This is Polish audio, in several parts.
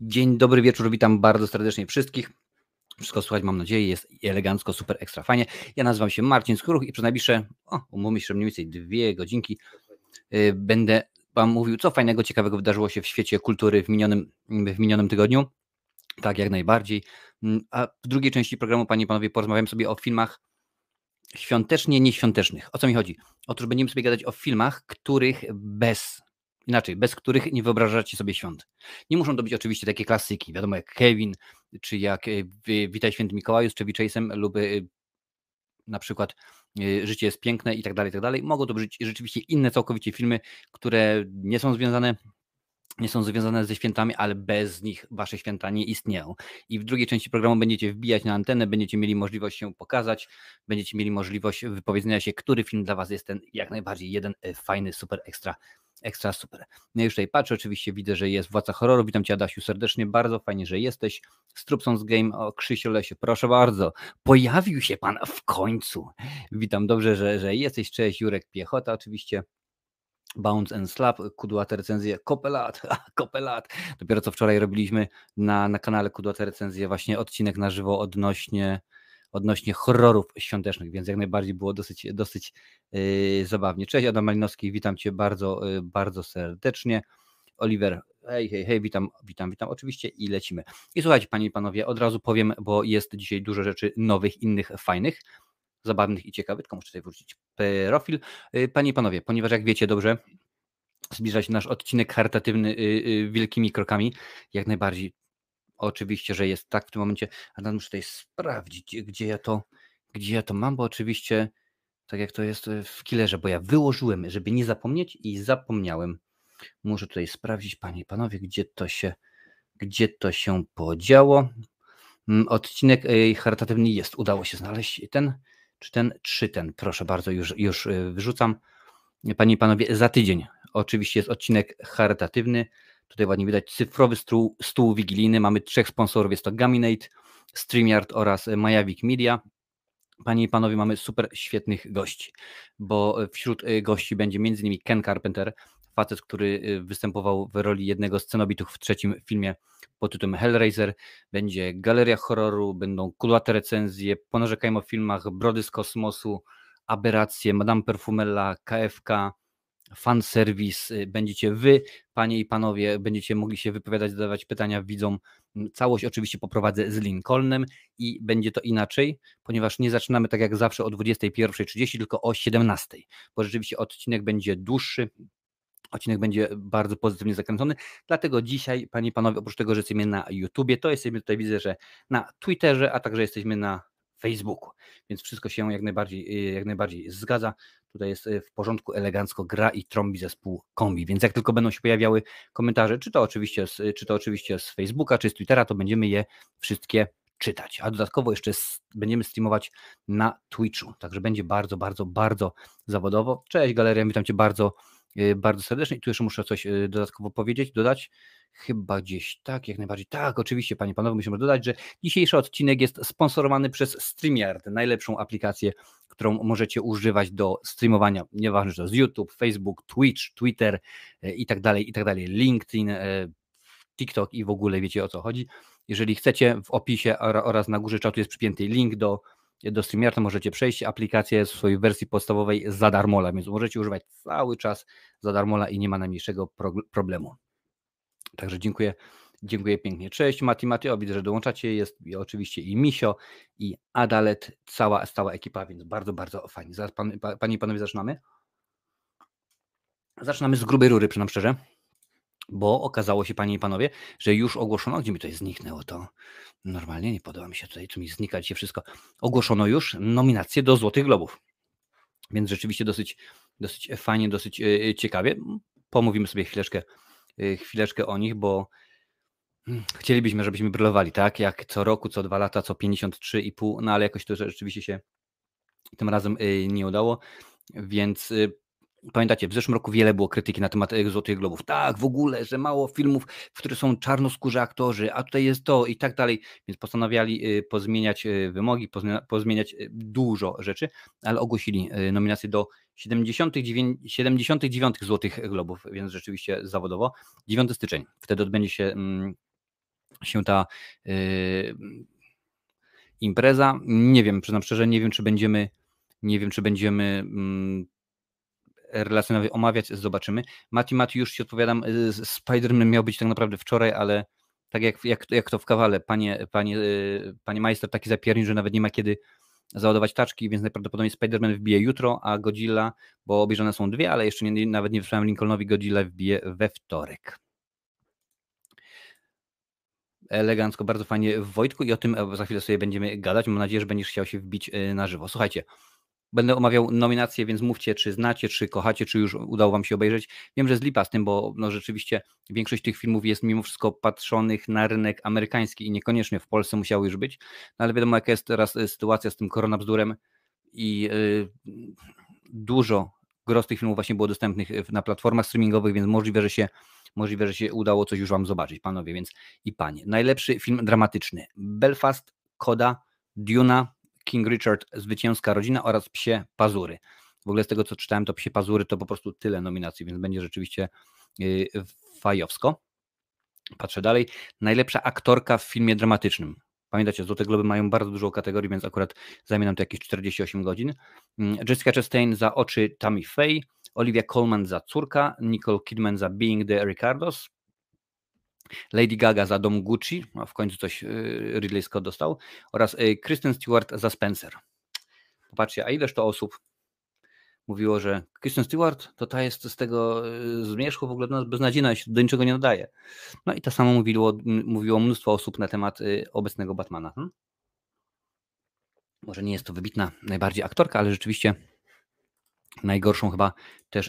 Dzień dobry, wieczór, witam bardzo serdecznie wszystkich. Wszystko słychać, mam nadzieję, jest elegancko, super, ekstra, fajnie. Ja nazywam się Marcin Skóruch i przez najbliższe, umówmy się, że mniej więcej 2 godzinki będę Wam mówił, co fajnego, ciekawego wydarzyło się w świecie kultury w minionym tygodniu. Tak, jak najbardziej. A w drugiej części programu, Panie i Panowie, porozmawiamy sobie o filmach świątecznie nieświątecznych. O co mi chodzi? Otóż będziemy sobie gadać o filmach, których bez których nie wyobrażacie sobie świąt. Nie muszą to być oczywiście takie klasyki, wiadomo, jak Kevin, czy jak Witaj Święty Mikołaju z Chevy Chase'em lub na przykład Życie jest piękne i tak dalej, i tak dalej. Mogą to być rzeczywiście inne całkowicie filmy, które nie są związane ze świętami, ale bez nich Wasze święta nie istnieją. I w drugiej części programu będziecie wbijać na antenę, będziecie mieli możliwość się pokazać, będziecie mieli możliwość wypowiedzenia się, który film dla Was jest ten jak najbardziej jeden fajny, super, ekstra super. Ja już tutaj patrzę, oczywiście widzę, że jest Władca Horroru. Witam Cię, Adasiu, serdecznie, bardzo fajnie, że jesteś. Strupsons Game, o Krzysiu Lesie, proszę bardzo, pojawił się Pan w końcu. Witam, dobrze, że jesteś, cześć, Jurek Piechota oczywiście. Bounce and Slap, kudłate recenzje, kopelat. Dopiero co wczoraj robiliśmy na kanale Kudłate Recenzje właśnie odcinek na żywo odnośnie horrorów świątecznych, więc jak najbardziej było dosyć zabawnie. Cześć, Adam Malinowski, witam Cię bardzo, bardzo serdecznie. Oliver, hej, witam, oczywiście i lecimy. I słuchajcie, Panie i Panowie, od razu powiem, bo jest dzisiaj dużo rzeczy nowych, innych, fajnych, zabawnych i ciekawych, tylko muszę tutaj wrócić profil. Panie i Panowie, ponieważ jak wiecie dobrze, zbliża się nasz odcinek charytatywny wielkimi krokami, jak najbardziej oczywiście, że jest tak w tym momencie, ale muszę tutaj sprawdzić, gdzie ja to mam, bo oczywiście tak jak to jest w Killerze, bo ja wyłożyłem, żeby nie zapomnieć i zapomniałem. Muszę tutaj sprawdzić, Panie i Panowie, gdzie to się podziało. Odcinek charytatywny jest, udało się znaleźć ten, proszę bardzo, już wyrzucam. Panie i Panowie, za tydzień oczywiście jest odcinek charytatywny. Tutaj ładnie widać cyfrowy stół wigilijny. Mamy 3 sponsorów, jest to Gaminate, StreamYard oraz Mavic Media. Panie i Panowie, mamy super świetnych gości, bo wśród gości będzie m.in. Ken Carpenter, facet, który występował w roli jednego z cenobitów w 3. filmie pod tytułem Hellraiser. Będzie Galeria Horroru, będą kudłate recenzje, Ponarzekajmy o filmach, Brody z Kosmosu, Aberracje, Madame Perfumella, KFK, fanserwis, będziecie Wy, Panie i Panowie, będziecie mogli się wypowiadać, zadawać pytania widzom. Całość oczywiście poprowadzę z Lincolnem i będzie to inaczej, ponieważ nie zaczynamy tak jak zawsze o 21:30, tylko o 17:00, bo rzeczywiście odcinek będzie dłuższy, odcinek będzie bardzo pozytywnie zakręcony, dlatego dzisiaj, Panie i Panowie, oprócz tego, że jesteśmy na YouTubie, to jesteśmy tutaj, widzę, że na Twitterze, a także jesteśmy na Facebooku, więc wszystko się jak najbardziej zgadza. Tutaj jest w porządku, elegancko gra i trąbi zespół Kombi, więc jak tylko będą się pojawiały komentarze, czy to oczywiście z Facebooka, czy z Twittera, to będziemy je wszystkie czytać, a dodatkowo jeszcze będziemy streamować na Twitchu, także będzie bardzo, bardzo, bardzo zawodowo. Cześć Galeria, witam Cię bardzo, bardzo serdecznie i tu jeszcze muszę coś dodatkowo dodać, chyba gdzieś tak, jak najbardziej, tak, oczywiście, Panie i Panowie, musimy dodać, że dzisiejszy odcinek jest sponsorowany przez StreamYard, najlepszą aplikację, którą możecie używać do streamowania, nieważne, czy to z YouTube, Facebook, Twitch, Twitter i tak dalej, LinkedIn, TikTok i w ogóle wiecie, o co chodzi. Jeżeli chcecie, w opisie oraz na górze czatu jest przypięty link do StreamYarda, możecie przejść aplikację w swojej wersji podstawowej za darmola, więc możecie używać cały czas za darmola i nie ma najmniejszego problemu. Także dziękuję pięknie. Cześć Mati, widzę, że dołączacie, jest oczywiście i Misio, i Adalet, stała ekipa, więc bardzo, bardzo fajnie. Zaraz, Panie i Panowie, zaczynamy. Zaczynamy z grubej rury, przynajmniej szczerze, bo okazało się, Panie i Panowie, że już ogłoszono, gdzie mi tutaj zniknęło to, normalnie nie podoba mi się tutaj, tu mi znika dzisiaj wszystko, ogłoszono już nominacje do Złotych Globów, więc rzeczywiście dosyć fajnie, dosyć ciekawie. Pomówimy sobie chwileczkę o nich, bo chcielibyśmy, żebyśmy brylowali, tak? Jak co roku, co 2 lata, co 53,5, no ale jakoś to rzeczywiście się tym razem nie udało, więc pamiętacie, w zeszłym roku wiele było krytyki na temat Złotych Globów. Tak, w ogóle, że mało filmów, w których są czarnoskórzy aktorzy, a tutaj jest to i tak dalej, więc postanawiali pozmieniać wymogi, pozmieniać dużo rzeczy, ale ogłosili nominację do 79 Złotych Globów, więc rzeczywiście zawodowo. 9 stycznia, wtedy odbędzie się się ta impreza. Nie wiem, przyznam szczerze, nie wiem, czy będziemy relacjonować, omawiać, zobaczymy. Mati, już ci odpowiadam, Spider-Man miał być tak naprawdę wczoraj, ale tak jak to w kawale, panie majster, taki zapiernik, że nawet nie ma kiedy załadować taczki, więc najprawdopodobniej Spider-Man wbije jutro, a Godzilla, bo obejrzane są dwie, ale jeszcze nawet nie wysłałem Lincolnowi, Godzilla wbije we wtorek. Elegancko, bardzo fajnie, Wojtku, i o tym za chwilę sobie będziemy gadać. Mam nadzieję, że będziesz chciał się wbić na żywo. Słuchajcie, będę omawiał nominacje, więc mówcie, czy znacie, czy kochacie, czy już udało wam się obejrzeć. Wiem, że z lipa z tym, bo no rzeczywiście większość tych filmów jest mimo wszystko patrzonych na rynek amerykański i niekoniecznie w Polsce musiało już być, no ale wiadomo, jaka jest teraz sytuacja z tym koronabzdurem i dużo gros tych filmów właśnie było dostępnych na platformach streamingowych, więc możliwe, że się udało coś już wam zobaczyć, panowie, więc i panie. Najlepszy film dramatyczny: Belfast, Koda, Duna, King Richard, Zwycięska rodzina oraz Psie pazury. W ogóle z tego, co czytałem, to Psie pazury to po prostu tyle nominacji, więc będzie rzeczywiście fajowsko. Patrzę dalej. Najlepsza aktorka w filmie dramatycznym. Pamiętacie, Złote Globy mają bardzo dużą kategorię, więc akurat zajmie nam to jakieś 48 godzin. Jessica Chastain za Oczy Tammy Faye, Olivia Colman za Córka, Nicole Kidman za Being the Ricardos, Lady Gaga za Dom Gucci, a w końcu coś Ridley Scott dostał, oraz Kristen Stewart za Spencer. Popatrzcie, a ileż to osób mówiło, że Kristen Stewart to ta jest z tego zmierzchu, w ogóle nas beznadziejna, się do niczego nie nadaje. No i to samo mówiło mnóstwo osób na temat obecnego Batmana. Może nie jest to wybitna najbardziej aktorka, ale rzeczywiście najgorszą chyba też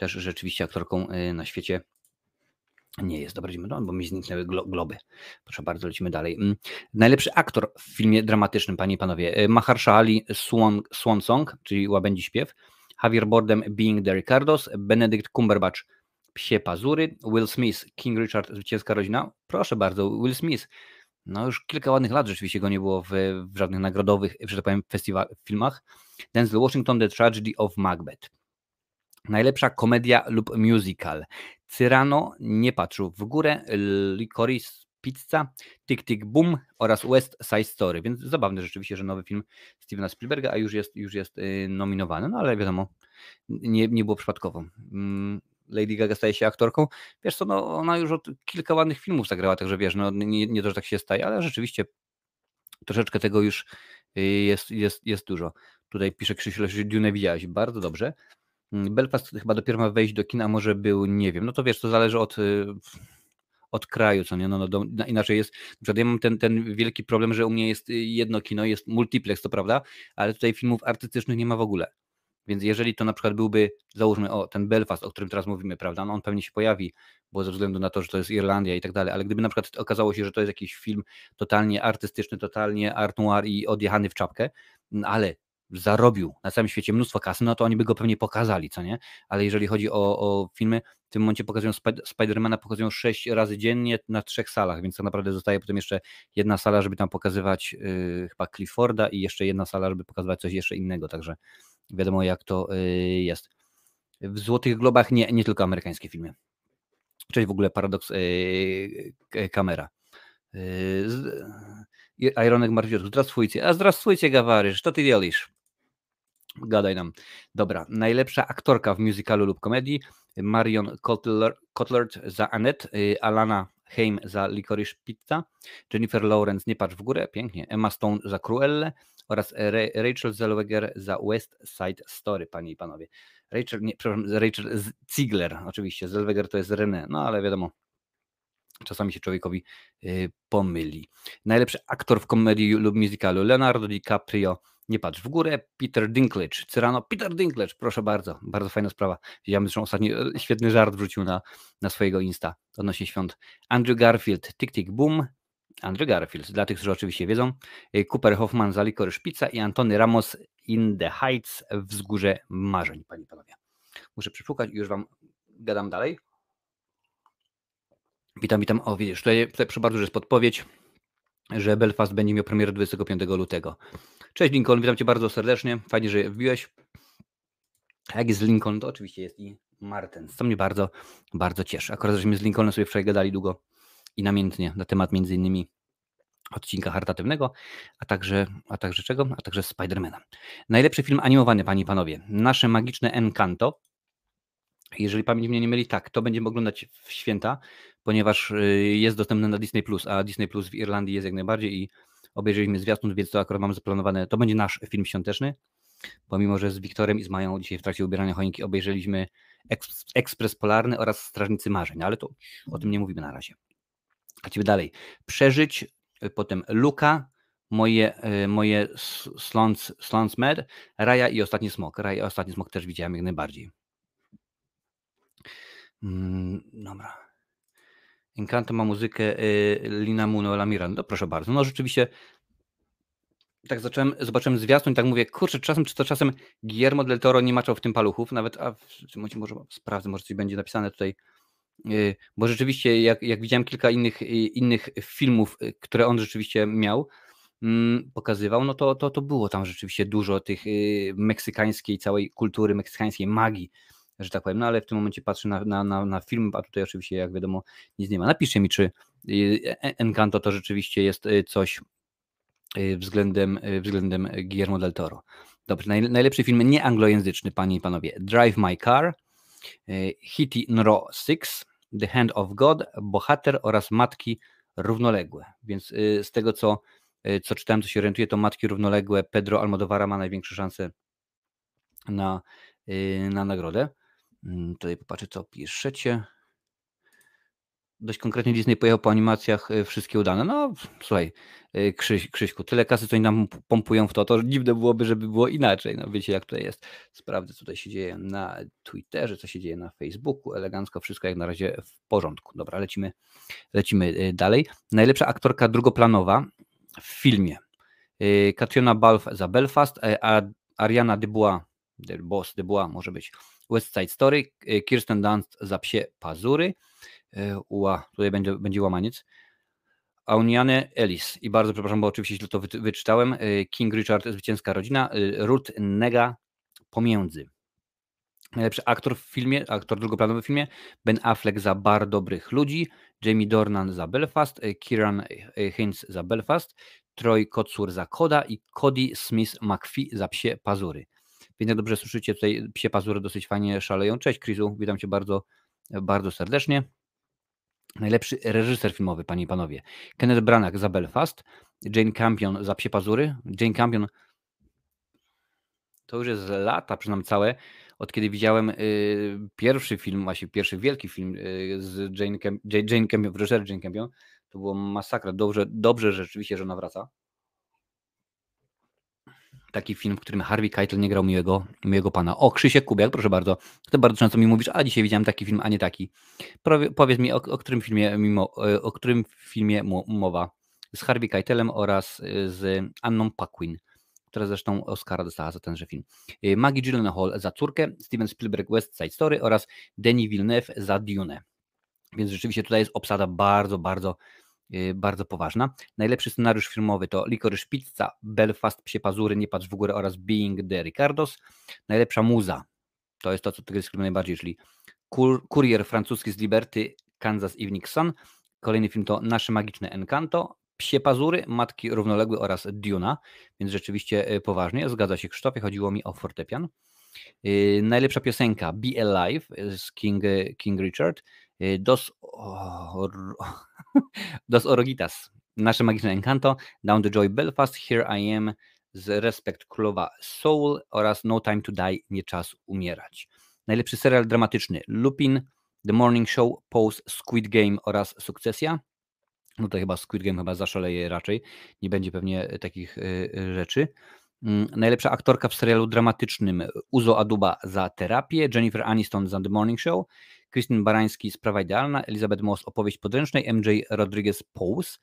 rzeczywiście aktorką na świecie nie jest. Dobra, idziemy, bo mi zniknęły globy. Proszę bardzo, lecimy dalej. Najlepszy aktor w filmie dramatycznym, panie i panowie: Mahershala Ali, Swan Song, czyli Łabędzi śpiew, Javier Bardem, Being the Ricardos, Benedict Cumberbatch, Psie pazury, Will Smith, King Richard, Zwycięska rodzina. Proszę bardzo, Will Smith. No już kilka ładnych lat rzeczywiście go nie było w żadnych nagrodowych, że tak powiem, filmach. Denzel Washington, The Tragedy of Macbeth. Najlepsza komedia lub musical: Cyrano, Nie patrzył w górę, Licorice Pizza, Tick Tick Boom oraz West Side Story. Więc zabawne rzeczywiście, że nowy film Stevena Spielberga, a już jest nominowany. No ale wiadomo, nie było przypadkowo. Lady Gaga staje się aktorką. Wiesz co, no ona już od kilka ładnych filmów zagrała, także wiesz, no nie to, że tak się staje, ale rzeczywiście troszeczkę tego już jest dużo. Tutaj pisze Krzysiu, że Dune widziałeś. Bardzo dobrze. Belfast chyba dopiero ma wejść do kina, a może był, nie wiem. No to wiesz, to zależy od kraju, co nie? Inaczej jest. Na przykład ja mam ten wielki problem, że u mnie jest jedno kino, jest multiplex, to prawda, ale tutaj filmów artystycznych nie ma w ogóle. Więc jeżeli to na przykład byłby, załóżmy, ten Belfast, o którym teraz mówimy, prawda, no on pewnie się pojawi, bo ze względu na to, że to jest Irlandia i tak dalej, ale gdyby na przykład okazało się, że to jest jakiś film totalnie artystyczny, totalnie art noir i odjechany w czapkę, ale zarobił na całym świecie mnóstwo kasy, no to oni by go pewnie pokazali, co nie? Ale jeżeli chodzi o filmy, w tym momencie pokazują Spidermana, pokazują 6 razy dziennie na 3 salach, więc tak naprawdę zostaje potem jeszcze jedna sala, żeby tam pokazywać chyba Clifforda i jeszcze jedna sala, żeby pokazywać coś jeszcze innego, także wiadomo jak to jest. W Złotych Globach nie tylko amerykańskie filmy. Cześć, w ogóle Paradoks Kamera. Ironek Marciutku, zdrastwujcie Gawarysz, to ty dzielisz. Gadaj nam. Dobra, najlepsza aktorka w musicalu lub komedii: Marion Cotillard za Annette, Alana Haim za Licorice Pizza, Jennifer Lawrence, Nie patrz w górę, pięknie, Emma Stone za Cruelle oraz Rachel Zellweger za West Side Story, panie i panowie. Rachel Ziegler, oczywiście, Zellweger to jest René, no ale wiadomo, czasami się człowiekowi pomyli. Najlepszy aktor w komedii lub musicalu: Leonardo DiCaprio, Nie patrz w górę, Peter Dinklage, Cyrano. Peter Dinklage, proszę bardzo, bardzo fajna sprawa. Widziałem zresztą ostatnio, świetny żart wrzucił na swojego Insta odnośnie świąt. Andrew Garfield, Tick Tick Boom, Andrew Garfield, dla tych, którzy oczywiście wiedzą, Cooper Hoffman za Licorice Pizza i Antony Ramos, In the Heights, Wzgórze marzeń, panie i panowie. Muszę przypukać i już wam gadam dalej. Witam. O, widzisz, tutaj proszę bardzo, że jest podpowiedź, że Belfast będzie miał premierę 25 lutego. Cześć Lincoln, witam cię bardzo serdecznie. Fajnie, że wbiłeś. A jak jest Lincoln, to oczywiście jest i Martens, co mnie bardzo, bardzo cieszy. Akurat żeśmy z Lincolnem sobie wczoraj gadali długo i namiętnie na temat m.in. odcinka charytatywnego, a także czego? A także Spidermana. Najlepszy film animowany, panie i panowie. Nasze magiczne Encanto. Jeżeli pamięć mnie nie myli, tak, to będziemy oglądać w święta, ponieważ jest dostępny na Disney+, a Disney+ w Irlandii jest jak najbardziej i obejrzeliśmy zwiastun, więc to akurat mamy zaplanowane, to będzie nasz film świąteczny, pomimo że z Wiktorem i z Mają dzisiaj w trakcie ubierania choinki obejrzeliśmy Ekspres Polarny oraz Strażnicy Marzeń, ale to o tym nie mówimy na razie. Lecimy dalej. Przeżyć, potem Luka, moje Sląc Med, Raja i Ostatni Smok. Raja i Ostatni Smok też widziałem jak najbardziej. Dobra. Encanto ma muzykę Lin-Manuela Miranda. No, proszę bardzo. No rzeczywiście tak zobaczyłem zwiastun i tak mówię, kurczę, czasem Guillermo del Toro nie maczał w tym paluchów, nawet, a może sprawdzę, może coś będzie napisane tutaj, bo rzeczywiście jak widziałem kilka innych filmów, które on rzeczywiście miał, pokazywał, no to było tam rzeczywiście dużo tych meksykańskiej całej kultury, meksykańskiej magii, że tak powiem, no ale w tym momencie patrzę na film, a tutaj oczywiście jak wiadomo nic nie ma. Napiszcie mi, czy Encanto to rzeczywiście jest coś względem Guillermo del Toro. Dobrze, najlepszy film nieanglojęzyczny, panie i panowie. Drive My Car, Hiti Nro 6, The Hand of God, Bohater oraz Matki Równoległe. Więc z tego, co czytałem, co się orientuję, to Matki Równoległe Pedro Almodovara ma największe szanse na nagrodę. Tutaj popatrzę, co piszecie. Dość konkretnie Disney pojechał po animacjach wszystkie udane. No słuchaj, Krzyśku, tyle kasy, co oni nam pompują w to dziwne byłoby, żeby było inaczej. No wiecie, jak tutaj jest. Sprawdzę, co tutaj się dzieje na Twitterze, co się dzieje na Facebooku. Elegancko wszystko jak na razie w porządku. Dobra, lecimy dalej. Najlepsza aktorka drugoplanowa w filmie. Kationa Balfe za Belfast, Ariana Dubois może być. West Side Story, Kirsten Dunst za Psie Pazury. Tutaj będzie łamaniec. Auniane Ellis. I bardzo przepraszam, bo oczywiście źle to wyczytałem. King Richard, Zwycięska Rodzina. Ruth Nega, Pomiędzy. Najlepszy aktor w filmie, aktor drugoplanowy w filmie. Ben Affleck za Bar Dobrych Ludzi. Jamie Dornan za Belfast. Kieran Hines za Belfast. Troy Kotsur za Koda. I Cody Smith-McPhee za Psie Pazury. Więc jak dobrze słyszycie, tutaj Psie Pazury dosyć fajnie szaleją. Cześć Chrisu, witam cię bardzo, bardzo serdecznie. Najlepszy reżyser filmowy, panie i panowie. Kenneth Branagh za Belfast, Jane Campion za Psie Pazury. Jane Campion to już jest lata, przynajmniej całe, od kiedy widziałem pierwszy wielki film z Jane Campion, reżyser Jane Campion. To było masakra. Dobrze rzeczywiście, że ona wraca. Taki film, w którym Harvey Keitel nie grał miłego pana. O, Krzysiek Kubiak, proszę bardzo. Ty bardzo często mi mówisz, a dzisiaj widziałem taki film, a nie taki. Powiedz mi, o którym filmie mowa. Z Harvey Keitelem oraz z Anną Paquin, która zresztą Oscara dostała za tenże film. Maggie Gyllenhaal za Córkę, Steven Spielberg West Side Story oraz Denis Villeneuve za Dune. Więc rzeczywiście tutaj jest obsada bardzo poważna. Najlepszy scenariusz filmowy to Licorice Pizza, Belfast, Psie Pazury, Nie patrz w górę oraz Being the Ricardos. Najlepsza muza, to jest to, co tutaj skrywa najbardziej, czyli Kurier francuski z Liberty, Kansas Evening Sun. Kolejny film to Nasze magiczne Encanto, Psie Pazury, Matki Równoległe oraz Duna, więc rzeczywiście poważnie. Zgadza się Krzysztofie, chodziło mi o fortepian. Najlepsza piosenka Be Alive z King Richard. Dos Orogitas, Nasze magiczne Encanto, Down the Joy Belfast, Here I Am z Respect Królowa Soul oraz No Time to Die, Nie czas umierać. Najlepszy serial dramatyczny Lupin, The Morning Show, Pose, Squid Game oraz Sukcesja. No to chyba Squid Game zaszaleje raczej, nie będzie pewnie takich rzeczy. Najlepsza aktorka w serialu dramatycznym Uzo Aduba za Terapię, Jennifer Aniston za The Morning Show, Krystian Barański Sprawa Idealna, Elizabeth Moss Opowieść Podręcznej, MJ Rodriguez Pose.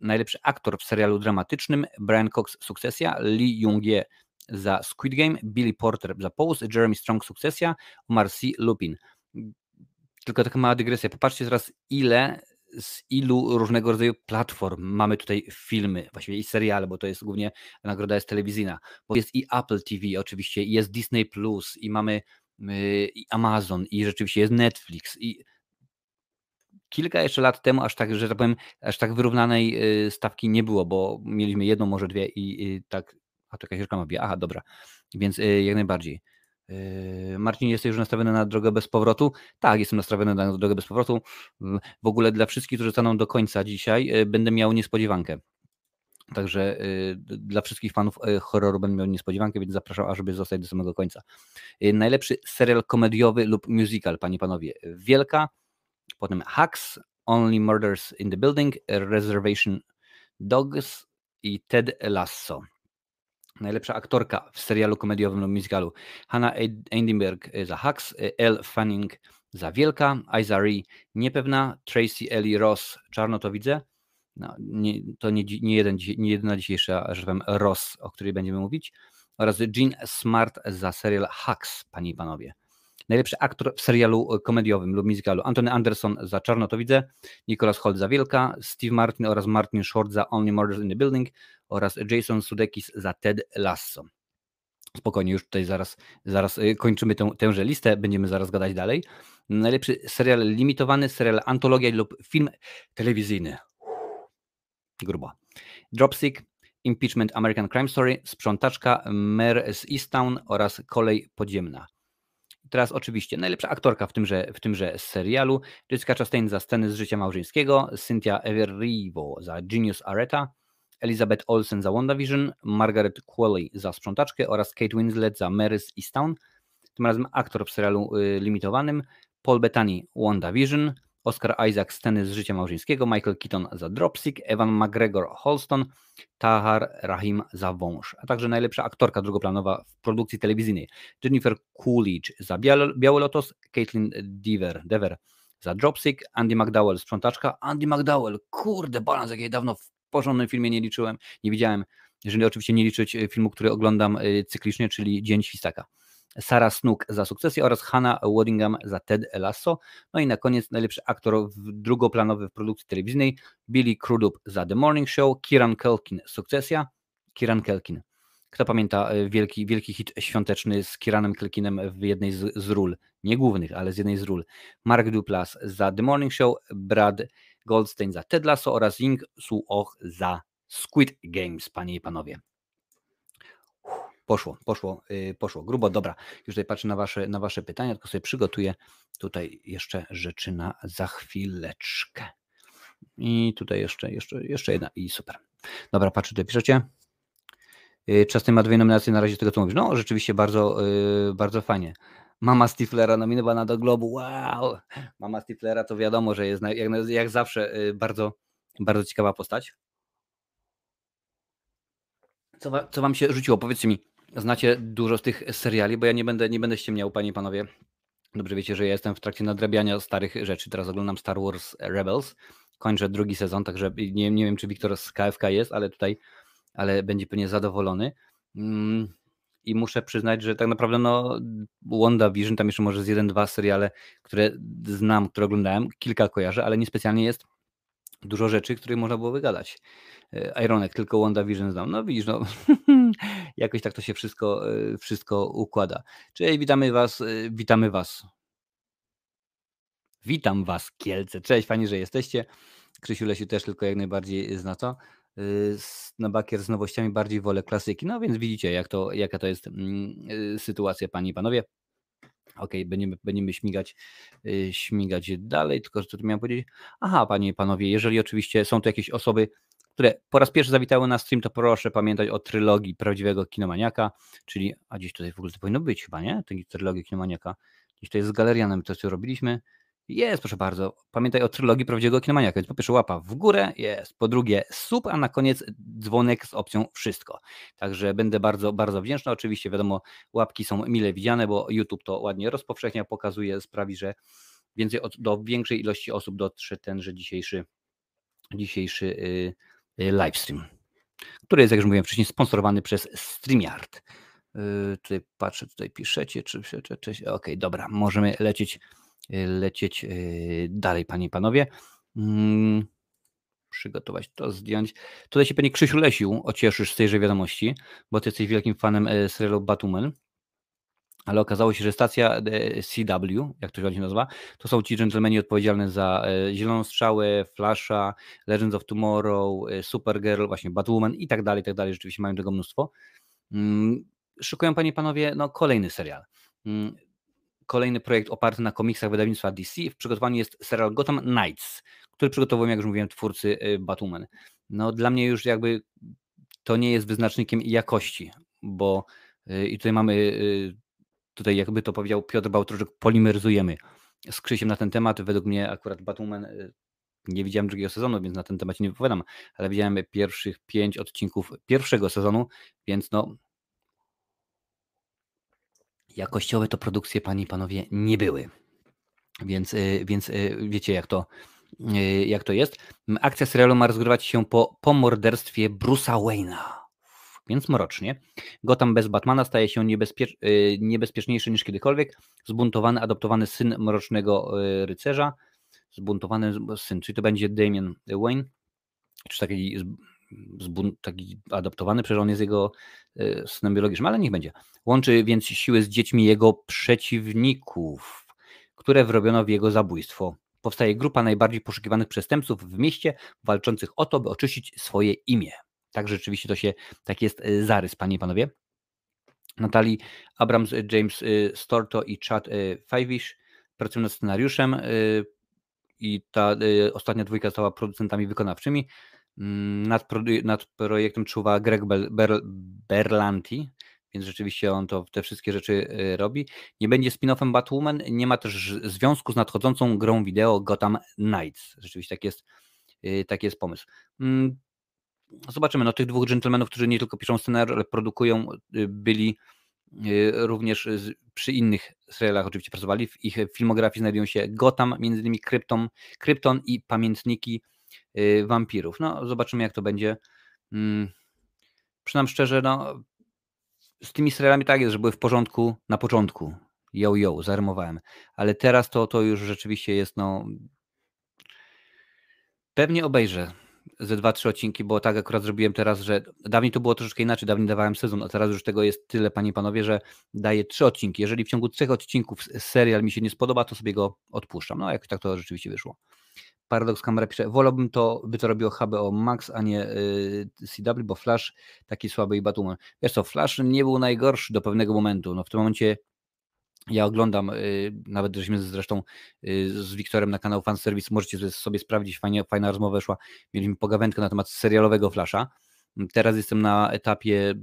Najlepszy aktor w serialu dramatycznym Brian Cox Sukcesja, Lee Jung-ye za Squid Game, Billy Porter za Pose, Jeremy Strong Sukcesja, Omar C. Lupin. Tylko taka mała dygresja, popatrzcie teraz z ilu różnego rodzaju platform mamy tutaj filmy, właściwie i seriale, bo to jest głównie nagroda jest telewizyjna, bo jest i Apple TV oczywiście, i jest Disney Plus, i mamy i Amazon, i rzeczywiście jest Netflix, i Kilka jeszcze lat temu aż tak, że tak powiem, aż tak wyrównanej stawki nie było, bo mieliśmy jedną, może dwie i tak. A to jakaś reklama bije. Aha, dobra. Więc jak najbardziej. Marcin, jesteś już nastawiony na drogę bez powrotu? Tak, jestem nastawiony na drogę bez powrotu. W ogóle dla wszystkich, którzy zostaną do końca dzisiaj, będę miał niespodziewankę. Także dla wszystkich fanów horroru będę miał niespodziewankę, więc zapraszam, żeby zostać do samego końca. Najlepszy serial komediowy lub musical, panie i panowie. Wielka, potem Hacks, Only Murders in the Building, Reservation Dogs i Ted Lasso. Najlepsza aktorka w serialu komediowym lub musicalu. Hannah Eindenberg za Hacks, Elle Fanning za Wielka, Isa Rhee Niepewna, Tracee Ellis Ross, czarno to widzę. No, nie jedyna dzisiejsza, że powiem, Ross, o której będziemy mówić. Oraz Jean Smart za serial Hacks, panie i panowie. Najlepszy aktor w serialu komediowym lub musicalu. Anthony Anderson za Czarno to widzę, Nicholas Holt za Wielka, Steve Martin oraz Martin Short za Only Murders in the Building oraz Jason Sudeikis za Ted Lasso. Spokojnie, już tutaj zaraz kończymy tęże listę, będziemy zaraz gadać dalej. Najlepszy serial limitowany, serial antologia lub film telewizyjny. Grubo. Dropsick, Impeachment American Crime Story, Sprzątaczka, Mare z Easttown oraz Kolej Podziemna. Teraz oczywiście najlepsza aktorka w tymże serialu. Jessica Chastain za Sceny z życia małżeńskiego, Cynthia Erivo za Genius Areta, Elizabeth Olsen za WandaVision, Margaret Qualley za Sprzątaczkę oraz Kate Winslet za Mare z Easttown. Tym razem aktor w serialu limitowanym. Paul Bettany, WandaVision, Oscar Isaac, Sceny z życia małżeńskiego, Michael Keaton za Dropsick, Ewan McGregor, Holston, Tahar Rahim za Wąż, a także najlepsza aktorka drugoplanowa w produkcji telewizyjnej. Jennifer Coolidge za Biały Lotos, Caitlin Dever za Dropsick, Andy McDowell, Sprzątaczka. Andy McDowell, kurde, balans, jakiej dawno w porządnym filmie nie widziałem, jeżeli oczywiście nie liczyć filmu, który oglądam cyklicznie, czyli Dzień Świstaka. Sarah Snook za Sukcesję oraz Hannah Waddingham za Ted Lasso. No i na koniec najlepszy aktor drugoplanowy w produkcji telewizyjnej Billy Crudup za The Morning Show, Kieran Culkin, Sukcesja. Kieran Culkin. Kto pamięta wielki hit świąteczny z Kieranem Culkinem w jednej z ról, nie głównych, ale z jednej z ról. Mark Duplass za The Morning Show, Brad Goldstein za Ted Lasso oraz Ying Su Oh za Squid Games, panie i panowie. Poszło, grubo, dobra. Już tutaj patrzę na wasze pytania, tylko sobie przygotuję tutaj jeszcze rzeczy na za chwileczkę. I tutaj jeszcze jedna i super. Dobra, patrzę, tutaj piszecie. Chastain ma dwie nominacje na razie tego, co mówisz. No, rzeczywiście bardzo fajnie. Mama Stiflera nominowana do Globu, wow! Mama Stiflera to wiadomo, że jest jak zawsze bardzo ciekawa postać. Co wam się rzuciło? Powiedzcie mi, znacie dużo z tych seriali, bo ja nie będę ściemniał, panie i panowie. Dobrze wiecie, że ja jestem w trakcie nadrabiania starych rzeczy. Teraz oglądam Star Wars Rebels. Kończę drugi sezon, także nie wiem, czy Wiktor z KFK jest, ale będzie pewnie zadowolony. I muszę przyznać, że tak naprawdę WandaVision, tam jeszcze może z 1-2 seriale, które znam, które oglądałem, kilka kojarzę, ale niespecjalnie jest dużo rzeczy, których można było wygadać. Ironic, tylko WandaVision znam. No widzisz, no jakoś tak to się wszystko układa. Cześć, witamy was. Witam was, Kielce. Cześć, fajnie, że jesteście. Krzysiu Lesiu też, tylko jak najbardziej zna to. Na bakier z nowościami bardziej wolę klasyki. No więc widzicie, jaka to jest sytuacja, panie i panowie. Okej, będziemy śmigać dalej, tylko że co tu miałem powiedzieć? Aha, panie i panowie, jeżeli oczywiście są to jakieś osoby, które po raz pierwszy zawitały na stream, to proszę pamiętać o trylogii prawdziwego kinomaniaka, czyli, a gdzieś tutaj w ogóle to powinno być chyba, nie? Trylogia kinomaniaka. Gdzieś to jest z Galerianem, to co robiliśmy. Jest, proszę bardzo, pamiętaj o trylogii prawdziwego kinomaniaka, więc po pierwsze łapa w górę, jest, po drugie sub, a na koniec dzwonek z opcją wszystko. Także będę bardzo wdzięczny, oczywiście wiadomo, łapki są mile widziane, bo YouTube to ładnie rozpowszechnia, pokazuje, sprawi, że więcej do większej ilości osób dotrze tenże dzisiejszy livestream, który jest, jak już mówiłem wcześniej, sponsorowany przez StreamYard. Tutaj patrzę, tutaj piszecie, czy okej, dobra, możemy lecieć dalej, panie i panowie. Przygotować to, zdjąć. Tutaj się pewnie Krzysiu Lesiu ocieszysz z tejże wiadomości, bo ty jesteś wielkim fanem serialu Batwoman. ale okazało się, że stacja CW, jak to się nazywa, to są ci dżentelmeni odpowiedzialni za Zieloną Strzałę, Flasha, Legends of Tomorrow, Supergirl, właśnie Batwoman i tak dalej, rzeczywiście mają tego mnóstwo. Szykują, panie i panowie, no, kolejny serial. Kolejny projekt oparty na komiksach wydawnictwa DC. W przygotowaniu jest serial Gotham Knights, który przygotowują, jak już mówiłem, twórcy Batwoman. No, dla mnie już jakby to nie jest wyznacznikiem jakości, bo i tutaj mamy, tutaj jakby to powiedział Piotr Bałtroczyk, polimeryzujemy z Krzysiem na ten temat. Według mnie akurat Batwoman, nie widziałem drugiego sezonu, więc na ten temat nie wypowiadam, ale widziałem pierwszych 5 odcinków pierwszego sezonu, więc no jakościowe to produkcje, panie i panowie, nie były. Więc wiecie, jak to jest. Akcja serialu ma rozgrywać się po morderstwie Bruce'a Wayne'a. Więc mrocznie. Gotham bez Batmana staje się niebezpieczniejszy niż kiedykolwiek. Zbuntowany, adoptowany syn Mrocznego Rycerza. Zbuntowany syn, czyli to będzie Damian Wayne. Czy taki adoptowany, przecież on jest jego synem biologicznym, ale niech będzie. Łączy więc siły z dziećmi jego przeciwników, które wrobiono w jego zabójstwo. Powstaje grupa najbardziej poszukiwanych przestępców w mieście, walczących o to, by oczyścić swoje imię. Tak, rzeczywiście to się, tak jest zarys, panie i panowie. Natalie Abrams, James Storto i Chad Fivish pracują nad scenariuszem i ta ostatnia dwójka została producentami wykonawczymi. Nad projektem czuwa Greg Berlanti, więc rzeczywiście on to te wszystkie rzeczy robi. Nie będzie spin-offem Batwoman, nie ma też związku z nadchodzącą grą wideo Gotham Knights. Rzeczywiście tak jest pomysł. Zobaczymy, no tych dwóch dżentelmenów, którzy nie tylko piszą scenariusz, ale produkują, byli również przy innych serialach oczywiście pracowali. W ich filmografii znajdują się Gotham, między innymi Krypton i Pamiętniki wampirów. No zobaczymy, jak to będzie. Przynam szczerze, no z tymi serialami tak jest, że były w porządku na początku. Yo, zarymowałem. Ale teraz to już rzeczywiście jest, no pewnie obejrzę ze 2-3 odcinki, bo tak akurat zrobiłem teraz, że dawniej to było troszeczkę inaczej, dawniej dawałem sezon, a teraz już tego jest tyle, panie i panowie, że daję 3 odcinki. Jeżeli w ciągu 3 odcinków serial mi się nie spodoba, to sobie go odpuszczam. No jak tak to rzeczywiście wyszło. Paradoks Kamera pisze, wolałbym to, by to robiło HBO Max, a nie CW, bo Flash taki słaby i Batwoman. Wiesz co, Flash nie był najgorszy do pewnego momentu. No w tym momencie ja oglądam, nawet żeśmy zresztą z Wiktorem na kanał Fanservice, możecie sobie sprawdzić, fajna rozmowa weszła. Mieliśmy pogawędkę na temat serialowego Flasha. Teraz jestem na etapie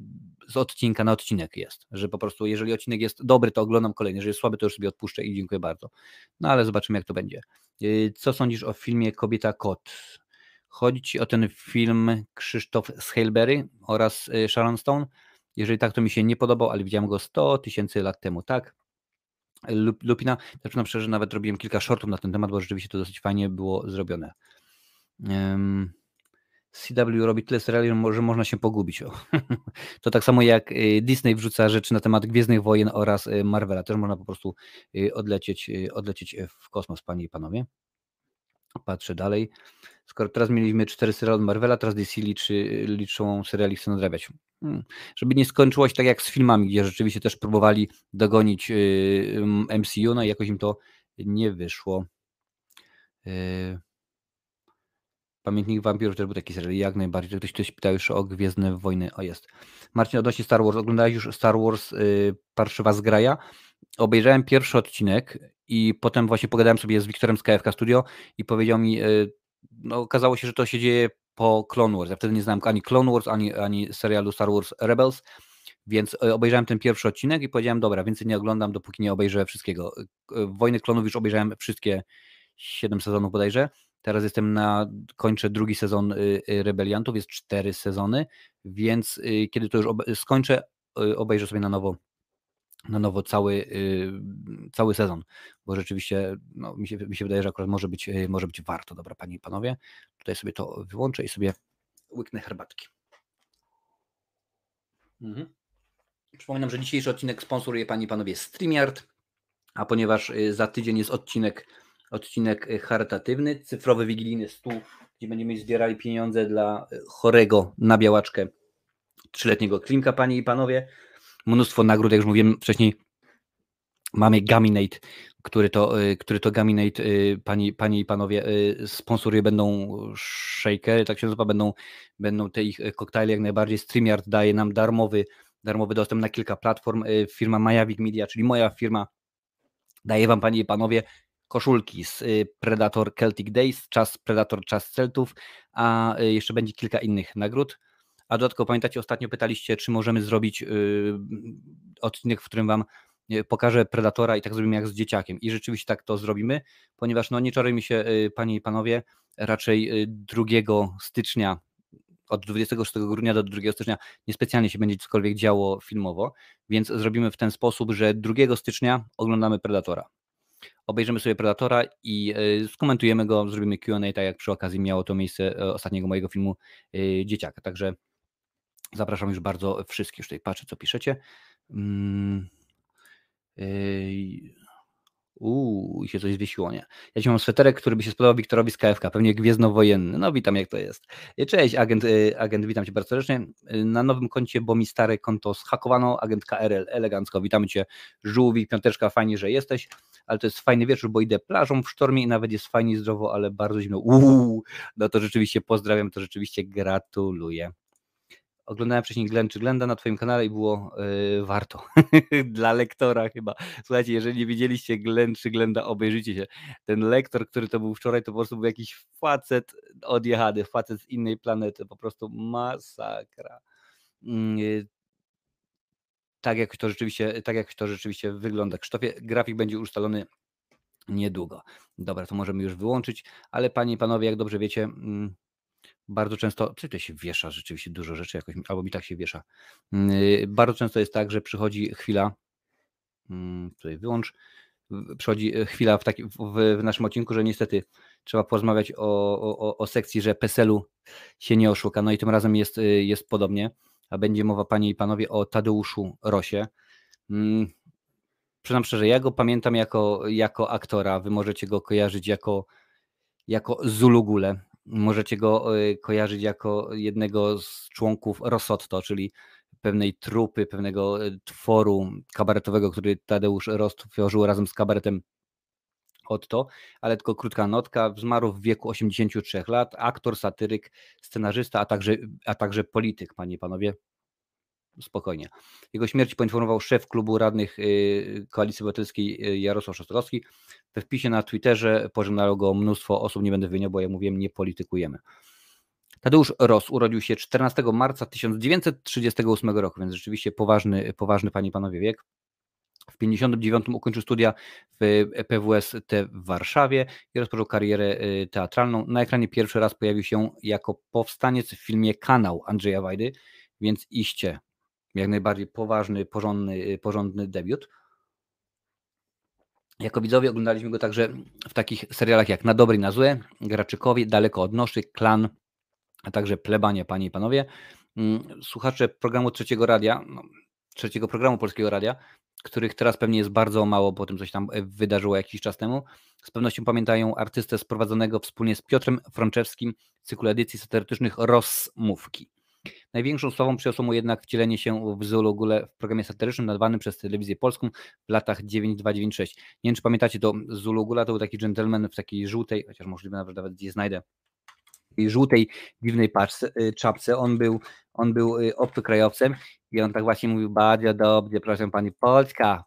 z odcinka na odcinek jest, że po prostu jeżeli odcinek jest dobry, to oglądam kolejny, jeżeli jest słaby, to już sobie odpuszczę i dziękuję bardzo. No ale zobaczymy, jak to będzie. Co sądzisz o filmie Kobieta Kot? Chodzi ci o ten film Krzysztof z Hailberry oraz Sharon Stone? Jeżeli tak, to mi się nie podobał, ale widziałem go 100 000 lat temu, tak? Lupina, zaczynam szczerze, że nawet robiłem kilka shortów na ten temat, bo rzeczywiście to dosyć fajnie było zrobione. CW robi tyle seriali, że można się pogubić. To tak samo jak Disney wrzuca rzeczy na temat Gwiezdnych Wojen oraz Marvela. Też można po prostu odlecieć w kosmos, panie i panowie. Patrzę dalej. Skoro teraz mieliśmy 4 seriale od Marvela, teraz DC liczą seriali, chcą nadrabiać. Żeby nie skończyło się tak jak z filmami, gdzie rzeczywiście też próbowali dogonić MCU, no i jakoś im to nie wyszło. Pamiętnik wampirów też był taki serial, jak najbardziej. To ktoś pytał już o Gwiezdne Wojny. O, jest. Marcin, odnośnie Star Wars. Oglądałeś już Star Wars Parszywa Zgraja? Obejrzałem pierwszy odcinek i potem właśnie pogadałem sobie z Wiktorem z KFK Studio i powiedział mi, no okazało się, że to się dzieje po Clone Wars. Ja wtedy nie znałem ani Clone Wars, ani serialu Star Wars Rebels, więc obejrzałem ten pierwszy odcinek i powiedziałem, dobra, więcej nie oglądam, dopóki nie obejrzę wszystkiego. Wojny Klonów już obejrzałem wszystkie 7 sezonów bodajże. Teraz kończę drugi sezon Rebeliantów, jest 4 sezony, więc kiedy to już skończę, obejrzę sobie na nowo cały sezon, bo rzeczywiście no, mi się wydaje, że akurat może być warto. Dobra, panie i panowie, tutaj sobie to wyłączę i sobie łyknę herbatki. Przypominam, że dzisiejszy odcinek sponsoruje, panie i panowie, StreamYard, a ponieważ za tydzień jest odcinek charytatywny, cyfrowy wigilijny stół, gdzie będziemy zbierali pieniądze dla chorego na białaczkę 3-letniego Klimka, panie i panowie. Mnóstwo nagród, jak już mówiłem wcześniej, Mamy Gaminate, który to Gaminate, panie i panowie, sponsoruje, będą shakery, tak się nazywa, będą te ich koktajle jak najbardziej. StreamYard daje nam darmowy dostęp na kilka platform. Firma Majavik Media, czyli moja firma, daje wam, panie i panowie, koszulki z Predator Celtic Days, czas Predator, czas Celtów, a jeszcze będzie kilka innych nagród. A dodatkowo pamiętacie, ostatnio pytaliście, czy możemy zrobić odcinek, w którym wam pokażę Predatora i tak zrobimy jak z dzieciakiem. I rzeczywiście tak to zrobimy, ponieważ no nie czarujmy się, panie i panowie, raczej 2 stycznia, od 26 grudnia do 2 stycznia niespecjalnie się będzie cokolwiek działo filmowo, więc zrobimy w ten sposób, że 2 stycznia oglądamy Predatora. Obejrzymy sobie Predatora i skomentujemy go, zrobimy Q&A, tak jak przy okazji miało to miejsce ostatniego mojego filmu Dzieciaka. Także zapraszam już bardzo wszystkich. Już tutaj patrzę, co piszecie. I się coś zwiesiło, nie? Ja ci mam sweterek, który by się spodobał Wiktorowi z KFK, pewnie gwiezdnowojenny. No witam, jak to jest. Cześć, agent, witam cię bardzo serdecznie. Na nowym koncie, bo mi stare konto zhakowano, agent KRL, elegancko. Witamy cię, Żółwik, piąteczka, fajnie, że jesteś, ale to jest fajny wieczór, bo idę plażą w sztormie i nawet jest fajnie, zdrowo, ale bardzo zimno. No to rzeczywiście pozdrawiam, to rzeczywiście gratuluję. Oglądałem wcześniej Glenn czy Glenda na twoim kanale i było warto. Dla lektora chyba. Słuchajcie, jeżeli nie widzieliście Glenn czy Glenda, obejrzyjcie się. Ten lektor, który to był wczoraj, to po prostu był jakiś facet odjechany, facet z innej planety. Po prostu masakra. Tak jak to rzeczywiście wygląda. Krzysztofie, grafik będzie ustalony niedługo. Dobra, to możemy już wyłączyć, ale panie i panowie, jak dobrze wiecie... Bardzo często, tutaj się wiesza rzeczywiście dużo rzeczy jakoś, albo mi tak się wiesza. Bardzo często jest tak, że przychodzi chwila, tutaj wyłącz, przychodzi chwila w naszym odcinku, że niestety trzeba porozmawiać o sekcji, że PESEL-u się nie oszuka. No i tym razem jest podobnie, a będzie mowa, panie i panowie, o Tadeuszu Rosie. Przyznam szczerze, ja go pamiętam jako aktora, wy możecie go kojarzyć jako Zulu Gule. Możecie go kojarzyć jako jednego z członków Rosotto, czyli pewnej trupy, pewnego tworu kabaretowego, który Tadeusz Ros tworzył razem z kabaretem Otto, ale tylko krótka notka, zmarł w wieku 83 lat, aktor, satyryk, scenarzysta, a także polityk, panie i panowie. Spokojnie. Jego śmierć poinformował szef klubu radnych Koalicji Obywatelskiej Jarosław Szostkowski. We wpisie na Twitterze pożegnało go mnóstwo osób, nie będę wymieniał, bo ja mówiłem, nie politykujemy. Tadeusz Ros urodził się 14 marca 1938 roku, więc rzeczywiście poważny panie i panowie wiek. W 1959 ukończył studia w PWST w Warszawie i rozpoczął karierę teatralną. Na ekranie pierwszy raz pojawił się jako powstaniec w filmie Kanał Andrzeja Wajdy, więc iście. Jak najbardziej poważny, porządny debiut. Jako widzowie oglądaliśmy go także w takich serialach jak Na dobre i na złe, Graczykowie, Daleko od Noszy, Klan, a także Plebanie, panie i panowie. Słuchacze programu Trzeciego Radia, Trzeciego Programu Polskiego Radia, których teraz pewnie jest bardzo mało, bo tym coś tam wydarzyło jakiś czas temu, z pewnością pamiętają artystę sprowadzonego wspólnie z Piotrem Frączewskim w cyklu edycji satyrycznych Rozmówki. Największą sławą przyniosło mu jednak wcielenie się w Zulu Gule w programie satyrycznym nadawanym przez Telewizję Polską w latach 92-96. Nie wiem, czy pamiętacie, to Zulu Gula to był taki dżentelmen w takiej żółtej, chociaż możliwe nawet gdzieś znajdę, żółtej dziwnej czapce. On był obcokrajowcem i on tak właśnie mówił: bardzo dobrze, proszę pani, Polska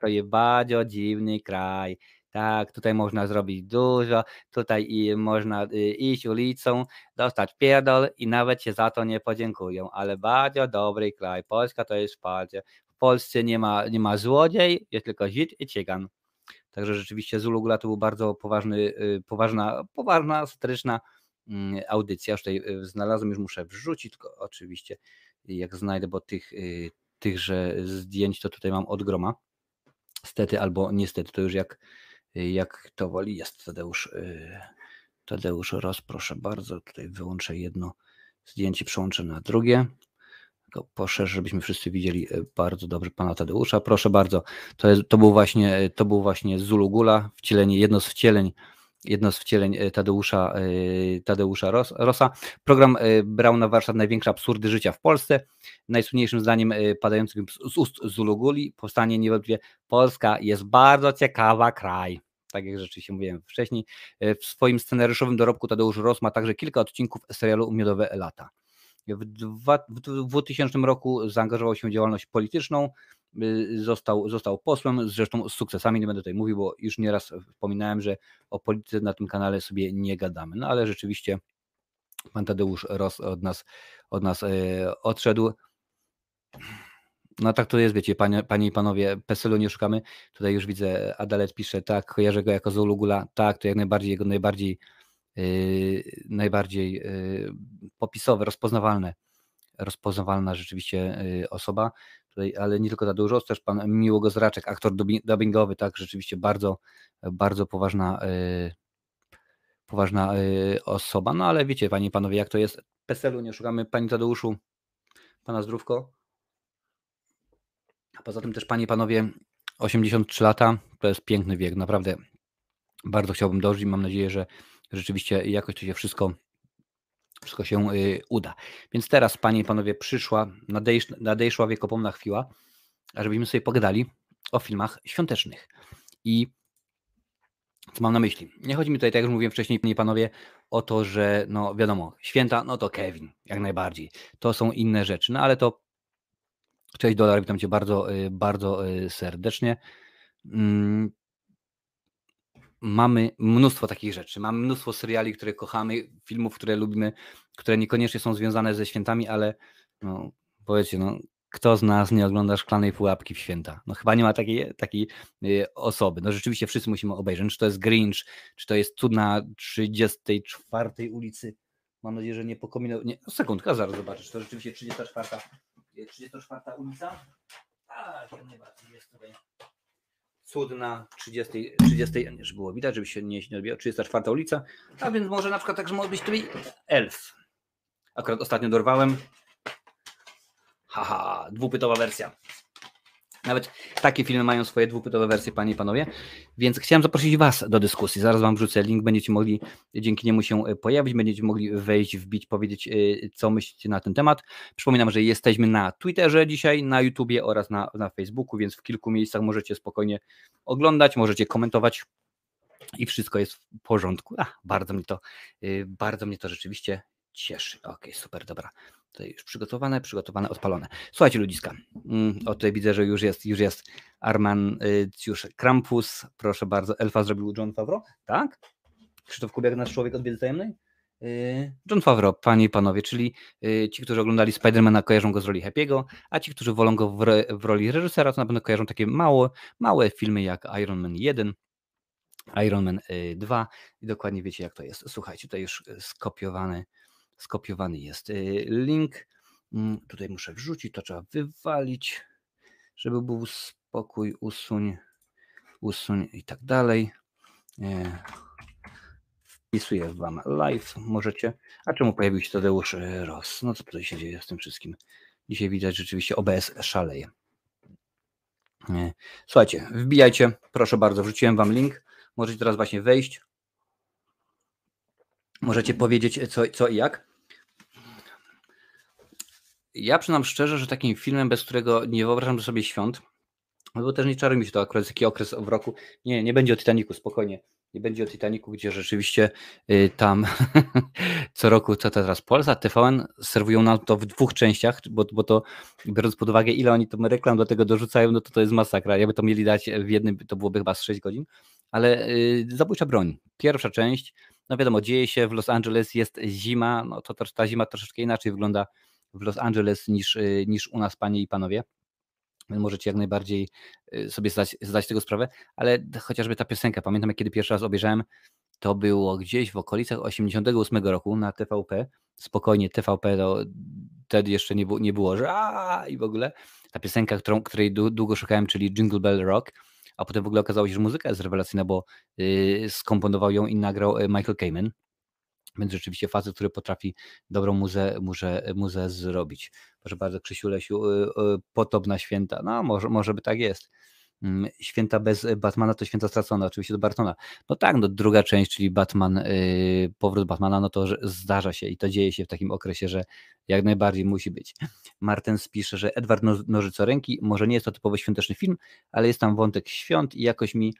to jest bardzo dziwny kraj. Tak, tutaj można zrobić dużo, tutaj można iść ulicą, dostać pierdol i nawet się za to nie podziękują, ale bardzo dobry kraj, Polska to jest wsparcie. W Polsce nie ma złodziej, jest tylko Żyd i Cygan. Także rzeczywiście Zulu Gula to był bardzo poważna, satyryczna audycja. Już tutaj znalazłem, już muszę wrzucić, tylko oczywiście jak znajdę, bo tychże zdjęć to tutaj mam od groma. Stety albo niestety, to już jak to woli jest. Tadeusz Ros, proszę bardzo, tutaj wyłączę jedno zdjęcie, przełączę na drugie, tylko poszerzę, żebyśmy wszyscy widzieli bardzo dobrze pana Tadeusza, proszę bardzo, to był właśnie Zulu Gula, jedno z wcieleń jedno z wcieleń Tadeusza Rossa. Program brał na warsztat największe absurdy życia w Polsce. Najsłynniejszym zdaniem padającym z ust Zuluguli powstanie niewątpliwie: Polska jest bardzo ciekawa kraj. Tak jak rzeczywiście mówiłem wcześniej, w swoim scenariuszowym dorobku Tadeusz Ross ma także kilka odcinków serialu Miodowe lata. W 2000 roku zaangażował się w działalność polityczną, został posłem, zresztą z sukcesami, nie będę tutaj mówił, bo już nieraz wspominałem, że o polityce na tym kanale sobie nie gadamy, no ale rzeczywiście pan Tadeusz Ross od nas odszedł. No tak to jest, wiecie, panie i panowie, PESEL-u nie szukamy. Tutaj już widzę, Adalet pisze, tak, kojarzę go jako Zulugula, tak, to jak najbardziej jego najbardziej popisowe, rozpoznawalna rzeczywiście osoba. Tutaj, ale nie tylko Tadeusz Ross, też pan Miłogos Raczek, aktor dubbingowy, tak, rzeczywiście bardzo, bardzo poważna osoba. No ale wiecie, panie i panowie, jak to jest, PESEL-u nie szukamy. Panie Tadeuszu, pana zdrówko. Poza tym też, panie i panowie, 83 lata to jest piękny wiek, naprawdę bardzo chciałbym dożyć i mam nadzieję, że rzeczywiście jakoś to się wszystko się uda. Więc teraz, panie i panowie, nadejszła wiekopomna chwila, żebyśmy sobie pogadali o filmach świątecznych. I co mam na myśli? Nie chodzi mi tutaj, tak jak mówiłem wcześniej, panie i panowie, o to, że no wiadomo, święta, no to Kevin, jak najbardziej. To są inne rzeczy, no ale to... Cześć Dolar, witam Cię bardzo, bardzo serdecznie. Mamy mnóstwo takich rzeczy, mamy mnóstwo seriali, które kochamy, filmów, które lubimy, które niekoniecznie są związane ze świętami, ale no, powiedzcie, no, kto z nas nie ogląda Szklanej Pułapki w święta? No chyba nie ma takiej osoby. No rzeczywiście wszyscy musimy obejrzeć, czy to jest Grinch, czy to jest Cud na 34 ulicy. Mam nadzieję, że nie pokominął... Nie, sekundka, zaraz zobaczę, czy to rzeczywiście 34 ulica. Tak, jak najbardziej jest tutaj. Cud na 30, żeby było widać, żeby się nie odbiło. 34 ulica. A więc może na przykład także może być tutaj Elf. Akurat ostatnio dorwałem. Haha, dwupytowa wersja. Nawet takie filmy mają swoje dwupytowe wersje, panie i panowie. Więc chciałem zaprosić was do dyskusji. Zaraz wam wrzucę link, będziecie mogli dzięki niemu się pojawić, będziecie mogli wejść, wbić, powiedzieć, co myślicie na ten temat. Przypominam, że jesteśmy na Twitterze dzisiaj, na YouTubie oraz na Facebooku, więc w kilku miejscach możecie spokojnie oglądać, możecie komentować i wszystko jest w porządku. Bardzo mnie to rzeczywiście cieszy. Okej, super, dobra. To już przygotowane, odpalone. Słuchajcie, ludziska. O, tutaj widzę, że już jest Arman Krampus. Proszę bardzo. Elfa zrobił John Favreau. Tak? Krzysztof Kubiak, nasz człowiek od Wiedzy Tajemnej. John Favreau, panie i panowie, czyli ci, którzy oglądali Spidermana, kojarzą go z roli Happy'ego, a ci, którzy wolą go w roli reżysera, to na pewno kojarzą takie małe filmy jak Iron Man 1, Iron Man 2 i dokładnie wiecie, jak to jest. Słuchajcie, tutaj już skopiowany jest link. Tutaj muszę wrzucić, to trzeba wywalić, żeby był spokój, usuń i tak dalej. Wpisuję wam live, możecie. A czemu pojawił się Tadeusz Ross? No co tutaj się dzieje z tym wszystkim? Dzisiaj widać rzeczywiście OBS szaleje. Słuchajcie, wbijajcie, proszę bardzo, wrzuciłem wam link. Możecie teraz właśnie wejść. Możecie powiedzieć co i jak. Ja przyznam szczerze, że takim filmem, bez którego nie wyobrażam sobie świąt, bo też nie czarujmy się, to akurat taki okres w roku. Nie będzie o Titanicu, spokojnie. Nie będzie o Titanicu, gdzie rzeczywiście tam co roku, co teraz Polsa, TVN serwują nam to w dwóch częściach, bo to biorąc pod uwagę, ile oni tam reklam do tego dorzucają, no to jest masakra. Jakby to mieli dać w jednym, to byłoby chyba z 6 godzin. Ale Zabójcza broń. Pierwsza część. No wiadomo, dzieje się w Los Angeles, jest zima, no to ta zima troszeczkę inaczej wygląda w Los Angeles niż u nas, panie i panowie. Możecie jak najbardziej sobie zdać tego sprawę, ale chociażby ta piosenka, pamiętam jak kiedy pierwszy raz obejrzałem, to było gdzieś w okolicach 1988 roku na TVP, spokojnie TVP, to wtedy jeszcze nie było, że i w ogóle ta piosenka, której długo szukałem, czyli Jingle Bell Rock, a potem w ogóle okazało się, że muzyka jest rewelacyjna, bo skomponował ją i nagrał Michael Kamen, więc rzeczywiście facet, który potrafi dobrą muzę zrobić. Proszę bardzo, Krzysiu Lesiu, potop na święta, no może by tak jest. Święta bez Batmana to święta stracone, oczywiście do Bartona. No tak, no druga część, czyli Batman, powrót Batmana, no to zdarza się i to dzieje się w takim okresie, że jak najbardziej musi być. Martens pisze, że Edward Nożycoręki, może nie jest to typowo świąteczny film, ale jest tam wątek świąt i jakoś mi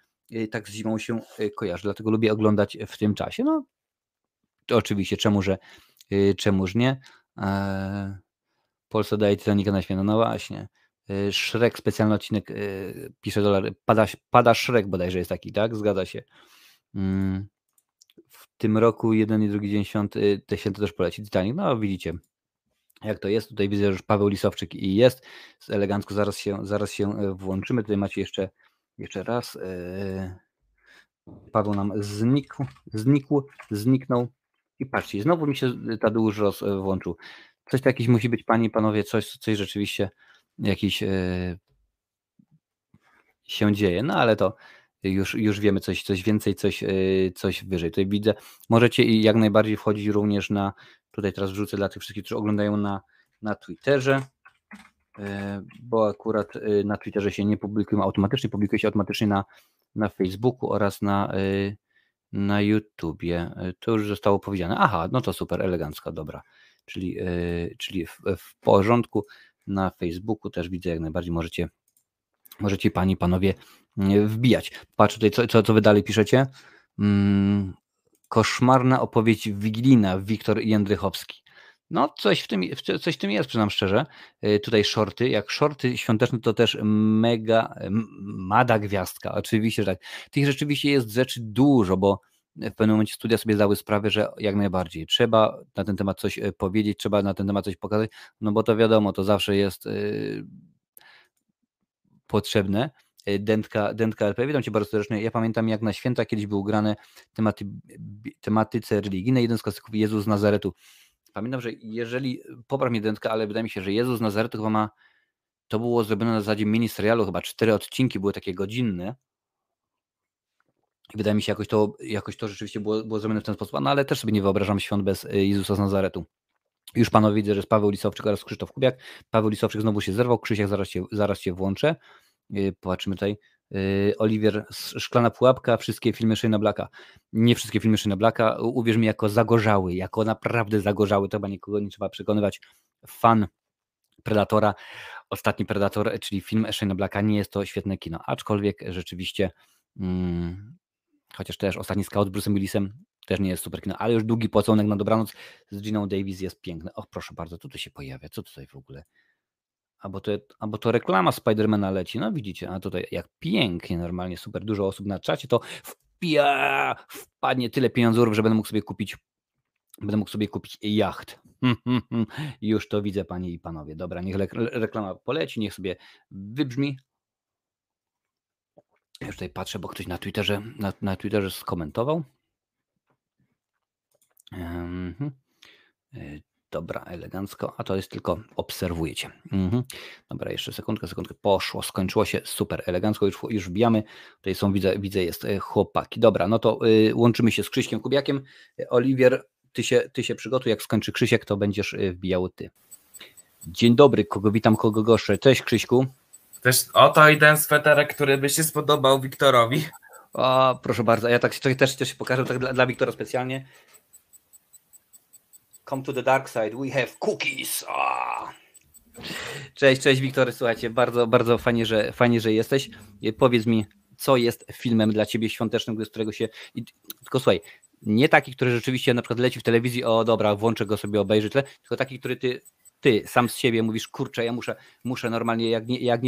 tak z zimą się kojarzy, dlatego lubię oglądać w tym czasie. No to oczywiście, czemuż nie? Polsce daje Titanica na święta, no właśnie. Szrek, specjalny odcinek, pisze dolar, pada Szrek bodajże jest taki, tak? Zgadza się. W tym roku jeden i drugi dzień świąt, te święta też poleci Titanic, no widzicie jak to jest, tutaj widzę, że już Paweł Lisowczyk i jest, elegancko zaraz się włączymy, tutaj macie jeszcze raz, Paweł nam zniknął i patrzcie, znowu mi się Tadeusz Ross włączył, coś takiś musi być, panie i panowie, coś rzeczywiście jakiś się dzieje, no ale to już wiemy coś więcej, coś wyżej. Tutaj widzę, możecie jak najbardziej wchodzić również na, tutaj teraz wrzucę dla tych wszystkich, którzy oglądają na Twitterze, bo akurat na Twitterze się nie publikują automatycznie, publikuje się automatycznie na Facebooku oraz na YouTubie. To już zostało powiedziane. Aha, no to super, elegancko, dobra. Czyli w porządku. Na Facebooku też widzę, jak najbardziej możecie panie i panowie wbijać. Patrzę tutaj, co wy dalej piszecie. Koszmarna opowieść wigilijna, Wiktor Jędrychowski. No coś w tym jest, przyznam szczerze. Tutaj shorty, jak shorty świąteczne, to też mada gwiazdka. Oczywiście, że tak. Tych rzeczywiście jest rzeczy dużo, bo w pewnym momencie studia sobie zdały sprawę, że jak najbardziej trzeba na ten temat coś powiedzieć, trzeba na ten temat coś pokazać, no bo to wiadomo, to zawsze jest potrzebne. Dętka RP, witam Cię bardzo serdecznie. Ja pamiętam, jak na święta kiedyś były grane tematyce religijnej, jeden z klasyków Jezus z Nazaretu. Pamiętam, że popraw mnie Dętka, ale wydaje mi się, że Jezus z Nazaretu chyba to było zrobione na zasadzie mini serialu, chyba 4 odcinki były takie godzinne. Wydaje mi się, jakoś to rzeczywiście było zrobione w ten sposób, no ale też sobie nie wyobrażam świąt bez Jezusa z Nazaretu. Już panowie widzę, że jest Paweł Lisowczyk oraz Krzysztof Kubiak. Paweł Lisowczyk znowu się zerwał, Krzysiek zaraz się włączę. Popatrzmy tutaj. Oliwier, Szklana pułapka, wszystkie filmy Shayna Blacka. Nie wszystkie filmy Shayna Blacka, uwierz mi, jako naprawdę zagorzały, to chyba nikogo nie trzeba przekonywać. Fan Predatora, Ostatni Predator, czyli film Shayna Blacka, nie jest to świetne kino, aczkolwiek rzeczywiście... Chociaż też Ostatni Scout z Bruce'em Willisem też nie jest super kino, ale już Długi pocałunek na dobranoc z Giną Davis jest piękny. Och, proszę bardzo, co tu się pojawia? Co tutaj w ogóle? Albo to reklama Spidermana leci. No widzicie, a tutaj jak pięknie, normalnie super dużo osób na czacie, to wpadnie tyle pieniądzurów, że będę mógł sobie kupić jacht. Już to widzę, panie i panowie. Dobra, niech reklama poleci, niech sobie wybrzmi. Ja już tutaj patrzę, bo ktoś na Twitterze skomentował. Dobra, elegancko, a to jest tylko obserwujecie. Dobra, jeszcze sekundkę. Poszło, skończyło się, super elegancko, już wbijamy. Tutaj są, widzę, jest chłopaki. Dobra, no to łączymy się z Krzyśkiem Kubiakiem. Oliwier, ty się przygotuj, jak skończy Krzysiek, to będziesz wbijał ty. Dzień dobry, kogo witam, kogo goszczę. Cześć Krzyśku. Też oto i ten sweterek, który by się spodobał Wiktorowi. O, proszę bardzo, ja tak też pokażę tak dla Wiktora specjalnie. Come to the dark side, we have cookies. O. Cześć Wiktory, słuchajcie, bardzo, bardzo fajnie, że jesteś. Powiedz mi, co jest filmem dla ciebie świątecznym, z którego się... Tylko słuchaj, nie taki, który rzeczywiście na przykład leci w telewizji, o dobra, włączę go sobie, obejrzę tle, tylko taki, który ty sam z siebie mówisz, kurczę, ja muszę normalnie, jak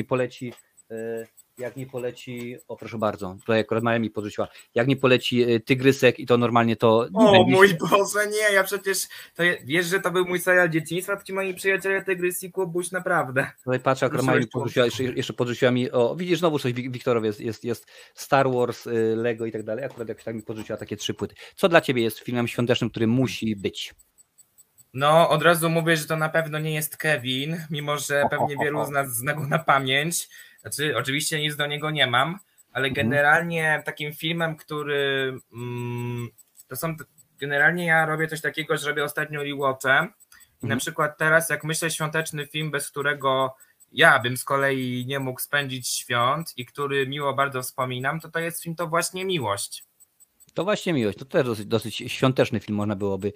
nie poleci, o proszę bardzo, tutaj akurat Maja mi podrzuciła, jak nie poleci Tygrysek i to normalnie to... O będziesz... mój Boże, nie, ja przecież, wiesz, że to był mój serial dzieciństwa, ci moi przyjaciele Tygrys i Kłobuś, naprawdę. Tutaj patrzę, akurat Maja mi podrzuciła, jeszcze podrzuciła mi, o widzisz, znowu coś Wiktorowie, jest Star Wars, Lego i tak dalej, akurat jakoś tak mi podrzuciła takie 3 płyty. Co dla ciebie jest filmem świątecznym, który musi być? No, od razu mówię, że to na pewno nie jest Kevin, mimo że pewnie wielu z nas zna go na pamięć. Znaczy, oczywiście nic do niego nie mam, ale generalnie takim filmem, który... generalnie ja robię coś takiego, że robię ostatnio rewatche. Na przykład teraz, jak myślę świąteczny film, bez którego ja bym z kolei nie mógł spędzić świąt i który miło bardzo wspominam, to jest film To właśnie miłość. To właśnie miłość, to też dosyć świąteczny film można byłoby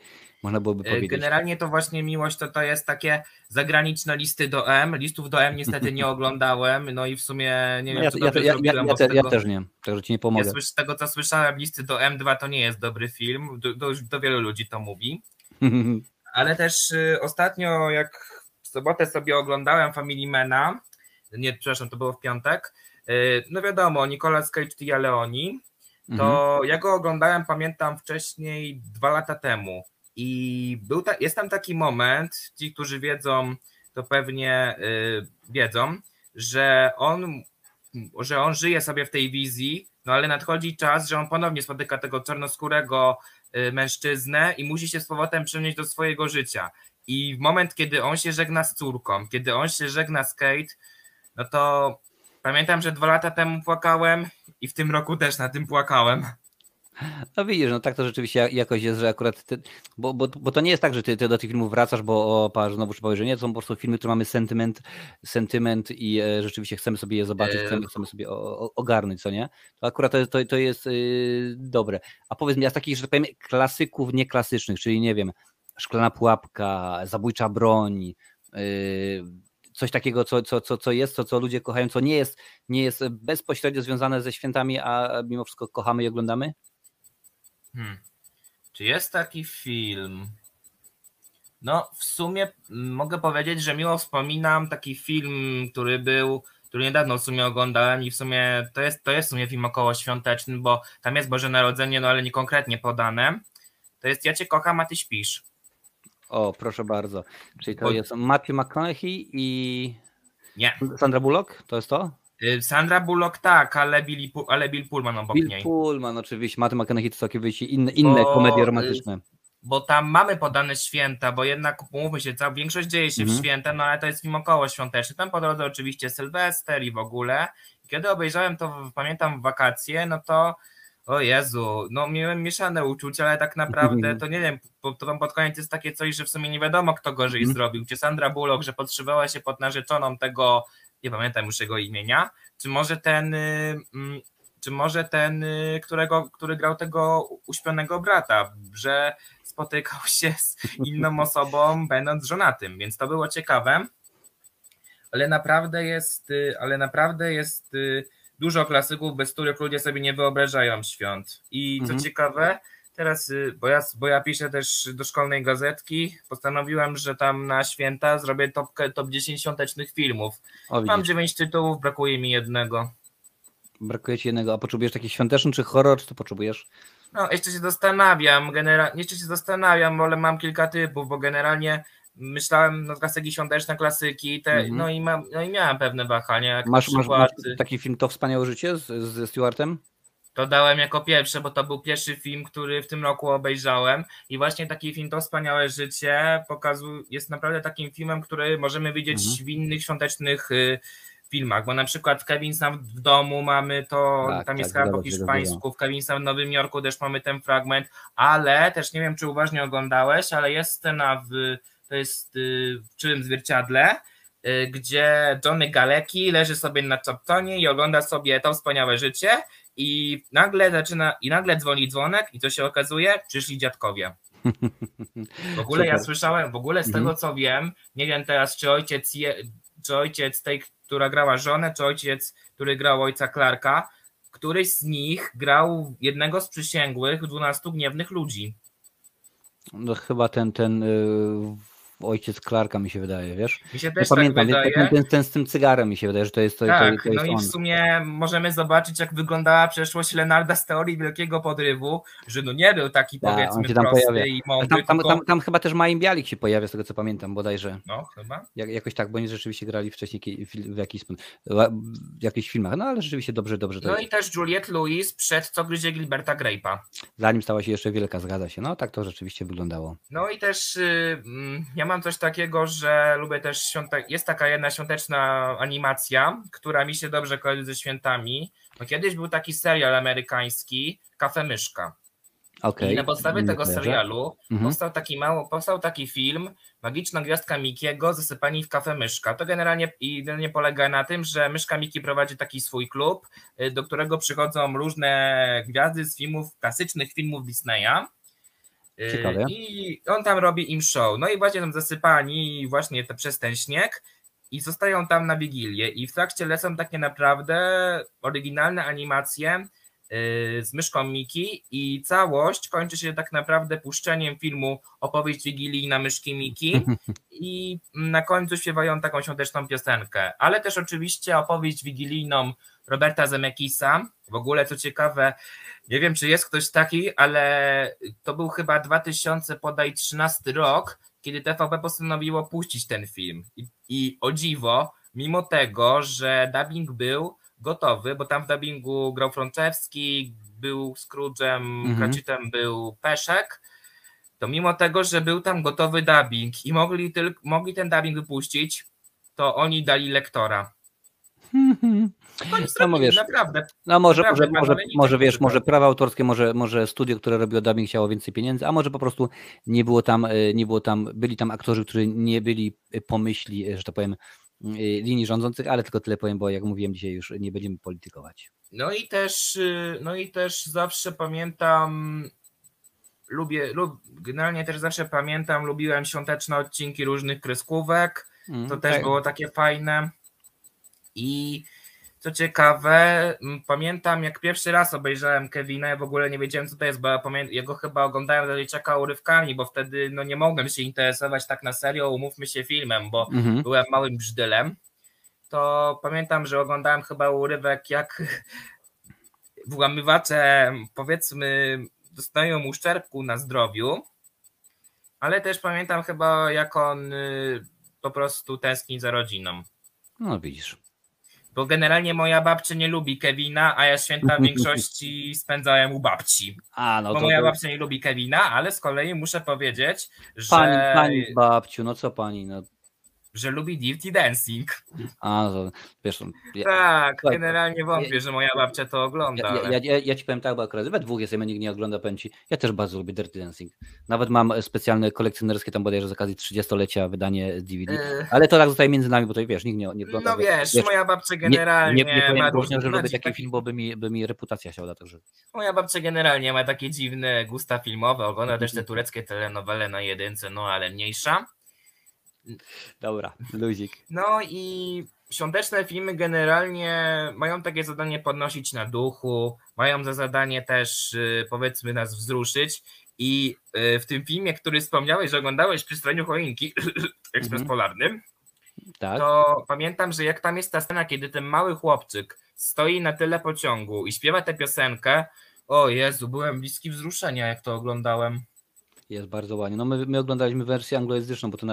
powiedzieć. Generalnie To właśnie miłość to jest takie zagraniczne listy do M. Listów do M niestety nie oglądałem, no i w sumie nie wiem, co dobrze zrobiłem. Ja też nie, także ci nie pomogę. Z tego co słyszałem, Listy do M2 to nie jest dobry film, do wielu ludzi to mówi. Ale też ostatnio jak w sobotę sobie oglądałem Familymana, nie, przepraszam, to było w piątek, no wiadomo, Nicolas Cage, Tia Leoni, to ja go oglądałem, pamiętam wcześniej 2 lata temu i jest tam taki moment, ci którzy wiedzą to pewnie wiedzą, że on żyje sobie w tej wizji, no ale nadchodzi czas, że on ponownie spotyka tego czarnoskórego mężczyznę i musi się z powrotem przenieść do swojego życia i w moment, kiedy on się żegna z córką, kiedy on się żegna z Kate, no to pamiętam, że 2 lata temu płakałem i w tym roku też na tym płakałem. No widzisz, no tak to rzeczywiście jakoś jest, że akurat ty, bo to nie jest tak, że ty do tych filmów wracasz, bo znowu trzeba powiedzieć, że nie, to są po prostu filmy, które mamy sentyment i rzeczywiście chcemy sobie je zobaczyć, chcemy sobie ogarnąć, co nie? To akurat to jest dobre. A powiedz mi, ja z takich, że tak powiem, klasyków nieklasycznych, czyli nie wiem, Szklana pułapka, Zabójcza broń, coś takiego, co jest, co ludzie kochają, co nie jest bezpośrednio związane ze świętami, a mimo wszystko kochamy i oglądamy? Czy jest taki film? No w sumie mogę powiedzieć, że miło wspominam taki film, który niedawno w sumie oglądałem i w sumie to jest w sumie film okołoświąteczny, bo tam jest Boże Narodzenie, no ale nie konkretnie podane. To jest Ja cię kocham, a ty śpisz. O, proszę bardzo. Czyli to jest Matthew McConaughey i nie. Sandra Bullock? To jest to? Sandra Bullock tak, ale Bill Pullman obok niej. Bill Pullman oczywiście, Matthew McConaughey to całkowicie inne komedie romantyczne. Bo tam mamy podane święta, bo jednak mówmy się, większość dzieje się w święta, no ale to jest film okołoświąteczny. Tam po drodze oczywiście Sylwester i w ogóle. Kiedy obejrzałem to, pamiętam w wakacje, no to o Jezu, no miałem mieszane uczucia, ale tak naprawdę to nie wiem, to tam pod koniec jest takie coś, że w sumie nie wiadomo kto gorzej zrobił, czy Sandra Bullock, że podszywała się pod narzeczoną tego, nie pamiętam już jego imienia, czy może ten, który grał tego uśpionego brata, że spotykał się z inną osobą będąc żonatym, więc to było ciekawe, ale naprawdę jest dużo klasyków, bez których ludzie sobie nie wyobrażają świąt. I co ciekawe, teraz, bo ja piszę też do szkolnej gazetki, postanowiłem, że tam na święta zrobię top 10 świątecznych filmów. Mam 9 tytułów, brakuje mi jednego. Brakuje ci jednego, a potrzebujesz taki świąteczny czy horror, czy to potrzebujesz? No, jeszcze się zastanawiam, ale mam kilka typów, bo generalnie myślałem na klasyki świąteczne, klasyki, no i miałem pewne wahania. Jak masz taki film To wspaniałe życie ze Stewartem? To dałem jako pierwsze, bo to był pierwszy film, który w tym roku obejrzałem i właśnie taki film To wspaniałe życie jest naprawdę takim filmem, który możemy widzieć w innych świątecznych filmach, bo na przykład Kevin Sam w domu mamy to, tak, tam jest chyba po hiszpańsku, w Kevin Sam w Nowym Jorku też mamy ten fragment, ale też nie wiem, czy uważnie oglądałeś, ale jest scena to jest w Czym zwierciadle, gdzie Johnny Galecki leży sobie na czaptonie i ogląda sobie To wspaniałe życie i nagle dzwoni dzwonek i co się okazuje? Przyszli dziadkowie. W ogóle ja słyszałem, z tego co wiem, nie wiem teraz czy ojciec tej, która grała żonę, czy ojciec, który grał ojca Clarka, któryś z nich grał jednego z przysięgłych 12 gniewnych ludzi. No chyba ten ojciec Clarka mi się wydaje, wiesz? Mi się też pamiętam, tak wydaje. Ten z tym cygarem mi się wydaje, że to jest to. Tak, to jest no i w sumie możemy zobaczyć, jak wyglądała przeszłość Lenarda z Teorii Wielkiego Podrywu, że no nie był taki powiedzmy prosty pojawia. I mądry. Tam chyba też Majem Bialik się pojawia, z tego co pamiętam bodajże. No chyba. Jakoś tak, bo oni rzeczywiście grali wcześniej w jakichś filmach, no ale rzeczywiście dobrze to no jest. I też Juliette Lewis przed Co gryzie Gilberta Grape'a. Zanim stała się jeszcze wielka, zgadza się. No tak to rzeczywiście wyglądało. No i też ja mam coś takiego, że lubię też jest taka jedna świąteczna animacja, która mi się dobrze kojarzy ze świętami. Kiedyś był taki serial amerykański Kafe Myszka. Okay. I na podstawie tego serialu powstał taki film Magiczna Gwiazdka Mikiego, Zasypani w Cafe Myszka. To generalnie polega na tym, że Myszka Miki prowadzi taki swój klub, do którego przychodzą różne gwiazdy z filmów, klasycznych filmów Disneya. Ciekawe. I on tam robi im show. No i właśnie tam zasypani właśnie przez ten śnieg i zostają tam na Wigilię. I w trakcie lecą takie naprawdę oryginalne animacje z Myszką Miki i całość kończy się tak naprawdę puszczeniem filmu Opowieść Wigilii na Myszki Miki i na końcu śpiewają taką świąteczną piosenkę, ale też oczywiście opowieść wigilijną Roberta Zemeckisa. W ogóle co ciekawe, nie wiem czy jest ktoś taki, ale to był chyba 2013 rok, kiedy TVP postanowiło puścić ten film i o dziwo, mimo tego, że dubbing był gotowy, bo tam w dubbingu grał Frączewski, był Scrooge'em, Cratchitem był Peszek, to mimo tego, że był tam gotowy dubbing i mogli ten dubbing wypuścić, to oni dali lektora. Może prawa autorskie, może studio, które robiło dubbing chciało więcej pieniędzy, a może po prostu byli tam aktorzy, którzy nie byli pomyśli, że to powiem, linii rządzących, ale tylko tyle powiem, bo jak mówiłem dzisiaj już nie będziemy politykować. No i też zawsze pamiętam, lubiłem świąteczne odcinki różnych kreskówek, to też było takie fajne. I co ciekawe, pamiętam jak pierwszy raz obejrzałem Kevina, ja w ogóle nie wiedziałem co to jest, bo ja go chyba oglądałem Zaliczaka urywkami, bo wtedy nie mogłem się interesować tak na serio, umówmy się, filmem, bo byłem małym brzydylem. To pamiętam, że oglądałem chyba urywek jak włamywacze, powiedzmy, dostają uszczerbku na zdrowiu, ale też pamiętam chyba jak on po prostu tęskni za rodziną. No widzisz. Bo generalnie moja babcia nie lubi Kevina, a ja święta w większości spędzałem u babci. Moja babcia nie lubi Kevina, ale z kolei muszę powiedzieć, że... Pani babciu, no co pani? No... Że lubi Dirty Dancing. Tak, generalnie wątpię, że moja babcia to ogląda. Ja ci powiem tak, bo akurat we dwóch jestem, ja nikt nie ogląda, powiem ci, ja też bardzo lubię Dirty Dancing. Nawet mam specjalne kolekcjonerskie, tam bodajże z okazji 30-lecia wydanie DVD, ale to tak zostaje między nami, bo to wiesz, nikt nie ogląda. No wiesz, moja babcia generalnie ma... Nie że robię taki film, bo by mi reputacja siadła. Także... Moja babcia generalnie ma takie dziwne gusta filmowe, ogląda też te tureckie telenowele na jedynce, no ale mniejsza. Dobra, luzik. No i świąteczne filmy generalnie mają takie zadanie podnosić na duchu, mają za zadanie też powiedzmy nas wzruszyć i w tym filmie, który wspomniałeś, że oglądałeś Przy stronie choinki, Ekspres Polarny, tak. To pamiętam, że jak tam jest ta scena, kiedy ten mały chłopczyk stoi na tyle pociągu i śpiewa tę piosenkę, o Jezu, byłem bliski wzruszenia jak to oglądałem. Jest bardzo ładnie. No my oglądaliśmy wersję anglojęzyczną, bo to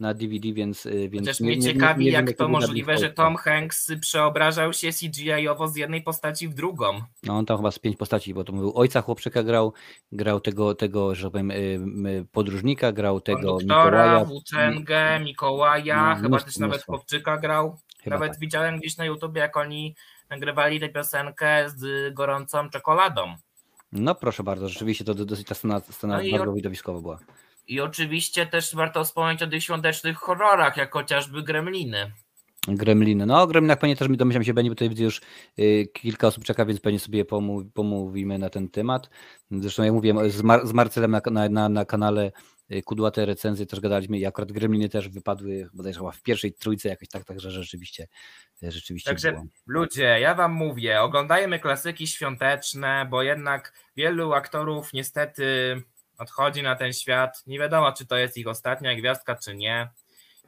na DVD, więc też mnie ciekawi, nie jak to możliwe, że Tom Hanks przeobrażał się CGI-owo z jednej postaci w drugą. No on tam chyba z 5 postaci, bo to był ojca chłopczyka grał tego że powiem, podróżnika, grał tego Mikołaja. Włóczęgę, Mikołaja, chyba też nawet chłopczyka grał. Chyba nawet tak. Widziałem gdzieś na YouTubie, jak oni nagrywali tę piosenkę z gorącą czekoladą. No proszę bardzo, rzeczywiście to dosyć ta scena bardzo widowiskowa była. I oczywiście też warto wspomnieć o tych świątecznych horrorach, jak chociażby Gremliny. No o Gremlinach pewnie też mi domyślam się będzie, bo tutaj już kilka osób czeka, więc pewnie sobie pomówimy na ten temat. Zresztą jak mówiłem, z Marcelem na kanale Kudłate Recenzje też gadaliśmy i akurat Gremliny też wypadły bodajże chyba w pierwszej trójce jakoś tak, także rzeczywiście także było. Ludzie, ja wam mówię, oglądajmy klasyki świąteczne, bo jednak wielu aktorów niestety odchodzi na ten świat, nie wiadomo czy to jest ich ostatnia gwiazdka czy nie.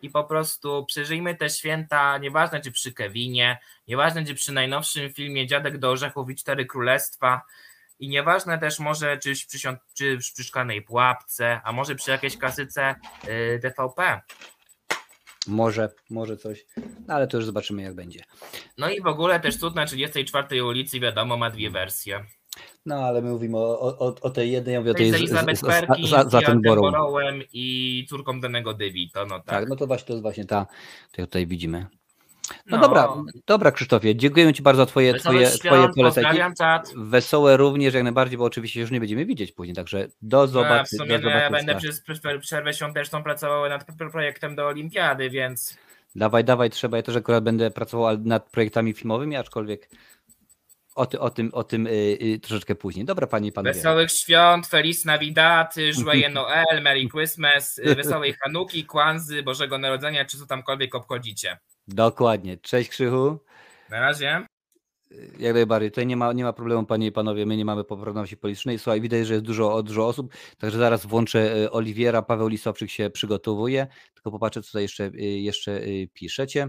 I po prostu przeżyjmy te święta, nieważne czy przy Kevinie, nieważne czy przy najnowszym filmie Dziadek do Orzechów i 4 Królestwa i nieważne też może czy przy Szklanej Pułapce, a może przy jakiejś klasyce TVP. Może coś, ale to już zobaczymy jak będzie. No i w ogóle też Cud na 34 ulicy wiadomo ma dwie wersje. No ale my mówimy o tej jednej, ja mówię o tej za ten Borowem i córką danego Dywi, to no tak. Tak, no to właśnie ta, to tutaj widzimy. No dobra Krzysztofie, dziękujemy Ci bardzo za twoje polecenia. Wesołe również jak najbardziej, bo oczywiście już nie będziemy widzieć później, także do zobaczenia. W sumie ja będę przez przerwę świąteczną pracował nad projektem do Olimpiady, więc... Dawaj, trzeba. Ja też akurat będę pracował nad projektami filmowymi, aczkolwiek o tym troszeczkę później. Dobra, panie i panowie. Wesołych świąt, Feliz Navidad, Joyeux Noël, Merry Christmas, wesołej Hanuki, Kwanzy, Bożego Narodzenia, czy co tamkolwiek obchodzicie. Dokładnie. Cześć Krzychu. Na razie. Jak najbardziej. Tutaj nie ma problemu, panie i panowie, my nie mamy poprawności politycznej. Słuchaj, widać, że jest dużo osób, także zaraz włączę Oliwiera, Paweł Lisowczyk się przygotowuje, tylko popatrzę, co tutaj jeszcze piszecie.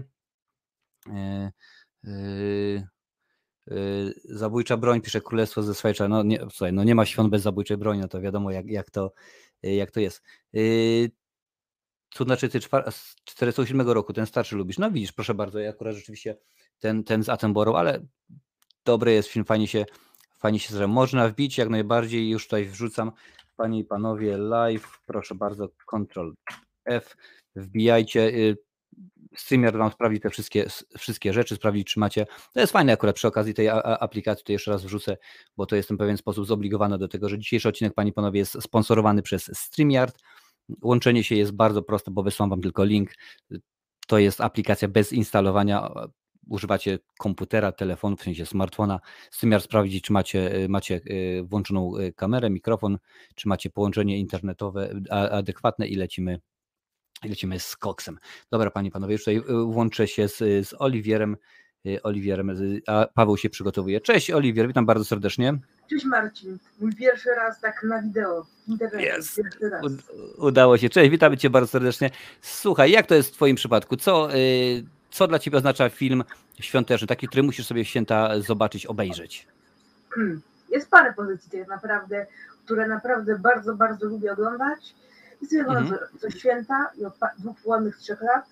Zabójcza broń, pisze Królestwo ze Swajcza. Słuchaj, nie ma świąt bez zabójczej broni, no to wiadomo jak to jest. To znaczy ty z 47 roku, ten starszy lubisz. No widzisz, proszę bardzo, ja akurat rzeczywiście ten z Attenborough, ale dobry jest film, fajnie się zresztą. Można wbić jak najbardziej, już tutaj wrzucam, panie i panowie, live, proszę bardzo, Ctrl F, wbijajcie, streamer wam sprawdzi te wszystkie rzeczy, sprawdzi czy macie, to jest fajne akurat przy okazji tej aplikacji, to jeszcze raz wrzucę, bo to jestem w pewien sposób zobligowany do tego, że dzisiejszy odcinek, panie i panowie, jest sponsorowany przez StreamYard. Łączenie się jest bardzo proste, bo wysłam wam tylko link. To jest aplikacja bez instalowania. Używacie komputera, telefonu, w sensie smartfona. StreamYard sprawdzi, czy macie włączoną kamerę, mikrofon, czy macie połączenie internetowe adekwatne i lecimy z koksem. Dobra, panie i panowie, już tutaj łączę się z Oliwierem, a Paweł się przygotowuje. Cześć Oliwier, witam bardzo serdecznie. Cześć Marcin, mój pierwszy raz tak na wideo. Yes. Pierwszy raz. Udało się. Cześć, witamy Cię bardzo serdecznie. Słuchaj, jak to jest w Twoim przypadku? Co dla Ciebie oznacza film świąteczny, taki, który musisz sobie w święta zobaczyć, obejrzeć? Jest parę pozycji tak naprawdę, które naprawdę bardzo, bardzo lubię oglądać. I sobie oglądam co święta i od dwóch ładnych 3 lat.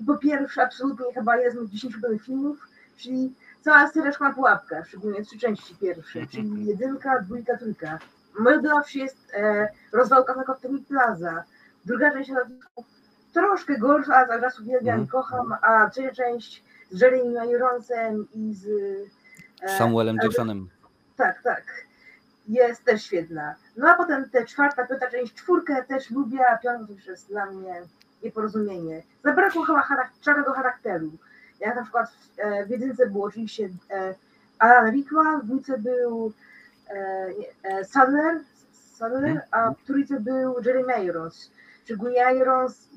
I po pierwsze, absolutnie chyba jest z moich 10 ulubionych filmów, czyli cała Sereczka na Pułapkach, szczególnie 3 części pierwsze, czyli 1, 2, 3. Moje najlepsze jest Rozwałka na Kotelni Plaza. 2. część troszkę gorsza, ale zaraz uwielbiam i kocham, a 3. część z Jeremym Ironsem i z Samuelem Jacksonem. Tak. Jest też świetna. No a potem te 4., 5. część, 4. też lubię, a 5. to już jest dla mnie nieporozumienie. Zabrakło chyba czarnego charakteru. Jak na przykład w 1. był oczywiście Alan Rickman, w 2. był Sandler, a w 3. był Jeremy Irons. Szczególnie Irons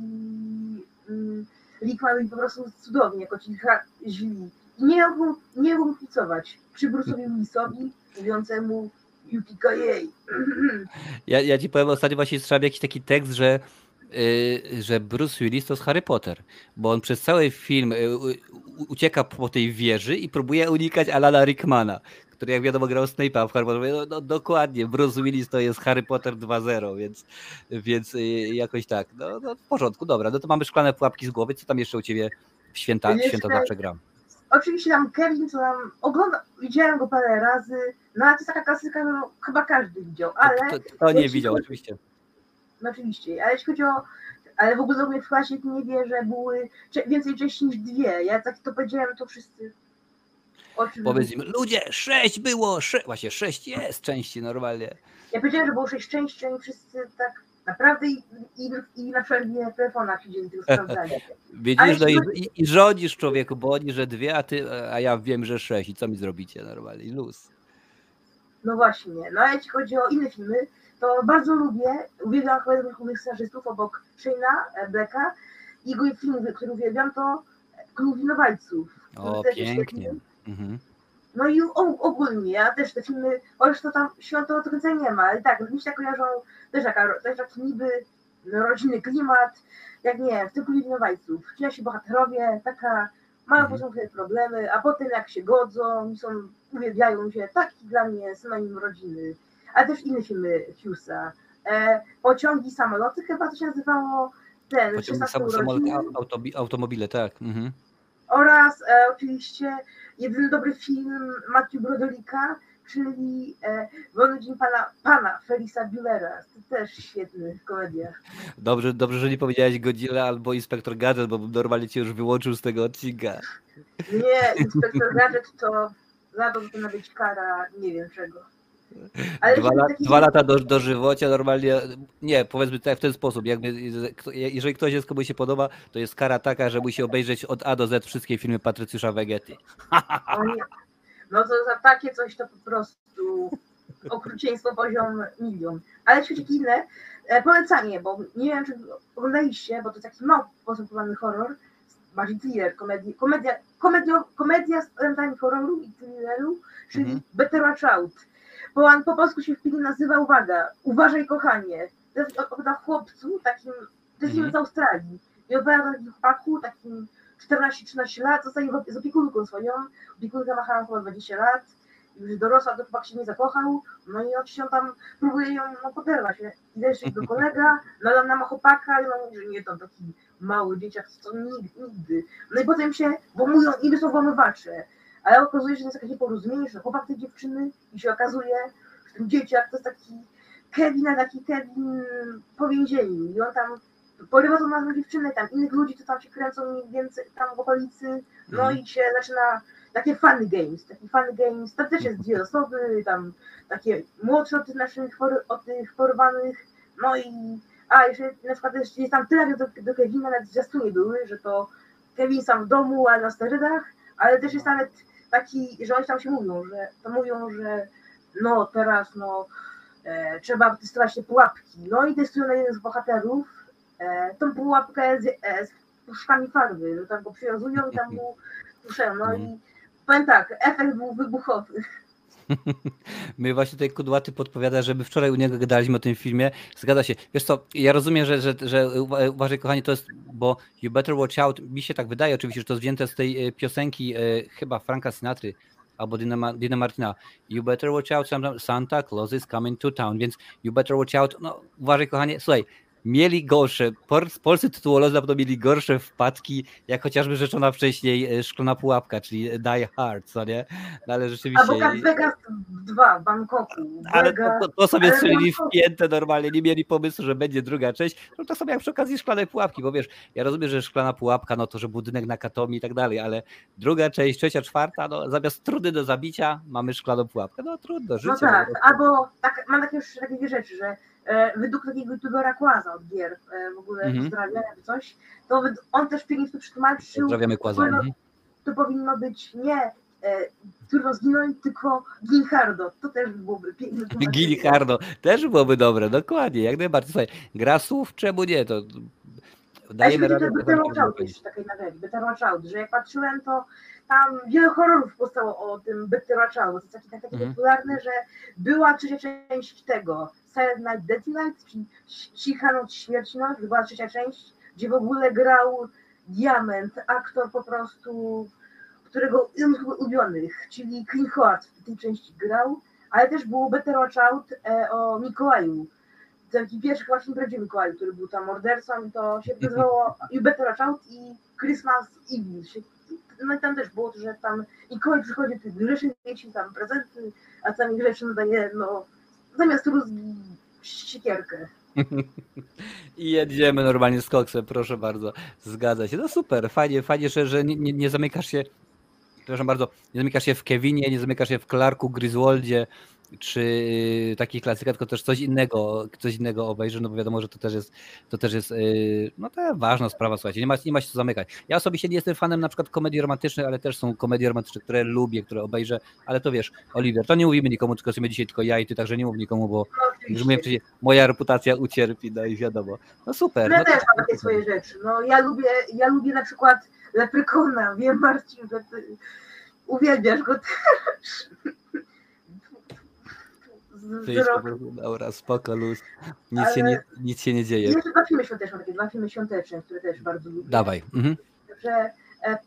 i Rickman byli po prostu cudowni, jako ci źli. I nie mogą kicować przy Bruce'owi Willisowi, mówiącemu Yukikajei. Ja ci powiem, ostatnio właśnie słyszałem jakiś taki tekst, że Bruce Willis to jest Harry Potter, bo on przez cały film ucieka po tej wieży i próbuje unikać Alana Rickmana, który jak wiadomo grał Snape'a w Harry Potterze. No dokładnie, Bruce Willis to jest Harry Potter 2.0, więc jakoś tak. No w porządku, dobra, no to mamy Szklane pułapki z głowy. Co tam jeszcze u ciebie w święta zawsze gram? Oczywiście tam Kevin, co tam ogląda, widziałem go parę razy, no ale to jest taka klasyka, no chyba każdy widział, ale... Kto nie widział, oczywiście. No oczywiście, ale jeśli chodzi o... Ale w ogóle do mnie w klasie nie wie, że były więcej części niż 2. Ja tak to powiedziałem, to wszyscy... Powiedz im, ludzie, 6 było, właśnie 6 jest części normalnie. Ja powiedziałem, że było 6 części, oni wszyscy tak naprawdę i na przerwie telefonach siedzieli tylko sprawdzali. Widzisz, no i rządzisz człowieku, bo oni, że 2, a ja wiem, że 6 i co mi zrobicie normalnie, i luz. No właśnie, no a jeśli chodzi o inne filmy, to bardzo lubię, uwielbiam Chłodnych Starzystów obok Shayna Blacka. Jego film, który uwielbiam, to Klub Winowajców. O, pięknie. No i ogólnie, ja też te filmy, chociaż to tam świąta do końca nie ma, ale tak, mi się kojarzą też taki niby rodzinny klimat, jak nie wiem, w tym Klubie Winowajców. Czyli się bohaterowie, taka mają początkowe problemy, a potem jak się godzą, uwielbiają się, taki dla mnie synonim rodziny. Ale też inne filmy Hughesa. Pociągi, samoloty chyba to się nazywało. Automobile, tak. Oraz oczywiście jedyny dobry film Matthew Broderick'a, czyli urodzin pana Felixa Büllera. To też świetny komedia. Dobrze, że nie powiedziałeś Godzilla albo Inspektor Gadżet, bo normalnie cię już wyłączył z tego odcinka. Nie, Inspektor Gadżet to za to powinna być kara nie wiem czego. Ale dwa lata dożywocia normalnie, nie, powiedzmy tak w ten sposób, jeżeli ktoś jest, komu się podoba, to jest kara taka, że musi obejrzeć od A do Z wszystkie filmy Patrycjusza Wegety. No to za takie coś to po prostu okrucieństwo poziom milion. Ale ćwiczki inne, polecam je, bo nie wiem czy oglądaliście, bo to taki mało postępowany horror, bardziej thriller, komedia z elementami horroru i thrilleru, czyli Better Watch Out. Bo on po polsku się w filmie nazywa Uważaj kochanie. To jest o chłopcu, takim, to jest z Australii. I opowiada takim chłopaku, takim 14-13 lat, zostaje z opiekunką swoją. Opiekunka ma chyba 20 lat, już dorosła, to chłopak się nie zakochał. No i oczywiście on tam próbuje ją poderwać. I jeszcze jego kolega, no ale ona ma chłopaka i on mówi, że nie, to taki mały dzieciak, co nigdy. No i potem się, bo mówią, ile są włamywacze. Ale okazuje się, że to jest takie nieporozumienie, że chłopak tej dziewczyny i się okazuje, że ten dzieciak to jest taki Kevin po więzieniu. I on tam porywa tą naszą dziewczynę, tam innych ludzi, co tam się kręcą mniej więcej tam w okolicy. No i się zaczyna takie funny games. Tam też jest dwie osoby, tam takie młodsze od tych naszych porwanych. No i jeszcze na przykład jest tam tyle do Kevina, nawet zwiastunie były, że to Kevin sam w domu, ale na sterydach. Ale też jest nawet taki, że oni tam się mówią, że no teraz trzeba testować te pułapki. No i testują na jeden z bohaterów tą pułapkę z puszkami farby. No tam go przywiązują i tam mu puszają. No i powiem tak, efekt był wybuchowy. My właśnie tutaj Kudłaty podpowiada, że my wczoraj u niego gadaliśmy o tym filmie. Zgadza się. Wiesz co, ja rozumiem, że uważaj kochanie, to jest, bo You Better Watch Out, mi się tak wydaje oczywiście, że to jest wzięte z tej piosenki chyba Franka Sinatry albo Dina Martina. You Better Watch Out, Santa Claus is coming to town, więc You Better Watch Out, no uważaj kochanie, słuchaj. Mieli gorsze, polscy tytułolodzy na pewno mieli gorsze wpadki, jak chociażby rzeczona wcześniej Szklana pułapka, czyli Die Hard, co nie? No, ale rzeczywiście... Albo Las Vegas 2 w Bangkoku. Ale to sobie strzelili w piętę normalnie, nie mieli pomysłu, że będzie druga część. No to sobie jak przy okazji Szklanej pułapki, bo wiesz, ja rozumiem, że Szklana pułapka, no to, że budynek na Katomi i tak dalej, ale druga część, trzecia, czwarta, no zamiast Trudy do zabicia mamy Szklaną pułapkę. No trudno, życie. No tak, albo tak, mam takie dwie rzeczy, że według takiego youtubera Kłaza od gier w ogóle Australia czy coś, to on też pięknie to przetłumaczył. To powinno być nie trudno zginąć, tylko Gilhardo. To też byłoby piękne. Gilhardo też byłoby dobre, dokładnie. Jak najbardziej. Słuchaj, gra słów, czemu nie? To dajemy radę. Better Watch Out jeszcze takiej nagrody. Better Watch Out, że jak patrzyłem, to tam wiele horrorów powstało o tym Better Watch Out. To jest takie popularne, że była trzecia część tego. Silent Night, Deadly Night, czyli Cicha Noc, Śmierci Noc, była trzecia część, gdzie w ogóle grał Diament, aktor po prostu, którego ulubionych, czyli Clint Howard w tej części grał, ale też było Better Watch Out o Mikołaju. Taki pierwszy właśnie prawdziwy Mikołaj, który był tam mordercą, to się nazywało i Better Watch Out i Christmas Evil. No i tam też było, że tam Mikołaj przychodzi tych grzecznych dzieci, tam prezenty, a tam grzeczny daje, no zamiast siekierkę. I jedziemy normalnie z koksem, proszę bardzo. Zgadza się. No super, fajnie, że nie zamykasz się. Przepraszam bardzo, nie zamykasz się w Kevinie, nie zamykasz się w Clarku, Griswoldzie czy takich klasykach, tylko też coś innego obejrzy, no bo wiadomo, że to też jest no to ważna sprawa, słuchajcie, nie ma się co zamykać. Ja osobiście nie jestem fanem na przykład komedii romantycznych, ale też są komedie romantyczne, które lubię, które obejrzę, ale to wiesz, Oliver, to nie mówimy nikomu, tylko sobie dzisiaj tylko ja i ty, także nie mów nikomu, bo już mówię, moja reputacja ucierpi, no i wiadomo. No super. Ja też mam takie swoje rzeczy, no ja lubię na przykład Leprykona, wiem Marcin, że ty uwielbiasz go też. Dobra, spoko, luz. Nic się nie dzieje. Jeszcze dwa filmy świąteczne, które też bardzo lubię. Dawaj. Także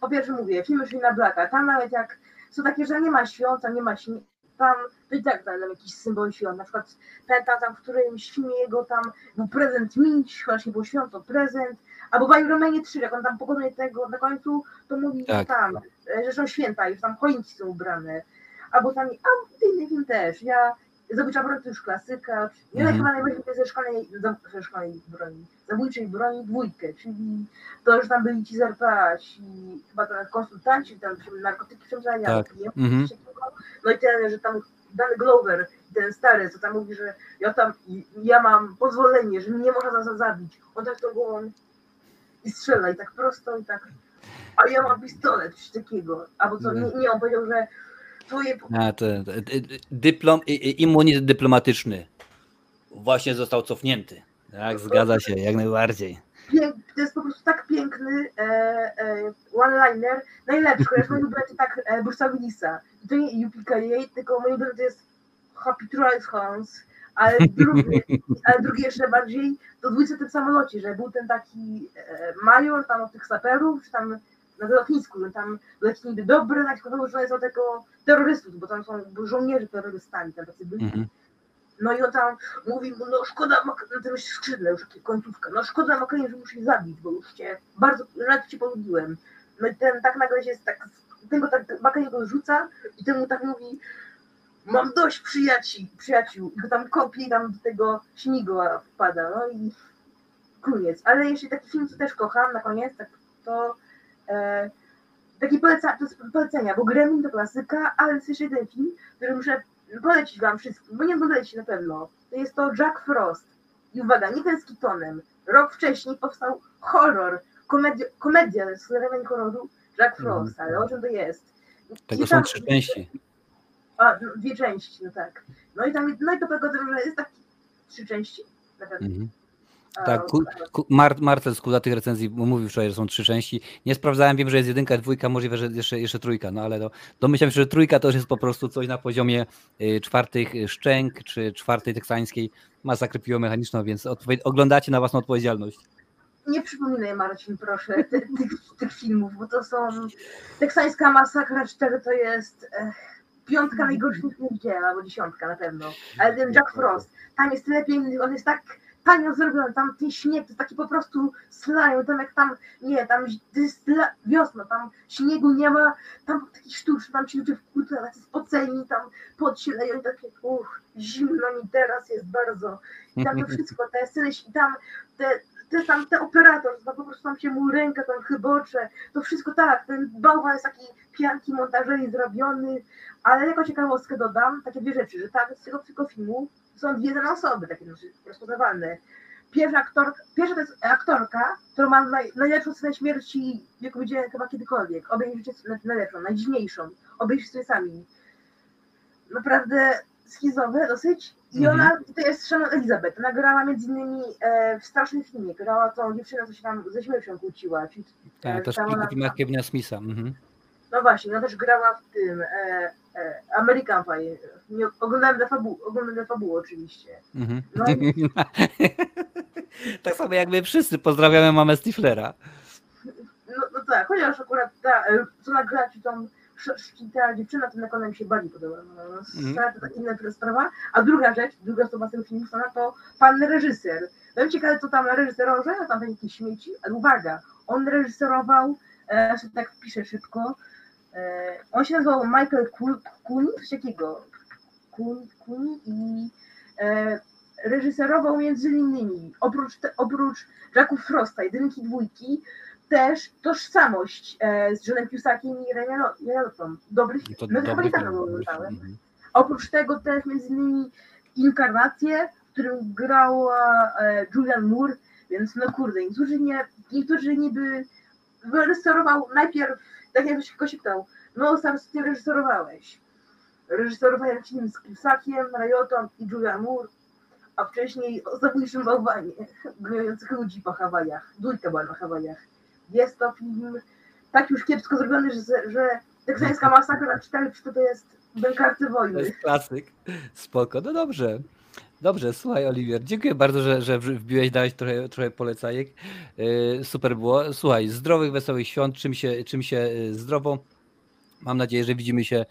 po pierwsze mówię, filmy Shina Blacka, tam nawet jak są takie, że nie ma świąt, tam nie ma świąt, tam to i tak tam jakiś symbol świąt. Na przykład pamiętam tam w którymś filmie jego tam był prezent mić, chociaż nie było święto, prezent. Albo w Iron Manie 3, jak on tam pokonuje tego na końcu, to mówi, że tam, że są święta i tam choinki są ubrane. albo tam, a tym film też, ja Zabójcza broń to już klasyka, ja chyba najbardziej lubię ze szkolnej broni, Zabójczej broni dwójkę, czyli to, już tam byli ci zarpaci, chyba to konsultanci, tam narkotyki przemycali, tak. No i ten, że tam Dan Glover, ten stary, co tam mówi, że ja mam pozwolenie, że mnie można zabić, on tak tą głową i strzela, i tak prosto, i tak, a ja mam pistolet, coś takiego, albo co, nie, on powiedział, że immunitet dyplomatyczny właśnie został cofnięty. Tak, zgadza się, jak najbardziej. To jest po prostu tak piękny one-liner, najlepszy, chociaż mój brat tak Bruce'a Willisa. To nie UPKJ, tylko mój brat jest Happy Trolls Hans, ale drugi jeszcze bardziej do dwójce w samolocie, że był ten taki major tam od tych saperów, czy tam na lotnisku, że tam leci niby dobre, tak tylko że są tego terrorystów, bo tam są żołnierze terrorystami, tam tacy byli. No i on tam mówi mu, no szkoda, na tym skrzydle już końcówka, no szkoda Makrein, że muszę ich zabić, bo już cię bardzo, nawet cię polubiłem. No i ten tak nagle się tak, tego tak Makrein go rzuca i temu tak mówi, mam dość przyjaciół, i go tam kopie i tam do tego śmigła wpada, no i koniec. Ale jeśli taki film, co też kocham na koniec, tak to takie polecenia, bo Gremlin to klasyka, ale jest jeszcze jeden film, który muszę polecić wam wszystkim, bo nie oglądaliście na pewno. To jest to Jack Frost. I uwaga, nie ten z Keatonem. Rok wcześniej powstał horror, komedia z elementami horroru Jack Frost, ale o czym to jest? Tego są 3 części. A, 2 części, no tak. No i tam, no i to pogodzę, że jest taki 3 części na pewno. Tak, Martel z kudatych recenzji mówił wczoraj, że są 3 części. Nie sprawdzałem, wiem, że jest 1, 2, możliwe, że jeszcze 3, no ale domyślam się, że 3 to już jest po prostu coś na poziomie 4 Szczęk czy 4 teksańskiej masakry piłomechaniczną, więc oglądacie na własną odpowiedzialność. Nie przypominaj, Marcin, proszę, tych filmów, bo to są... Teksańska masakra 4 to jest... 5 najgorszych nie widziałem, albo 10 na pewno. Ale ten Jack Frost, tam jest tyle pięknych, on jest tak... Tanio zrobione, tam ten śnieg, to jest taki po prostu slajd, tam jak tam, nie, tam jest wiosna, tam śniegu nie ma, tam taki sztuczny, tam ci ludzie w kutlach, spoceni, tam pot się leją i takie, zimno mi teraz jest bardzo. I tam to wszystko, te sceny, i tam ten operator, to po prostu tam się mu ręka, tam chybocze, to wszystko tak, ten bałwan jest taki pianki montażerii zrobiony, ale jako ciekawostkę dodam, takie 2 rzeczy, że tak, z tego tylko filmu, są 1 osoby takie rozpoznawalne. Pierwsza to jest aktorka, która ma najlepszą scenę śmierci, jak widziałem chyba kiedykolwiek. Obejrzyjcie najlepszą, najdziwniejszą. Obejrzyjcie sobie sami. Naprawdę schizowe dosyć. I ona to jest Shannon Elizabeth. Ona grała m.in. w strasznym filmie. Grała tą dziewczynę, co się tam ze śmiercią kłóciła. Tak, też filmach Kevina Smitha. No właśnie, ona też grała w tym American Pie. Nie, oglądałem dla fabuły oczywiście. No i... tak samo jak my wszyscy pozdrawiamy mamę Stiflera. No tak, chociaż akurat ta, co nagrała ci tam ta dziewczyna, to na końcu mi się bardziej podoba. To inna sprawa. A druga osoba z tym filmu to pan reżyser. No i ciekawe, co tam reżyserowałem, że tam jakieś śmieci, ale uwaga, on reżyserował, tak piszę szybko, on się nazywał Michael Cooney, coś takiego. I reżyserował między innymi, oprócz Jacków Frosta, 1, 2, też Tożsamość z Johnem Cusackiem i Reynoldsem. Dobry film. No to chyba tak oglądałem. Oprócz tego też między innymi Inkarnację, w którym grała Julianne Moore, więc no kurde, niektórzy niby wyreżyserował najpierw, tak jak się pytał, no sam z tym reżyserowałeś. Reżyserowałem film z Cusakiem, Rayotą i Julianne Moore, a wcześniej o Zabójczym bałwanie grających ludzi po Hawajach. 2 była na Hawajach. Jest to film tak już kiepsko zrobiony, że teksańska masakra 4 to jest bękarty wojny. To jest klasyk. Spoko, no dobrze. Dobrze, słuchaj, Oliwier, dziękuję bardzo, że wbiłeś, dałeś trochę polecajek. Super było. Słuchaj, zdrowych, wesołych świąt, czym się zdrowo. Mam nadzieję, że widzimy się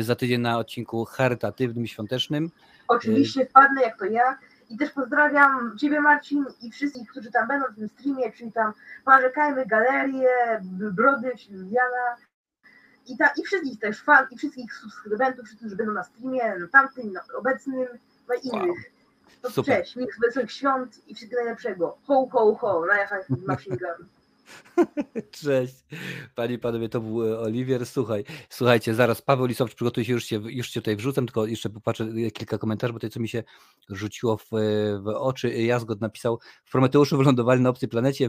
za tydzień na odcinku charytatywnym, świątecznym. Oczywiście wpadnę jak to ja. I też pozdrawiam ciebie, Marcin, i wszystkich, którzy tam będą w tym streamie, czyli tam Narzekajmy, Galerię, Brody, Jana I wszystkich też fan, i wszystkich subskrybentów, wszyscy, którzy będą na streamie, no tamtym, no obecnym, no i innych. To super. Cześć, miłych wesołych świąt i wszystkiego najlepszego. Ho, ho, ho, na jachach machine gun. Cześć. Panie i panowie, to był Oliwier. Słuchajcie, zaraz Paweł Lisowicz przygotuje się, już się tutaj wrzucam, tylko jeszcze popatrzę kilka komentarzy, bo to co mi się rzuciło w oczy. Jazgot napisał, w Prometeuszu wylądowali na obcej planecie,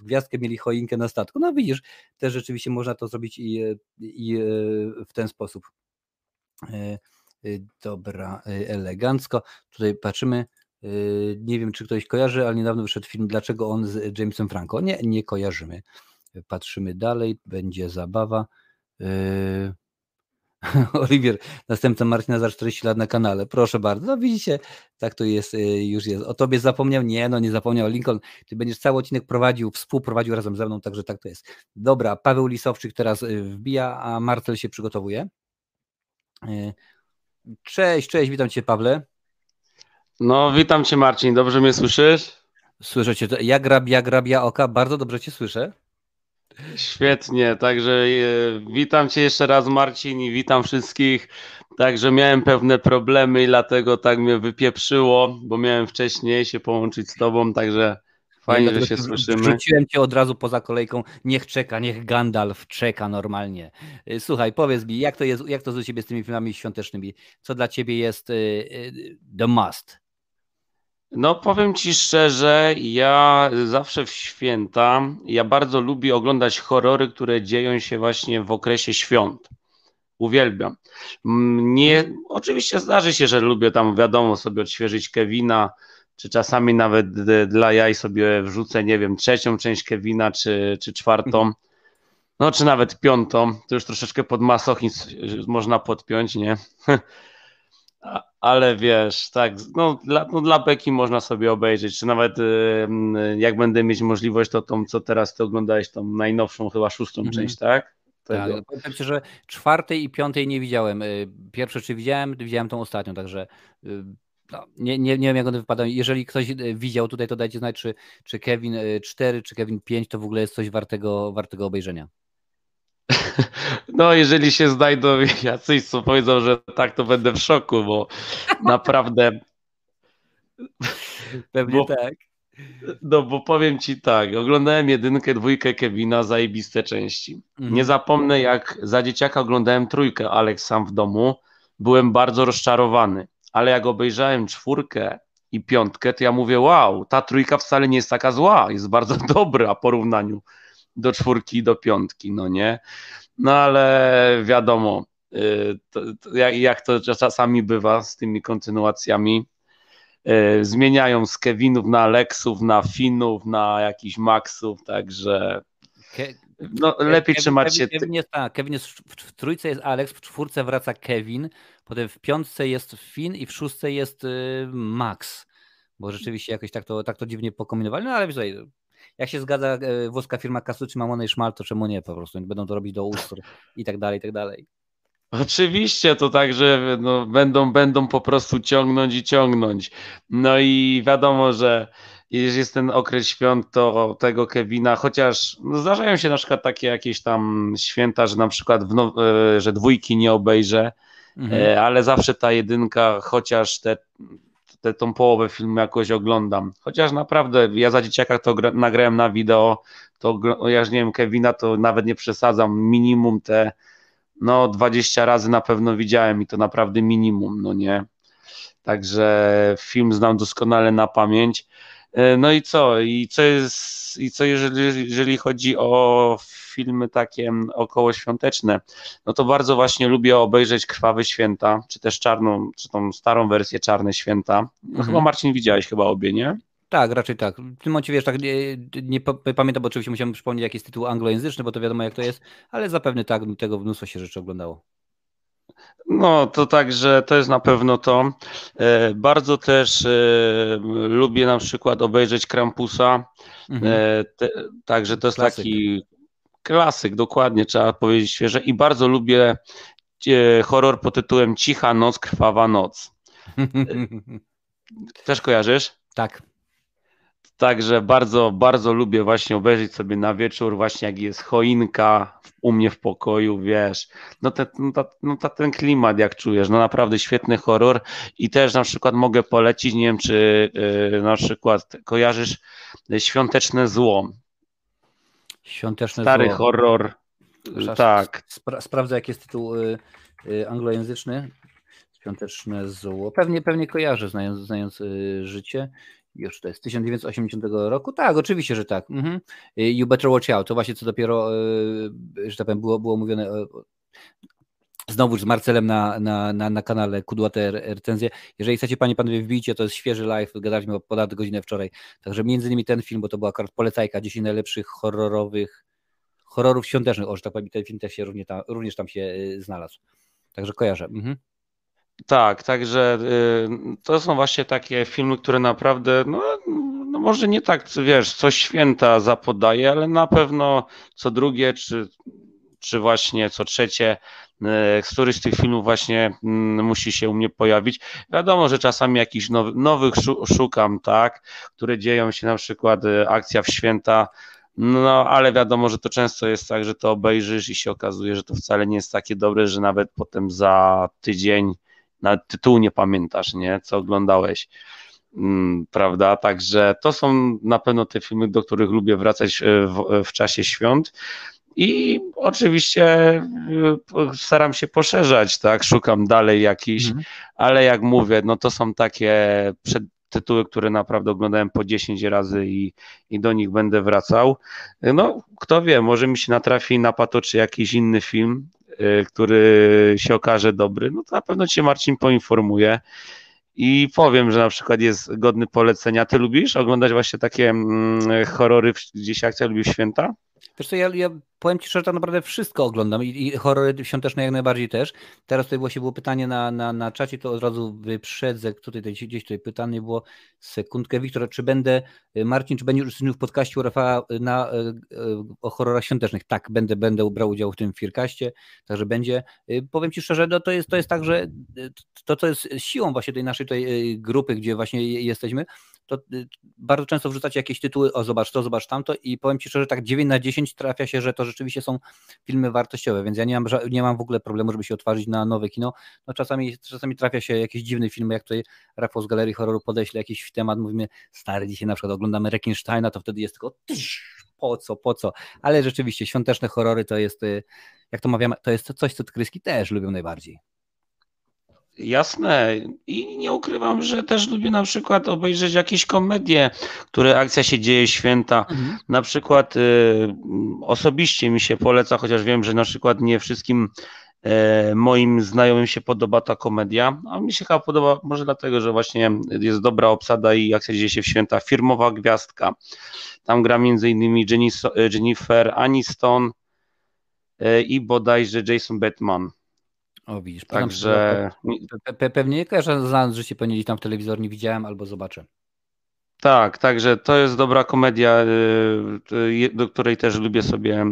w gwiazdkę mieli choinkę na statku. No widzisz, też rzeczywiście można to zrobić i w ten sposób. Dobra, elegancko. Tutaj patrzymy. Nie wiem, czy ktoś kojarzy, ale niedawno wyszedł film Dlaczego on z Jamesem Franco? Nie, nie kojarzymy. Patrzymy dalej, będzie zabawa. Oliwier, następca Marcina za 40 lat na kanale. Proszę bardzo. No widzicie, tak to jest, już jest. O tobie zapomniał? Nie, no nie zapomniał. Lincoln, ty będziesz cały odcinek współprowadził razem ze mną, także tak to jest. Dobra, Paweł Lisowczyk teraz wbija, a Marcel się przygotowuje. Cześć, witam cię, Pawle. No, witam cię, Marcin. Dobrze mnie słyszysz? Słyszę cię. Ja grabia oka. Bardzo dobrze cię słyszę. Świetnie. Także witam cię jeszcze raz, Marcin, i witam wszystkich. Także miałem pewne problemy i dlatego tak mnie wypieprzyło, bo miałem wcześniej się połączyć z tobą, także fajnie, że się słyszymy. Wrzuciłem cię od razu poza kolejką. Niech czeka, niech Gandalf czeka normalnie. Słuchaj, powiedz mi, jak to z u ciebie z tymi filmami świątecznymi? Co dla ciebie jest the must? No powiem ci szczerze, ja zawsze w święta, ja bardzo lubię oglądać horrory, które dzieją się właśnie w okresie świąt. Uwielbiam. Oczywiście zdarzy się, że lubię tam, wiadomo, sobie odświeżyć Kevina, czy czasami nawet dla jaj sobie wrzucę, nie wiem, trzecią część Kevina, czy czwartą, no czy nawet piątą, to już troszeczkę pod masochizm można podpiąć, nie? Ale wiesz, tak, no dla beki można sobie obejrzeć, czy nawet jak będę mieć możliwość, to tą, co teraz ty oglądałeś, tą najnowszą, chyba szóstą część, tak? Tak, powiem ci, że czwartej i piątej nie widziałem. Pierwsze czy widziałem tą ostatnią, także no, nie wiem, jak one wypadają. Jeżeli ktoś widział tutaj, to dajcie znać, czy Kevin 4, czy Kevin 5 to w ogóle jest coś wartego obejrzenia. No, jeżeli się znajdą jacyś, co powiedzą, że tak, to będę w szoku, bo naprawdę... Pewnie tak. No, bo powiem ci tak, oglądałem 1, 2 Kevina, zajebiste części. Nie zapomnę, jak za dzieciaka oglądałem 3, Alex sam w domu, byłem bardzo rozczarowany. Ale jak obejrzałem 4 i 5, to ja mówię, wow, ta 3 wcale nie jest taka zła, jest bardzo dobra w porównaniu do 4 i do 5, no nie? No ale wiadomo, jak to czasami bywa z tymi kontynuacjami, zmieniają z Kevinów na Alexów, na Finów, na jakichś Maxów, także... No, lepiej trzymać się. Kevin jest w 3 jest Alex, w 4 wraca Kevin, potem w 5 jest Finn i w 6 jest Max. Bo rzeczywiście jakoś tak to dziwnie pokombinowali. No ale wiesz, jak się zgadza włoska firma Kasu czy Mamona i Szmal, to czemu nie po prostu? Będą to robić do ustrój i tak dalej, i tak dalej. Oczywiście, to tak, że no, będą po prostu ciągnąć. No i wiadomo, że jeżeli jest ten okres świąt, to tego Kevina, chociaż no, zdarzają się na przykład takie jakieś tam święta, że na przykład że 2 nie obejrzę, ale zawsze ta 1, chociaż tą połowę filmu jakoś oglądam. Chociaż naprawdę, ja za dzieciaka to nagrałem na wideo, to ja już nie wiem, Kevina to nawet nie przesadzam, minimum te 20 razy na pewno widziałem i to naprawdę minimum, no nie? Także film znam doskonale na pamięć. No i co? Jeżeli chodzi o filmy takie okołoświąteczne, no to bardzo właśnie lubię obejrzeć Krwawe Święta, czy też Czarną, czy tą starą wersję Czarne Święta. Chyba Marcin widziałeś obie, nie? Tak, raczej tak. W tym momencie wiesz, tak nie pamiętam, bo oczywiście musiałem przypomnieć, jaki jest tytuł anglojęzyczny, bo to wiadomo jak to jest, ale zapewne tak, tego mnóstwo się rzeczy oglądało. No to także to jest na pewno to. Bardzo też lubię na przykład obejrzeć Krampusa. Także to jest taki klasyk, dokładnie trzeba powiedzieć świeże. I bardzo lubię horror pod tytułem Cicha noc, krwawa noc. Też kojarzysz? Tak. Także bardzo, bardzo lubię właśnie obejrzeć sobie na wieczór, właśnie jak jest choinka u mnie w pokoju, wiesz, ten klimat jak czujesz, no naprawdę świetny horror. I też na przykład mogę polecić, nie wiem czy na przykład kojarzysz Świąteczne Zło. Świąteczne Stary Zło. Horror. Szasz, tak. Sprawdzę jaki jest tytuł anglojęzyczny. Świąteczne Zło. Pewnie kojarzę, znając życie. Już to jest 1980 roku? Tak, oczywiście, że tak. Mhm. You Better Watch Out. To właśnie co dopiero, że tak powiem, było mówione znowu z Marcelem na kanale Kudłate Recenzje. Jeżeli chcecie, panie i panowie, wbijcie, to jest świeży live. Gadaliśmy ponad godzinę wczoraj. Także między innymi ten film, bo to była akurat polecajka 10 najlepszych horrorów świątecznych. O, że tak powiem, ten film też się również tam się znalazł. Także kojarzę. Mhm. Tak, także to są właśnie takie filmy, które naprawdę, no może nie tak, wiesz, co święta zapodaje, ale na pewno co drugie, czy właśnie co trzecie, któryś z tych filmów właśnie musi się u mnie pojawić. Wiadomo, że czasami jakichś nowych szukam, tak, które dzieją się na przykład akcja w święta, no ale wiadomo, że to często jest tak, że to obejrzysz i się okazuje, że to wcale nie jest takie dobre, że nawet potem za tydzień nawet tytułu nie pamiętasz, nie? Co oglądałeś, prawda? Także to są na pewno te filmy, do których lubię wracać w czasie świąt i oczywiście staram się poszerzać, tak? Szukam dalej jakichś, ale jak mówię, no to są takie tytuły, które naprawdę oglądałem po 10 razy i do nich będę wracał. No, kto wie, może mi się natrafi na Pato czy jakiś inny film, który się okaże dobry, no to na pewno cię Marcin poinformuje i powiem, że na przykład jest godny polecenia. Ty lubisz oglądać właśnie takie horrory, gdzieś akcja lubi święta? Wiesz co, ja powiem ci szczerze, tak naprawdę wszystko oglądam i horrory świąteczne jak najbardziej też. Teraz tutaj właśnie było pytanie na czacie, to od razu wyprzedzę, gdzieś tutaj pytanie było, sekundkę, Wiktor, Marcin, czy będzie uczestniczył w podcaście u Rafała o horrorach świątecznych? Tak, będę brał udział w tym firkaście, także będzie. Powiem ci szczerze, no to jest tak, że to co jest siłą właśnie tej naszej tej grupy, gdzie właśnie jesteśmy, to bardzo często wrzucacie jakieś tytuły, o zobacz to, zobacz tamto i powiem ci szczerze, tak 9 na 10 trafia się, że to rzeczywiście są filmy wartościowe, więc ja nie mam w ogóle problemu, żeby się otworzyć na nowe kino. No czasami trafia się jakieś dziwne filmy, jak tutaj Rafał z Galerii Horroru podeśle jakiś temat, mówimy, stary, dzisiaj na przykład oglądamy Rekinsteina, to wtedy jest tylko po co, ale rzeczywiście świąteczne horrory to jest, jak to mawiamy, to jest coś, co tygryski też lubią najbardziej. Jasne i nie ukrywam, że też lubię na przykład obejrzeć jakieś komedie, które akcja się dzieje święta, na przykład osobiście mi się poleca, chociaż wiem, że na przykład nie wszystkim moim znajomym się podoba ta komedia, a mi się chyba podoba może dlatego, że właśnie jest dobra obsada i akcja dzieje się w święta, Firmowa Gwiazdka, tam gra m.in. Jennifer Aniston i bodajże Jason Bateman. O, widzisz, także pewnie nie kojarzę, znając życie, pewnie gdzieś tam w telewizorni widziałem albo zobaczę. Tak, także to jest dobra komedia, do której też lubię sobie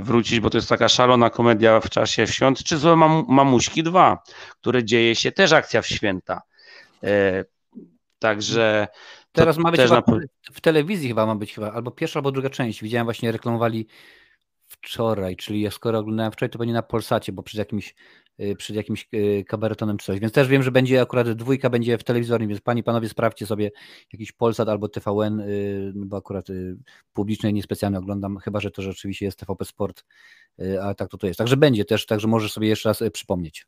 wrócić, bo to jest taka szalona komedia w czasie świąt, czy Złe Mamuśki 2, które dzieje się też akcja w święta. Także teraz ma być w telewizji chyba ma być albo pierwsza, albo druga część. Widziałem właśnie, reklamowali wczoraj, czyli ja skoro oglądałem wczoraj, to pewnie na Polsacie, bo przed jakimś kabaretonem czy coś, więc też wiem, że będzie akurat dwójka, będzie w telewizorze, więc panie i panowie sprawdźcie sobie jakiś Polsat albo TVN, bo akurat publicznej niespecjalnie oglądam, chyba że to rzeczywiście jest TVP Sport, a tak to jest, także będzie też, także możesz sobie jeszcze raz przypomnieć.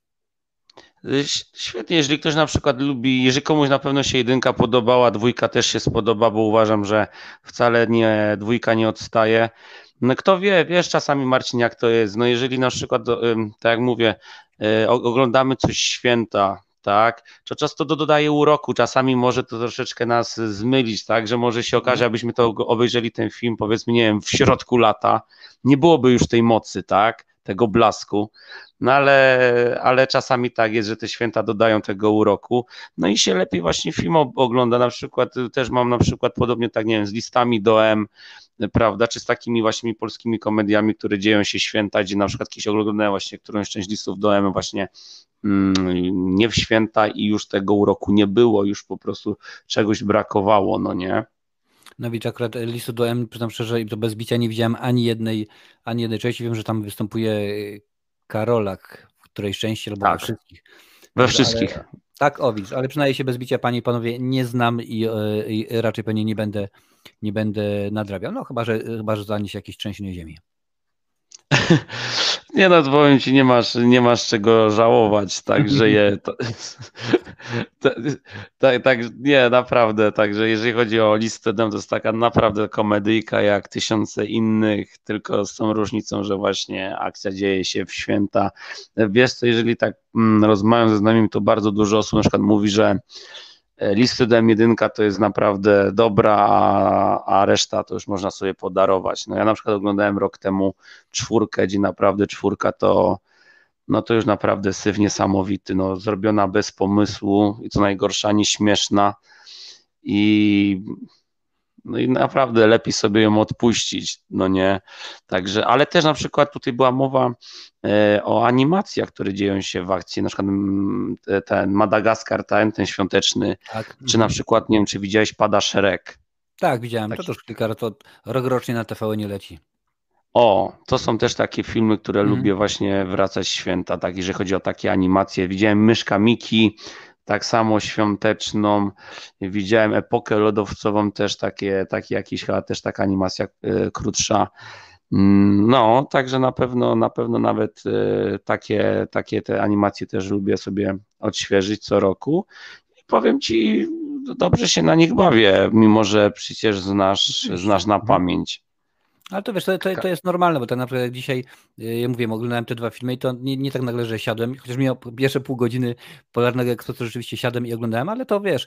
Świetnie, jeżeli ktoś na przykład lubi, jeżeli komuś na pewno się jedynka podobała, dwójka też się spodoba, bo uważam, że wcale nie, dwójka nie odstaje. No kto wie, wiesz czasami Marcin jak to jest, no jeżeli na przykład, tak jak mówię, oglądamy coś święta, tak, to często to dodaje uroku, czasami może to troszeczkę nas zmylić, tak, że może się okaże, abyśmy to obejrzeli ten film, powiedzmy, nie wiem, w środku lata, nie byłoby już tej mocy, tak, tego blasku, no ale czasami tak jest, że te święta dodają tego uroku, no i się lepiej właśnie film ogląda, na przykład też mam na przykład podobnie tak, nie wiem, z Listami do M, prawda, czy z takimi właśnie polskimi komediami, które dzieją się święta, gdzie na przykład kiedyś oglądałem właśnie którąś część Listów do M właśnie nie w święta i już tego uroku nie było, już po prostu czegoś brakowało, no nie? Nowicz akurat listu do M, przyznam szczerze, i to bez bicia nie widziałem ani jednej części. Wiem, że tam występuje Karolak w którejś części albo tak. We wszystkich. We wszystkich. Ale, tak, Owicz, ale przynajmniej się bez bicia, panie i panowie, nie znam i raczej pewnie nie będę nadrabiał. No chyba że zdanie się jakieś trzęsienie ziemi. Nie, no powiem ci, nie masz czego żałować, także nie, naprawdę, także jeżeli chodzi o listę, to jest taka naprawdę komedyjka jak tysiące innych, tylko z tą różnicą, że właśnie akcja dzieje się w święta. Wiesz co, jeżeli tak rozmawiam ze znajomymi, to bardzo dużo osób na przykład mówi, że listy do M1 to jest naprawdę dobra, a reszta to już można sobie podarować. No ja na przykład oglądałem rok temu czwórkę, gdzie naprawdę czwórka to już naprawdę syf niesamowity, no zrobiona bez pomysłu i co najgorsza nieśmieszna i naprawdę lepiej sobie ją odpuścić, no nie, także, ale też na przykład tutaj była mowa o animacjach, które dzieją się w akcji, na przykład ten Madagaskar, ten świąteczny, tak. Czy na przykład, nie wiem, czy widziałeś Pada szereg? Tak, widziałem, taki... to też kilka razy, rokrocznie na TVN nie leci. O, to są też takie filmy, które lubię właśnie wracać święta, tak, jeżeli chodzi o takie animacje. Widziałem Myszka Miki, tak samo świąteczną, widziałem Epokę lodowcową, też takie jakieś, chyba też taka animacja krótsza. No, także na pewno nawet takie te animacje też lubię sobie odświeżyć co roku. I powiem ci, dobrze się na nich bawię, mimo że przecież znasz na pamięć. Ale to wiesz, to jest normalne, bo tak na przykład dzisiaj, ja mówię, oglądałem te dwa filmy i to nie tak nagle, że siadłem, chociaż miałem pierwsze pół godziny Polarnego Ekspresu, rzeczywiście siadłem i oglądałem, ale to wiesz,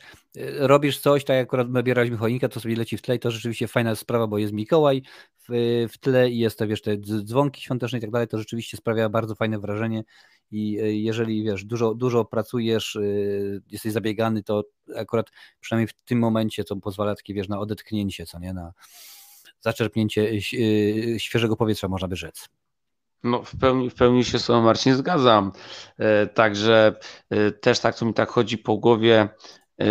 robisz coś, tak jak akurat nabieraliśmy choinkę, to sobie leci w tle i to rzeczywiście fajna sprawa, bo jest Mikołaj w tle i jest to, wiesz, te dzwonki świąteczne i tak dalej, to rzeczywiście sprawia bardzo fajne wrażenie i jeżeli, wiesz, dużo pracujesz, jesteś zabiegany, to akurat przynajmniej w tym momencie to pozwala takie, wiesz, na odetchnięcie, co nie, na... zaczerpnięcie świeżego powietrza, można by rzec. No w pełni się z tobą, Marcin, zgadzam. Także też tak to mi tak chodzi po głowie,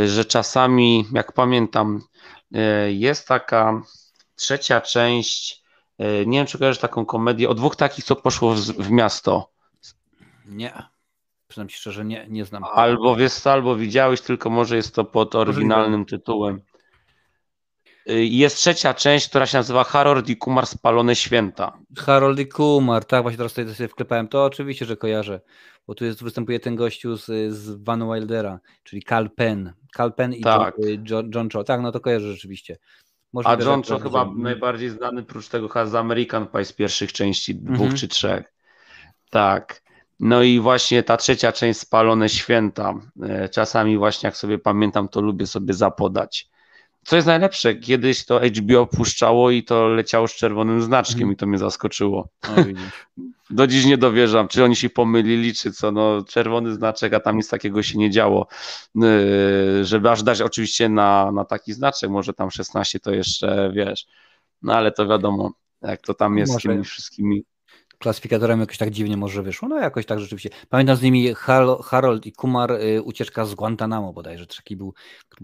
że czasami, jak pamiętam, jest taka trzecia część, nie wiem, czy kojarzysz taką komedię, o dwóch takich, co poszło w miasto. Nie. Przyznam ci szczerze, nie znam. Albo wiesz co, albo widziałeś, tylko może jest to pod oryginalnym tytułem. Jest trzecia część, która się nazywa Harold i Kumar Spalone Święta. Harold i Kumar, tak, właśnie teraz sobie wklepałem. To oczywiście, że kojarzę, bo tu występuje ten gościu z Van Wildera, czyli Cal Penn. Cal Penn i tak. John Cho. Tak, no to kojarzę rzeczywiście. Może John Cho chyba najbardziej znany, prócz tego z American Pie z pierwszych części, dwóch czy trzech. Tak. No i właśnie ta trzecia część, Spalone Święta. Czasami właśnie, jak sobie pamiętam, to lubię sobie zapodać. Co jest najlepsze, kiedyś to HBO puszczało i to leciało z czerwonym znaczkiem i to mnie zaskoczyło. Do dziś nie dowierzam, czy oni się pomylili, czy co, no czerwony znaczek, a tam nic takiego się nie działo. Żeby aż dać oczywiście na taki znaczek, może tam 16 to jeszcze, wiesz, no ale to wiadomo, jak to tam jest może z tymi wszystkimi. Klasyfikatorem jakoś tak dziwnie może wyszło, no jakoś tak rzeczywiście. Pamiętam z nimi Harold i Kumar, ucieczka z Guantanamo bodajże, taki był...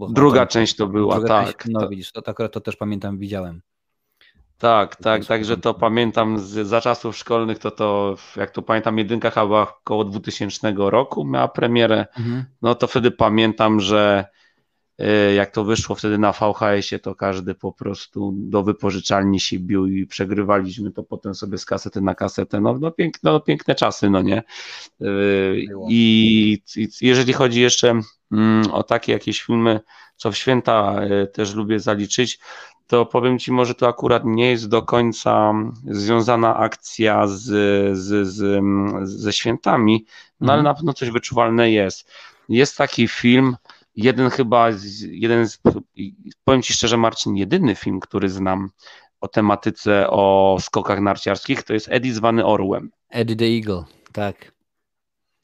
Druga część to była, tak. Część, no widzisz, to akurat to też pamiętam, widziałem. Tak, także to pamiętam za czasów szkolnych, to jak to pamiętam, jedynka chyba około 2000 roku miała premierę, no to wtedy pamiętam, że jak to wyszło wtedy na VHS-ie, to każdy po prostu do wypożyczalni się bił i przegrywaliśmy to potem sobie z kasety na kasetę. No piękne czasy, no nie? I jeżeli chodzi jeszcze o takie jakieś filmy, co w święta też lubię zaliczyć, to powiem ci, może to akurat nie jest do końca związana akcja ze świętami, no ale na pewno coś wyczuwalne jest. Jest taki film, powiem ci szczerze, Marcin, jedyny film, który znam o tematyce o skokach narciarskich, to jest Eddie zwany Orłem. Eddie the Eagle, tak.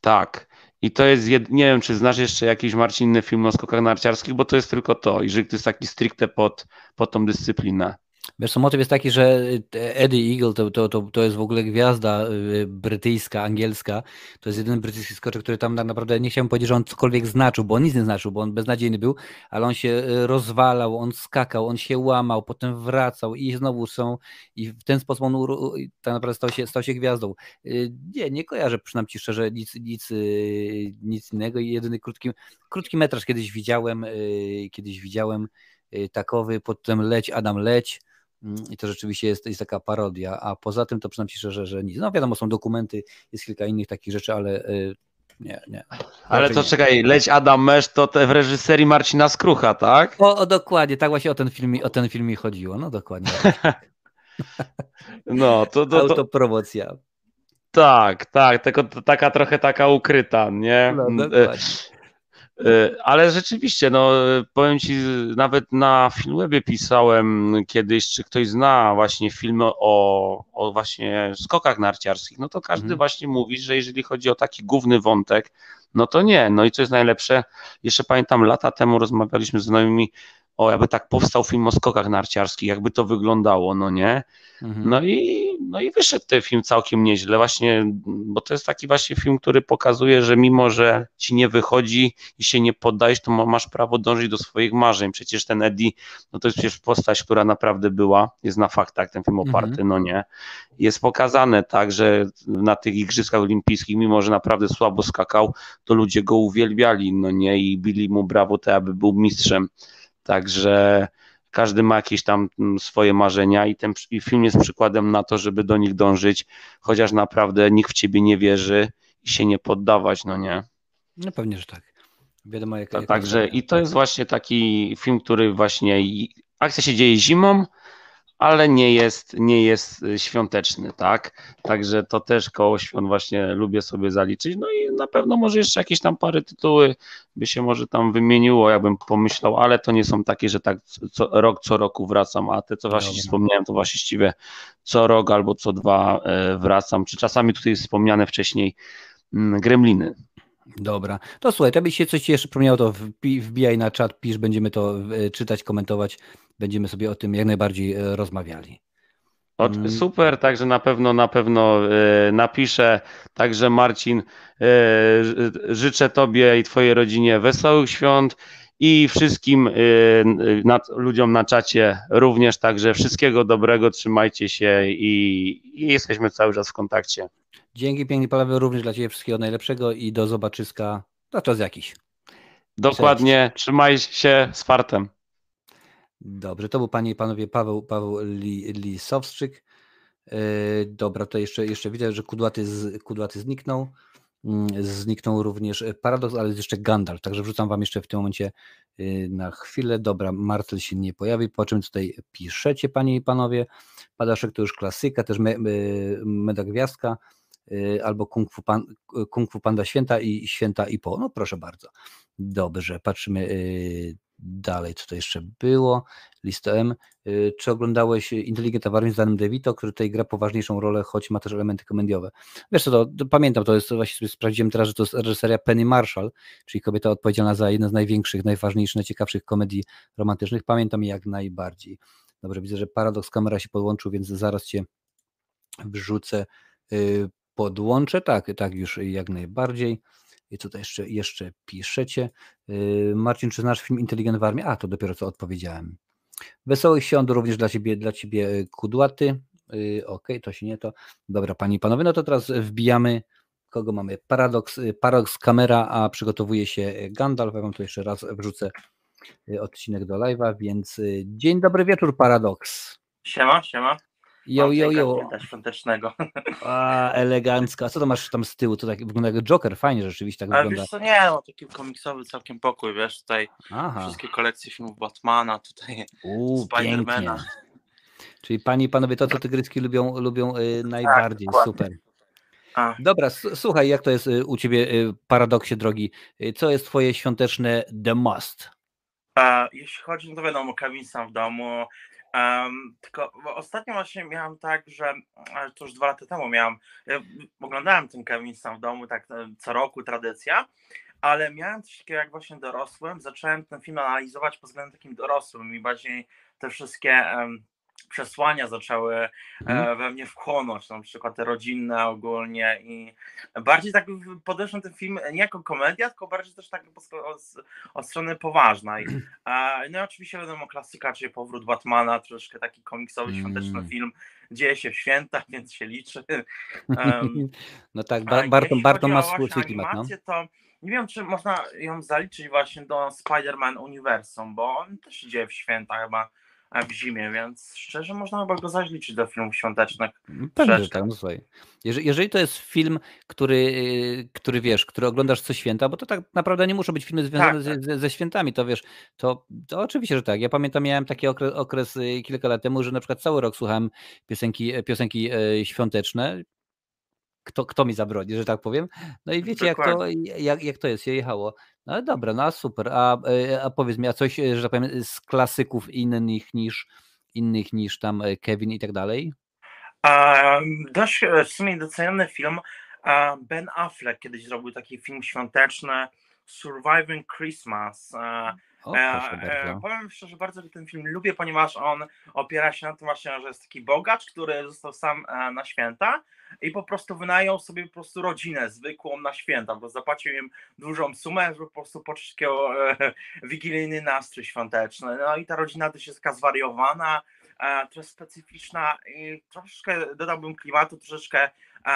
Tak. I to jest, nie wiem, czy znasz jeszcze jakiś, Marcin, inny film o skokach narciarskich, bo to jest tylko to, jeżeli to jest taki stricte pod tą dyscyplinę. Wiesz co, motyw jest taki, że Eddie Eagle to jest w ogóle gwiazda brytyjska, angielska. To jest jeden brytyjski skoczek, który tam tak naprawdę, nie chciałem powiedzieć, że on cokolwiek znaczył, bo on nic nie znaczył, bo on beznadziejny był, ale on się rozwalał, on skakał, on się łamał, potem wracał i znowu są i w ten sposób on tak naprawdę stał się gwiazdą. Nie kojarzę przynajmniej szczerze nic innego i jedyny krótki metraż kiedyś widziałem takowy, potem Adam Leć i to rzeczywiście jest taka parodia, a poza tym to przynajmniej szczerze, że nic. No wiadomo, są dokumenty, jest kilka innych takich rzeczy, ale nie. Ale to nie. Czekaj, Leć Adam Mesz to te w reżyserii Marcina Skrucha, tak? O dokładnie, tak właśnie o ten film mi chodziło, no dokładnie. No, to autopromocja. Tak, tylko taka trochę ukryta, nie? No, dokładnie. Ale rzeczywiście, no powiem ci, nawet na Filmwebie pisałem kiedyś, czy ktoś zna właśnie filmy o właśnie skokach narciarskich, no to każdy właśnie mówi, że jeżeli chodzi o taki główny wątek, no to nie. No i co jest najlepsze, jeszcze pamiętam lata temu rozmawialiśmy z znajomymi, jakby tak powstał film o skokach narciarskich, jakby to wyglądało, no nie? No i wyszedł ten film całkiem nieźle właśnie, bo to jest taki właśnie film, który pokazuje, że mimo, że ci nie wychodzi i się nie poddajesz, to masz prawo dążyć do swoich marzeń. Przecież ten Eddie, no to jest przecież postać, która naprawdę była, jest na faktach ten film oparty, no nie? Jest pokazane tak, że na tych Igrzyskach Olimpijskich, mimo, że naprawdę słabo skakał, to ludzie go uwielbiali, no nie? I bili mu brawo, to aby był mistrzem. Także każdy ma jakieś tam swoje marzenia i ten film jest przykładem na to, żeby do nich dążyć, chociaż naprawdę nikt w ciebie nie wierzy i się nie poddawać, no nie? No pewnie, że tak. Wiadomo, jak także i to jest właśnie taki film, który właśnie akcja się dzieje zimą, ale nie jest świąteczny, tak? Także to też koło świąt właśnie lubię sobie zaliczyć. No i na pewno może jeszcze jakieś tam parę tytuły by się może tam wymieniło, jakbym pomyślał, ale to nie są takie, że tak co roku wracam, a te co właśnie ci wspomniałem, to właściwie co rok albo co dwa wracam, czy czasami tutaj wspomniane wcześniej Gremliny. Dobra, to słuchaj, to by się coś jeszcze przypomniało, to wbijaj na czat, pisz, będziemy to czytać, komentować, będziemy sobie o tym jak najbardziej rozmawiali. Super, także na pewno napiszę, także Marcin, życzę Tobie i Twojej rodzinie wesołych świąt i wszystkim ludziom na czacie również, także wszystkiego dobrego, trzymajcie się i jesteśmy cały czas w kontakcie. Dzięki pięknie, Paweł, również dla Ciebie wszystkiego najlepszego i do zobaczyska na czas jakiś. Dokładnie, cześć. Trzymaj się z fartem. Dobrze, to był panie i panowie Paweł Lisowczyk. Dobra, to jeszcze widzę, że kudłaty zniknął. Zniknął również Paradoks, ale jest jeszcze Gandalf, także wrzucam wam jeszcze w tym momencie na chwilę. Dobra, Marcel się nie pojawi, po czym tutaj piszecie, panie i panowie. Padaszek to już klasyka, też Meda Gwiazdka, albo Kung Fu Panda Święta i po. No proszę bardzo. Dobrze, patrzymy dalej, co to jeszcze było. Listo M. Czy oglądałeś Inteligenta w Armii z Danem DeVito, który tutaj gra poważniejszą rolę, choć ma też elementy komediowe? Wiesz co, to pamiętam, to jest właśnie sobie sprawdziłem teraz, że to jest reżyseria Penny Marshall, czyli kobieta odpowiedzialna za jedną z największych, najważniejszych, najciekawszych komedii romantycznych. Pamiętam jak najbardziej. Dobrze, widzę, że Paradoks kamera się podłączył, więc zaraz cię wrzucę, podłączę. Tak już jak najbardziej. I tutaj jeszcze piszecie. Marcin, czy znasz film Inteligent w Armii? A, to dopiero co odpowiedziałem. Wesołych świąt również dla ciebie Kudłaty. Okej, to się nie to. Dobra, panie i panowie, no to teraz wbijamy, kogo mamy? Paradoks kamera, a przygotowuje się Gandalf. Ja wam tu jeszcze raz wrzucę odcinek do live'a, więc dzień dobry wieczór, Paradoks. Siema. Jo. Świątecznego. A, elegancka. A co to masz tam z tyłu? To tak wygląda jak Joker, fajnie rzeczywiście tak ale wygląda. Ale wiesz co, nie, no taki komiksowy całkiem pokój, wiesz, tutaj wszystkie kolekcje filmów Batmana, tutaj Spidermana. Pięknie. Czyli panie i panowie, to co tygryski lubią najbardziej, tak, super. Dobra, słuchaj, jak to jest u ciebie, Paradoksie drogi, co jest twoje świąteczne the must? Jeśli chodzi, no to wiadomo, Kevin sam w domu. Tylko ostatnio właśnie miałem tak, że to już 2 lata temu oglądałem ten Kevin Sam w domu, tak co roku tradycja, ale miałem coś takiego, jak właśnie dorosłem, zacząłem ten film analizować pod względem takim dorosłym i bardziej te wszystkie przesłania zaczęły we mnie wchłonąć, na przykład te rodzinne ogólnie, i bardziej tak podeszłem ten film nie jako komedia, tylko bardziej też tak od strony poważnej. No i oczywiście wiadomo klasyka, czyli Powrót Batmana, troszkę taki komiksowy, świąteczny film, dzieje się w świętach, więc się liczy. No tak, Barton ma swój klimat. No. To nie wiem, czy można ją zaliczyć właśnie do Spider-Man Uniwersum, bo on też się dzieje w świętach chyba, a w zimie, więc szczerze można chyba go zaliczyć do filmów świątecznych. Pewnie, tak, no słuchaj. Jeżeli to jest film, który wiesz, który oglądasz co święta, bo to tak naprawdę nie muszą być filmy związane ze świętami, to wiesz, to oczywiście, że tak. Ja pamiętam, miałem taki okres kilka lat temu, że na przykład cały rok słuchałem piosenki świąteczne. Kto mi zabroni, że tak powiem? No i wiecie, jak to jest, się jechało. No dobra, no super. A powiedz mi, a coś, że tak powiem, z klasyków innych niż tam Kevin i tak dalej? Dość w sumie doceniony film. Ben Affleck kiedyś zrobił taki film świąteczny, Surviving Christmas. Powiem szczerze, bardzo że ten film lubię, ponieważ on opiera się na tym właśnie, że jest taki bogacz, który został sam na święta i po prostu wynajął sobie po prostu rodzinę zwykłą na święta, bo zapłacił im dużą sumę, żeby po prostu poczuć wigilijny nastrój świąteczny. No i ta rodzina też jest taka zwariowana, trochę specyficzna i troszeczkę dodałbym klimatu, troszeczkę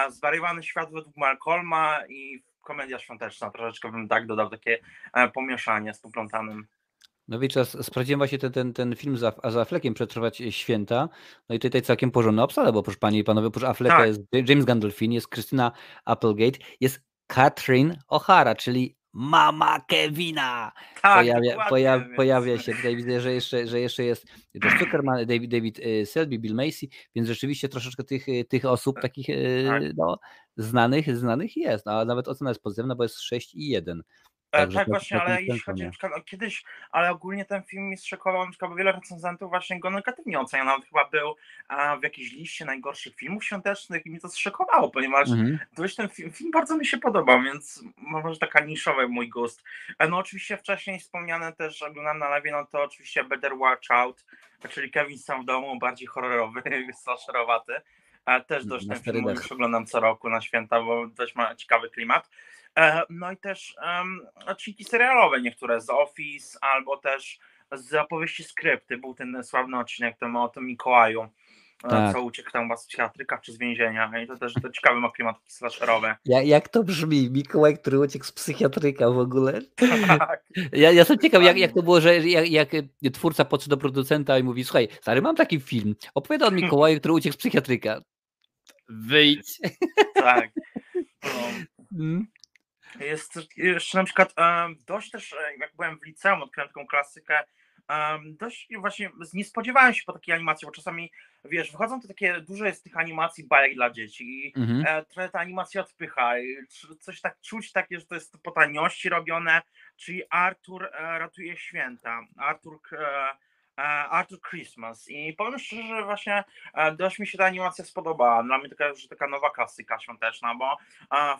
zwariowany świat według Malcolma i komedia świąteczna, troszeczkę bym tak dodał, takie pomieszanie z poplątanym. No wiecie, sprawdziłem właśnie ten film z Affleckiem, Przetrwać święta, no i tutaj całkiem porządna obsada, bo proszę panie i panowie, oprócz Afflecka jest James Gandolfini, jest Christina Applegate, jest Catherine O'Hara, czyli mama Kevina! Tak, pojawia się tutaj, widzę, że jeszcze jest Josh Zuckerman, David Selby, Bill Macy, więc rzeczywiście troszeczkę tych osób takich no, znanych jest, a nawet ocena jest pozytywna, bo jest 6,1. Tak właśnie, ale jeśli chodzi o kiedyś, ale ogólnie ten film mi zszokował, bo wiele recenzentów właśnie go negatywnie ocenia, nawet chyba był w jakiejś liście najgorszych filmów świątecznych i mnie to zszokowało, ponieważ ten film bardzo mi się podobał, więc może taka niszowy mój gust. No oczywiście wcześniej wspomniane też, że oglądam na lewie, no to oczywiście Better Watch Out, czyli Kevin sam w domu, bardziej horrorowy, slasherowaty. Też dość ten film już oglądam co roku na święta, bo dość ma ciekawy klimat. No i też odcinki serialowe niektóre z Office albo też z opowieści Skrypty. Był ten sławny odcinek o tym Mikołaju, co uciekł tam was w psychiatrykach czy z więzienia. I to też to ciekawy ma klimat slasherowy. Jak to brzmi? Mikołaj, który uciekł z psychiatryka w ogóle? Tak. Ja jestem ciekaw, jak to było, że jak twórca podszedł do producenta i mówi: słuchaj, stary, mam taki film. Opowiada o Mikołaju, który uciekł z psychiatryka. Wyjdź. Tak. No. Jest jeszcze na przykład dość też, jak byłem w liceum, odkryłem taką klasykę, dość właśnie nie spodziewałem się po takiej animacji, bo czasami wiesz, wychodzą to takie, dużo jest tych animacji bajek dla dzieci i trochę ta animacja odpycha, i coś tak czuć takie, że to jest po taniości robione, czyli Arthur ratuje święta, Arthur Christmas, i powiem szczerze, że właśnie dość mi się ta animacja spodobała, dla mnie taka nowa klasyka świąteczna, bo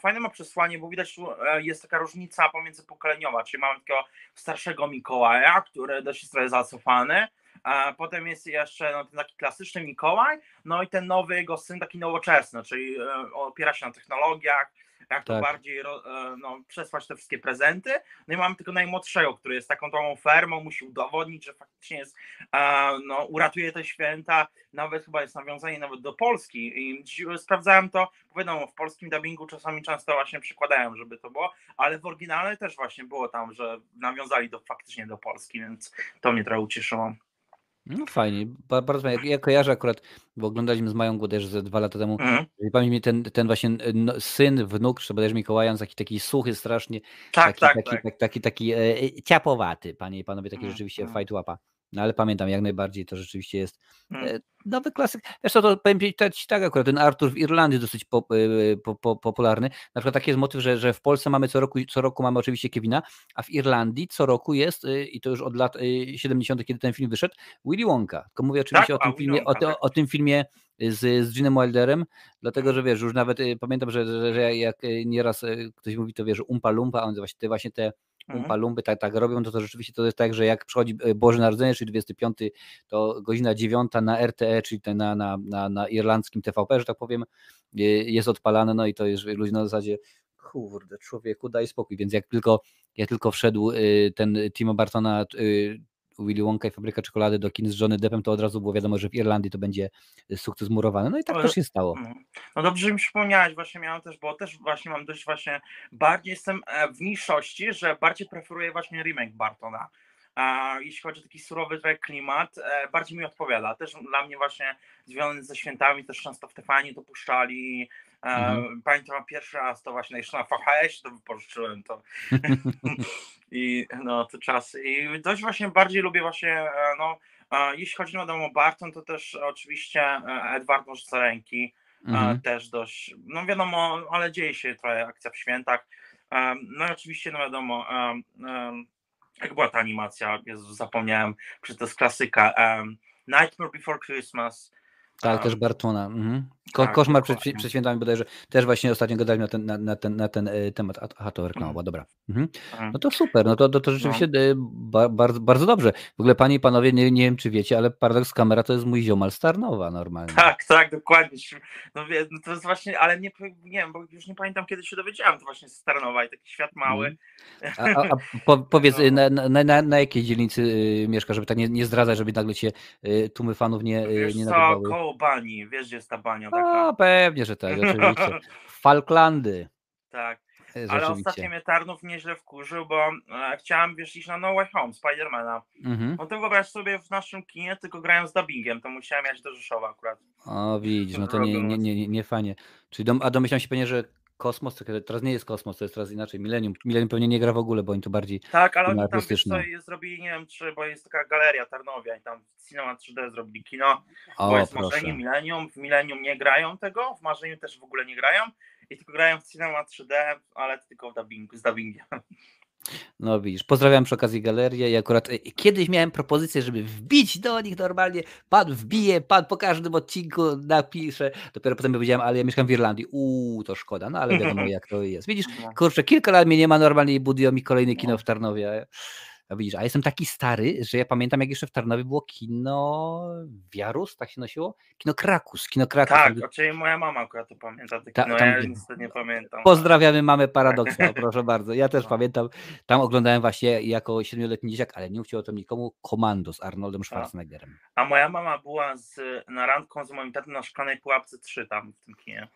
fajne ma przesłanie, bo widać tu jest taka różnica pomiędzypokoleniowa, czyli mamy takiego starszego Mikołaja, który dość jest trochę zacofany, potem jest jeszcze ten taki klasyczny Mikołaj, no i ten nowy jego syn, taki nowoczesny, czyli opiera się na technologiach, to bardziej przesłać te wszystkie prezenty. No i mamy tego najmłodszego, który jest taką tą fermą, musi udowodnić, że faktycznie jest, uratuje te święta, nawet chyba jest nawiązanie nawet do Polski i sprawdzałem to, wiadomo, w polskim dubbingu czasami często właśnie przykładają, żeby to było, ale w oryginale też właśnie było tam, że nawiązali faktycznie do Polski, więc to mnie trochę ucieszyło. No fajnie, bardzo fajnie. Ja kojarzę akurat, bo oglądaliśmy z Mają Głoderz ze 2 lata temu, i pamiętam mi ten właśnie syn, wnuk, czy bodajże Mikołajan, taki suchy strasznie, taki ciapowaty, panie i panowie, taki rzeczywiście fight łapa. No ale pamiętam, jak najbardziej to rzeczywiście jest nowy klasyk. Zresztą to powiem tak akurat, ten Arthur w Irlandii dosyć popularny. Na przykład taki jest motyw, że w Polsce mamy co roku mamy oczywiście Kevina, a w Irlandii co roku jest, i to już od lat 70., kiedy ten film wyszedł, Willy Wonka. Tylko mówię oczywiście o tym filmie z Ginem Wilderem, dlatego, że wiesz, już nawet pamiętam, że jak nieraz ktoś mówi, to wiesz, Umpa Lumpa, a on właśnie te Lumpy tak robią, to rzeczywiście to jest tak, że jak przychodzi Boże Narodzenie, czyli 25, to godzina 9 na RTE, czyli na irlandzkim TVP, że tak powiem, jest odpalane, no i to jest ludzie na zasadzie, kurde, człowieku, daj spokój, więc jak tylko wszedł ten Timo Bartona, Willy Wonka i Fabryka Czekolady do kin z Johnny Deppem, to od razu było wiadomo, że w Irlandii to będzie sukces murowany. No i tak też się stało. No dobrze, że mi przypomniałeś, właśnie miałem też, bo też właśnie mam dość właśnie, bardziej jestem w mniejszości, że bardziej preferuję właśnie remake Bartona. Jeśli chodzi o taki surowy klimat, bardziej mi odpowiada. Też dla mnie właśnie związany ze świętami, też często w Tefanie to puszczali. Pamiętam pierwszy raz to właśnie jeszcze na VHS to wypożyczyłem to. I no to czas. I dość właśnie bardziej lubię właśnie, no jeśli chodzi o Barton, to też oczywiście Edward Nóż z ręki też dość, no wiadomo, ale dzieje się trochę akcja w świętach. No i oczywiście, no wiadomo, jak była ta animacja, Jezu, zapomniałem, czy to jest klasyka, Nightmare Before Christmas. Tak, też Bartona. Koszmar przed świętami bodajże. Też właśnie ostatnio gadałem na ten temat. Aha, to reklama była, dobra. No to super, no to rzeczywiście bardzo, bardzo dobrze. W ogóle panie i panowie, nie wiem czy wiecie, ale Paradoks Kamera to jest mój ziomal z Tarnowa normalnie. Tak, dokładnie. No, to jest właśnie, ale nie wiem, bo już nie pamiętam kiedy się dowiedziałem, to właśnie z Tarnowa i taki świat mały. Powiedz, na jakiej dzielnicy mieszkasz, żeby tak nie zdradzać, żeby nagle cię tłumy fanów nie nagrywały. Koło Bani, wiesz gdzie jest ta bania taka? Pewnie, że tak, oczywiście. Falklandy. Tak, ale ostatnio mnie Tarnów nieźle wkurzył, bo chciałem, wiesz, iść na No Way Home, Spidermana. No to wyobraź sobie, w naszym kinie tylko grają z dubbingiem, to musiałem jechać do Rzeszowa akurat. O widzisz, no to nie fajnie. Czyli domyślam się pewnie, że Kosmos, to teraz nie jest Kosmos, to jest teraz inaczej, Millennium. Millennium pewnie nie gra w ogóle, bo oni to bardziej. Tak, ale oni tam sobie zrobili, nie wiem czy, bo jest taka galeria Tarnowia i tam Cinema 3D zrobili kino, bo jest Marzenie, Millennium, w Millennium nie grają tego, w Marzeniu też w ogóle nie grają i tylko grają w Cinema 3D, ale tylko w dubbingu, z dubbingiem. No widzisz, pozdrawiam przy okazji galerię i akurat kiedyś miałem propozycję, żeby wbić do nich normalnie, pan wbije, pan po każdym odcinku napisze, dopiero potem powiedziałem, ale ja mieszkam w Irlandii, to szkoda, no ale wiadomo jak to jest, widzisz, kurczę, kilka lat mnie nie ma normalnie i budują mi kolejne kino w Tarnowie, a widzisz, a jestem taki stary, że ja pamiętam jak jeszcze w Tarnowie było kino Wiarus, tak się nosiło? Kino Krakus. Tak, oczywiście moja mama akurat to pamięta, ja niestety nie pamiętam. Pozdrawiamy mamę Paradoksa, proszę bardzo, ja też pamiętam, tam oglądałem właśnie jako 7-letni dzieciak, ale nie chciał o tym nikomu, Komando z Arnoldem Schwarzeneggerem. A moja mama była na randką z moim tatą na Szklanej Pułapce 3 tam w tym kinie.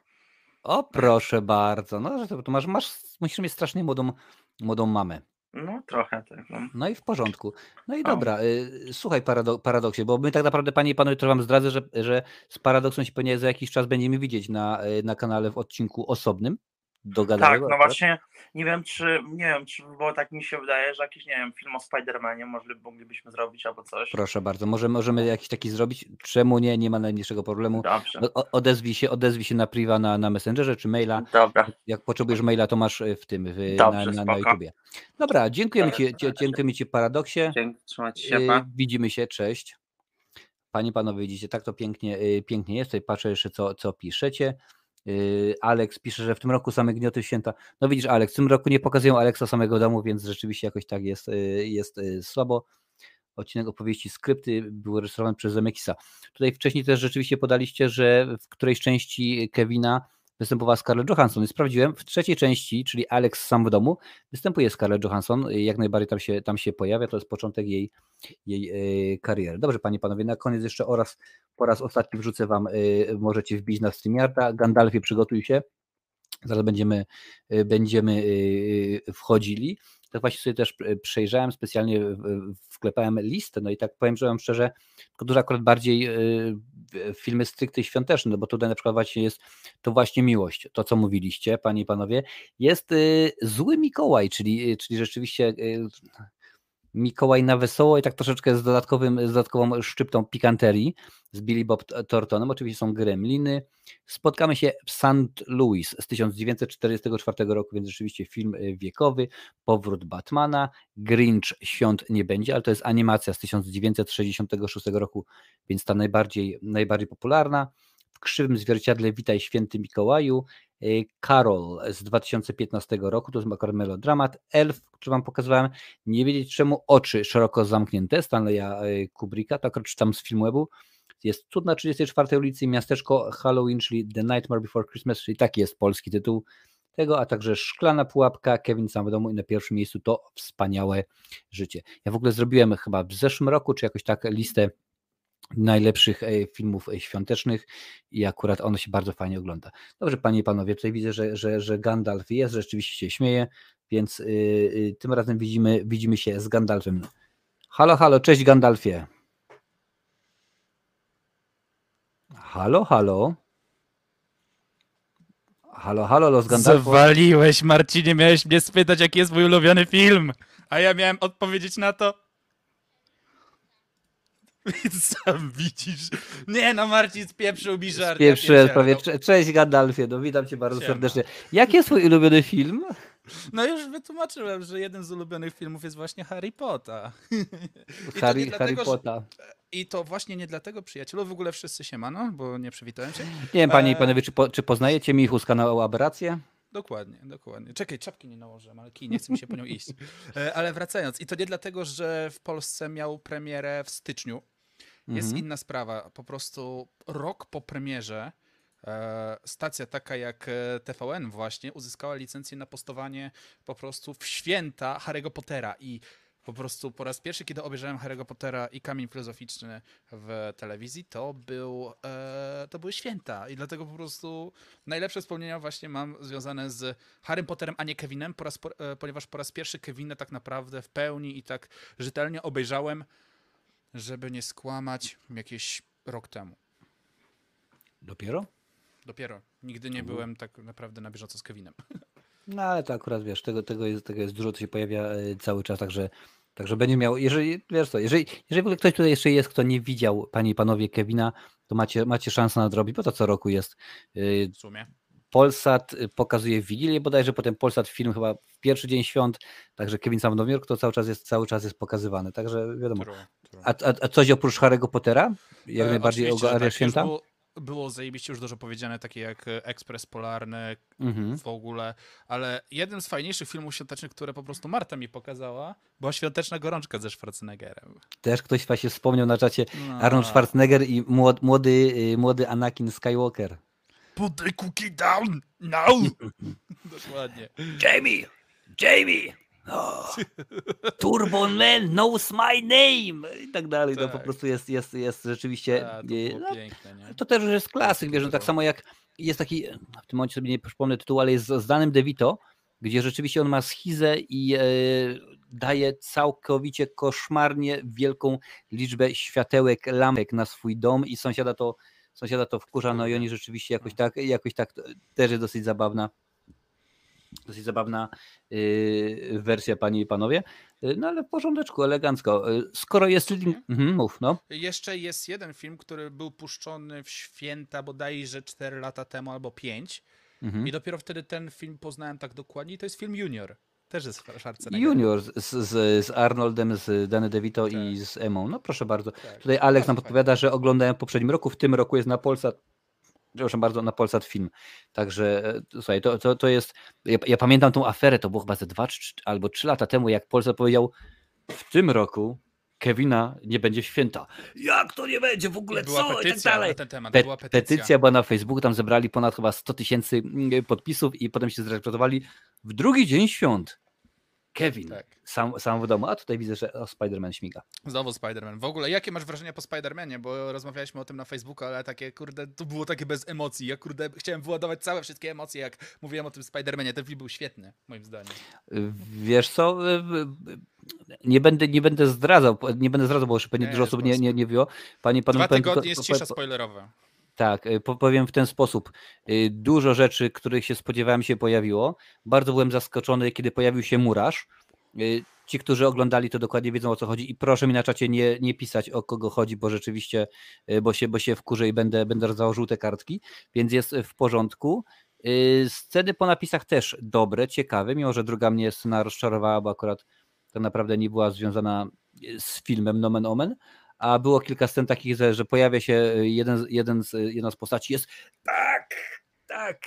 O proszę bardzo, no to musisz mieć strasznie młodą mamę. No trochę tak. No i w porządku. No i dobra, słuchaj Paradoksie, bo my tak naprawdę, panie i panowie, to wam zdradzę, że z Paradoksem się pewnie za jakiś czas będziemy widzieć na kanale w odcinku osobnym. Tak, no właśnie, nie wiem, czy było tak, mi się wydaje, że jakiś, nie wiem, film o Spider-Manie moglibyśmy zrobić albo coś. Proszę bardzo, możemy jakiś taki zrobić, czemu nie, nie ma najmniejszego problemu. Dobrze. Odezwij się na priwa na Messengerze czy maila. Dobra. Jak potrzebujesz maila, to masz w tym, na YouTubie. Dobra, dziękujemy Ci Paradoksie. Dzięki, trzymajcie się. Widzimy się, cześć. Panie, panowie, widzicie, tak to pięknie jest, tutaj patrzę jeszcze co piszecie. Aleks pisze, że w tym roku same gnioty święta. No widzisz, Aleks, w tym roku nie pokazują Aleksa samego domu, więc rzeczywiście jakoś tak jest słabo. Odcinek opowieści skrypty był rejestrowany przez Zemeckisa. Tutaj wcześniej też rzeczywiście podaliście, że w którejś części Kevina występowała Scarlett Johansson. I sprawdziłem, w trzeciej części, czyli Aleks sam w domu, występuje Scarlett Johansson. Jak najbardziej tam się pojawia. To jest początek jej kariery. Dobrze, panie i panowie, na koniec jeszcze po raz ostatni wrzucę wam, możecie wbić na StreamYarda. Gandalfie, przygotuj się. Zaraz będziemy wchodzili. Tak właśnie sobie też przejrzałem, specjalnie wklepałem listę, no i tak powiem, że mam szczerze, tylko dużo akurat bardziej filmy stricte świąteczne, bo tutaj na przykład właśnie jest To właśnie miłość, to co mówiliście, panie i panowie, jest Zły Mikołaj, czyli rzeczywiście Mikołaj na wesoło i tak troszeczkę z dodatkową szczyptą pikanterii z Billy Bob Thorntonem. Oczywiście są Gremliny. Spotkamy się w St. Louis z 1944 roku, więc rzeczywiście film wiekowy, Powrót Batmana, Grinch świąt nie będzie, ale to jest animacja z 1966 roku, więc ta najbardziej popularna. W krzywym zwierciadle Witaj Święty Mikołaju, Karol z 2015 roku, to jest akurat melodramat, Elf, który wam pokazywałem, Nie wiedzieć czemu oczy szeroko zamknięte, Stanleya Kubricka, to akurat czytam z Filmwebu, jest Cud na 34 ulicy, Miasteczko Halloween, czyli The Nightmare Before Christmas, czyli taki jest polski tytuł tego, a także Szklana pułapka, Kevin sam w domu i na pierwszym miejscu to Wspaniałe życie. Ja w ogóle zrobiłem chyba w zeszłym roku, czy jakoś tak, listę najlepszych filmów świątecznych i akurat ono się bardzo fajnie ogląda. Dobrze, panie i panowie, tutaj widzę, że Gandalf jest, rzeczywiście się śmieje, więc tym razem widzimy się z Gandalfem. Halo, halo, cześć Gandalfie. Halo, halo. Halo, halo, Los Gandalfo. Zawaliłeś, Marcinie, miałeś mnie spytać, jaki jest mój ulubiony film, a ja miałem odpowiedzieć na to. Sam widzisz. Nie no, Marcin spieprzył mi żart. Spieprzył prawie. Cześć Gandalfie, no, witam cię bardzo serdecznie. Jaki jest twój ulubiony film? No już wytłumaczyłem, że jeden z ulubionych filmów jest właśnie Harry Potter. Harry Potter. I to właśnie nie dlatego, przyjacielu, w ogóle wszyscy się mano, bo nie przywitałem się. Nie wiem, panie i panowie, czy poznajecie Michu z kanału Aberracje? Dokładnie, dokładnie. Czekaj, czapki nie nałożyłem, ale kij, nie chce mi się po nią iść. Ale wracając, i to nie dlatego, że w Polsce miał premierę w styczniu. Jest inna sprawa. Po prostu rok po premierze stacja taka jak TVN właśnie uzyskała licencję na postowanie po prostu w święta Harry'ego Pottera. I po prostu po raz pierwszy, kiedy obejrzałem Harry'ego Pottera i Kamień Filozoficzny w telewizji, to były święta. I dlatego po prostu najlepsze wspomnienia właśnie mam związane z Harrym Potterem, a nie Kevinem, ponieważ po raz pierwszy Kevinę tak naprawdę w pełni i tak rzetelnie obejrzałem, żeby nie skłamać, jakiś rok temu. Dopiero? Dopiero. Nigdy nie byłem tak naprawdę na bieżąco z Kevinem. No ale to akurat, wiesz, tego jest dużo, to się pojawia cały czas, także będzie miał, jeżeli, wiesz co, jeżeli w ogóle ktoś tutaj jeszcze jest, kto nie widział, panie i panowie, Kevina, to macie szansę nadrobić, bo to co roku jest. W sumie. Polsat pokazuje Wigilię bodajże, potem Polsat film chyba w pierwszy dzień świąt, także Kevin sam w Nowym Jorku to cały czas jest pokazywane, także wiadomo. A coś oprócz Harry'ego Pottera? Jak najbardziej o święta? Było zajebiście już dużo powiedziane, takie jak Ekspres Polarny w ogóle, ale jeden z fajniejszych filmów świątecznych, które po prostu Marta mi pokazała, była Świąteczna gorączka ze Schwarzeneggerem. Też ktoś właśnie wspomniał na czacie Arnold Schwarzenegger i młody Anakin Skywalker. Put the cookie down now! Dokładnie. Jamie! Oh, Turbo Man knows my name! I tak dalej. Tak. No, po prostu jest rzeczywiście. Piękne, to też już jest klasyk, wiesz, no, tak samo jak jest taki, w tym momencie sobie nie przypomnę tytułu, ale jest z Danem DeVito, gdzie rzeczywiście on ma schizę i daje całkowicie koszmarnie wielką liczbę światełek, lampek na swój dom i sąsiada to wkurza, no i oni rzeczywiście jakoś tak też jest dosyć zabawna wersja, panie i panowie, no ale w porządeczku, elegancko. Skoro jest... mów, no. Jeszcze jest jeden film, który był puszczony w święta bodajże 4 lata temu albo 5 i dopiero wtedy ten film poznałem tak dokładnie i to jest film Junior. Też jest Schwarzenegger. Junior z Arnoldem, z Danny DeVito i z Emmą. No proszę bardzo. Tak. Tutaj Alex nam podpowiada, że oglądałem w poprzednim roku, w tym roku jest na Polsat. Przepraszam bardzo, na Polsat film. Także słuchaj, to jest... Ja pamiętam tą aferę, to było chyba ze 2 albo 3 lata temu, jak Polsat powiedział, w tym roku Kevina nie będzie w święta. Jak to nie będzie? W ogóle co? I tak dalej. Petycja była na Facebooku, tam zebrali ponad chyba 100 000 podpisów i potem się zrezygnowali w drugi dzień świąt. Kevin, tak. Sam w domu, a tutaj widzę, że Spider-Man śmiga. Znowu Spider-Man. W ogóle jakie masz wrażenia po Spider-Manie? Bo rozmawialiśmy o tym na Facebooku, ale takie kurde, to było takie bez emocji. Ja kurde chciałem wyładować całe wszystkie emocje, jak mówiłem o tym Spider-Manie. Ten film był świetny, moim zdaniem. Wiesz co, nie będę zdradzał, bo już pewnie dużo osób nie wzięło. Panie, panu, 2 tygodnie jest cisza spoilerowa. Tak, powiem w ten sposób. Dużo rzeczy, których się spodziewałem, się pojawiło. Bardzo byłem zaskoczony, kiedy pojawił się murarz. Ci, którzy oglądali, to dokładnie wiedzą, o co chodzi i proszę mi na czacie nie pisać, o kogo chodzi, bo rzeczywiście, bo się wkurzę i będę rozdał żółte kartki, więc jest w porządku. Sceny po napisach też dobre, ciekawe, mimo że druga mnie scena rozczarowała, bo akurat to naprawdę nie była związana z filmem, nomen omen. a było kilka scen takich, że pojawia się jedna z postaci, jest tak.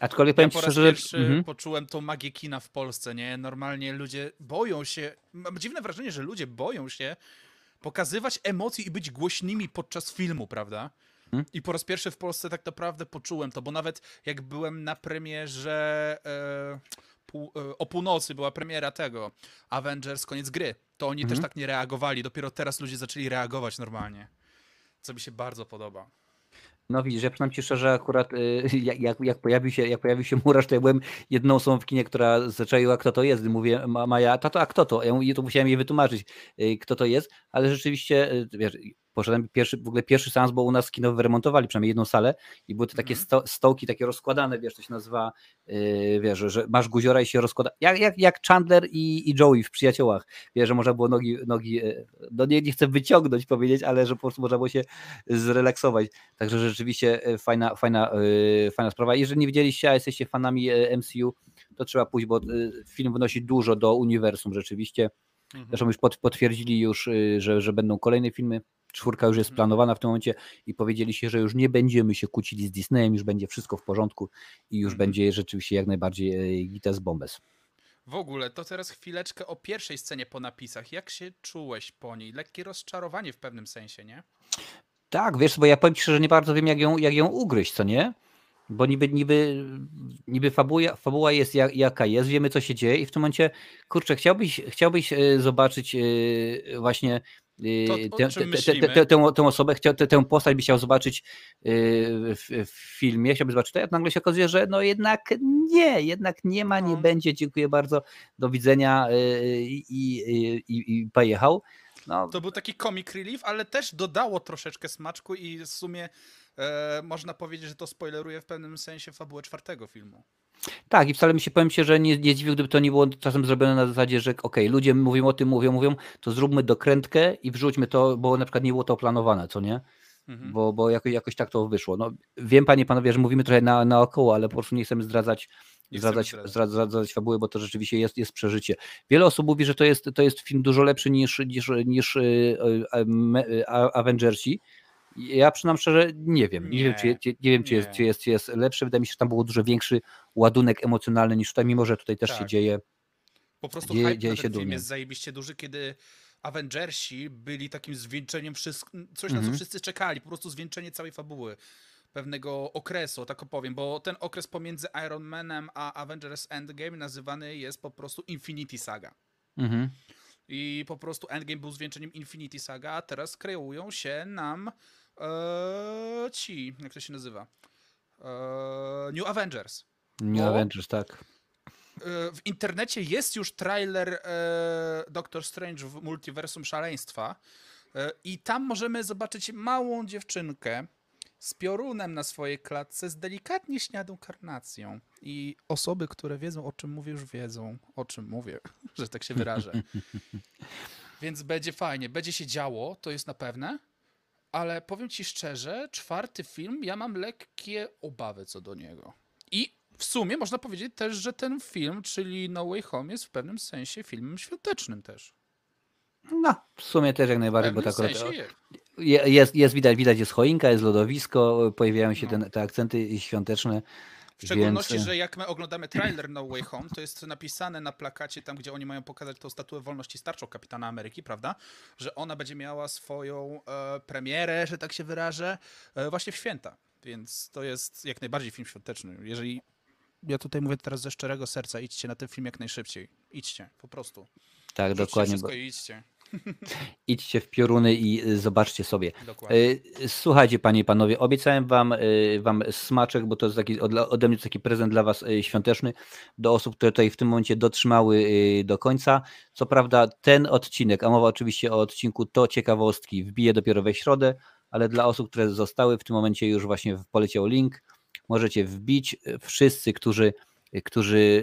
Aczkolwiek powiem szczerze, że pierwszy poczułem tą magię kina w Polsce, nie? Normalnie ludzie boją się, mam dziwne wrażenie, że ludzie boją się pokazywać emocje i być głośnymi podczas filmu, prawda? I po raz pierwszy w Polsce tak naprawdę poczułem to, bo nawet jak byłem na premierze o północy, była premiera tego Avengers Koniec Gry, to oni też tak nie reagowali. Dopiero teraz ludzie zaczęli reagować normalnie, co mi się bardzo podoba. No widzisz, ja przyznam ci szczerze, akurat jak pojawił się Murarz, to ja byłem jedną osobą w kinie, która zaczaiła, kto to jest. Mówię, Maja, tato, a kto to? Ja to musiałem jej wytłumaczyć, kto to jest, ale rzeczywiście, wiesz, poszedłem w ogóle pierwszy seans, bo u nas kino wyremontowali przynajmniej jedną salę i były to takie stołki takie rozkładane, wiesz, to się nazywa, wiesz, że masz guziora i się rozkłada, jak Chandler i Joey w Przyjaciołach, wiesz, że można było nogi no nie chcę wyciągnąć, powiedzieć, ale że po prostu można było się zrelaksować, także rzeczywiście fajna sprawa. Jeżeli nie widzieliście, a jesteście fanami MCU, to trzeba pójść, bo film wnosi dużo do uniwersum rzeczywiście. Zresztą już potwierdzili już, że będą kolejne filmy. 4 już jest planowana w tym momencie i powiedzieli się, że już nie będziemy się kłócili z Disneyem, już będzie wszystko w porządku i już będzie rzeczywiście jak najbardziej gites bombes. W ogóle to teraz chwileczkę o pierwszej scenie po napisach. Jak się czułeś po niej? Lekkie rozczarowanie w pewnym sensie, nie? Tak, wiesz, bo ja powiem ci szczerze, że nie bardzo wiem jak ją ugryźć, co nie? Bo niby fabuła jest jaka jest, wiemy co się dzieje i w tym momencie, kurczę, chciałbyś zobaczyć właśnie tę osobę, tę postać by chciał zobaczyć w filmie, chciałby zobaczyć to, a nagle się okazuje, że no jednak nie ma, nie będzie, dziękuję bardzo, do widzenia i pojechał. No. To był taki comic relief, ale też dodało troszeczkę smaczku i w sumie można powiedzieć, że to spoileruje w pewnym sensie fabułę 4 filmu. Tak, i wcale powiem się, że nie dziwił, gdyby to nie było czasem zrobione na zasadzie, że okej, ludzie mówią o tym, mówią, to zróbmy dokrętkę i wrzućmy to, bo na przykład nie było to planowane, co nie? Bo jakoś tak to wyszło. No, wiem, panie i panowie, że mówimy trochę naokoło, ale po prostu nie chcemy zdradzać fabuły, bo to rzeczywiście jest przeżycie. Wiele osób mówi, że to jest film dużo lepszy niż Avengersi. Ja przyznam szczerze, nie wiem, czy jest lepszy. Wydaje mi się, że tam był dużo większy ładunek emocjonalny niż tutaj, mimo że tutaj też się dzieje. Po prostu hype na ten film jest zajebiście duży, kiedy Avengersi byli takim zwieńczeniem coś, na co wszyscy czekali, po prostu zwieńczenie całej fabuły. Pewnego okresu, tak opowiem, bo ten okres pomiędzy Iron Manem a Avengers Endgame nazywany jest po prostu Infinity Saga. I po prostu Endgame był zwieńczeniem Infinity Saga, a teraz kreują się nam jak to się nazywa? New Avengers. Avengers, tak. W internecie jest już trailer Doctor Strange w Multiversum Szaleństwa i tam możemy zobaczyć małą dziewczynkę z piorunem na swojej klatce, z delikatnie śniadą karnacją. I osoby, które wiedzą, o czym mówię, już wiedzą, o czym mówię, że tak się wyrażę. Więc będzie fajnie, będzie się działo, to jest na pewne, ale powiem ci szczerze, 4 film, ja mam lekkie obawy co do niego. I w sumie można powiedzieć też, że ten film, czyli No Way Home, jest w pewnym sensie filmem świątecznym też. No, w sumie też jak najbardziej, bo tak jest widać, jest choinka, jest lodowisko, pojawiają się te akcenty świąteczne. W szczególności, że jak my oglądamy trailer No Way Home, to jest napisane na plakacie tam, gdzie oni mają pokazać tą statuę wolności starczą Kapitana Ameryki, prawda? Że ona będzie miała swoją premierę, że tak się wyrażę, właśnie w święta. Więc to jest jak najbardziej film świąteczny. Jeżeli ja tutaj mówię teraz ze szczerego serca, idźcie na ten film jak najszybciej. Idźcie, po prostu. Tak, rzućcie dokładnie. Bo... Idźcie w pioruny i zobaczcie sobie. Dokładnie. Słuchajcie, panie i panowie, obiecałem wam smaczek, bo to jest taki ode mnie taki prezent dla was świąteczny, do osób, które tutaj w tym momencie dotrzymały do końca. Co prawda ten odcinek, a mowa oczywiście o odcinku To Ciekawostki, wbije dopiero we środę, ale dla osób, które zostały w tym momencie już właśnie poleciał link, możecie wbić. Wszyscy, którzy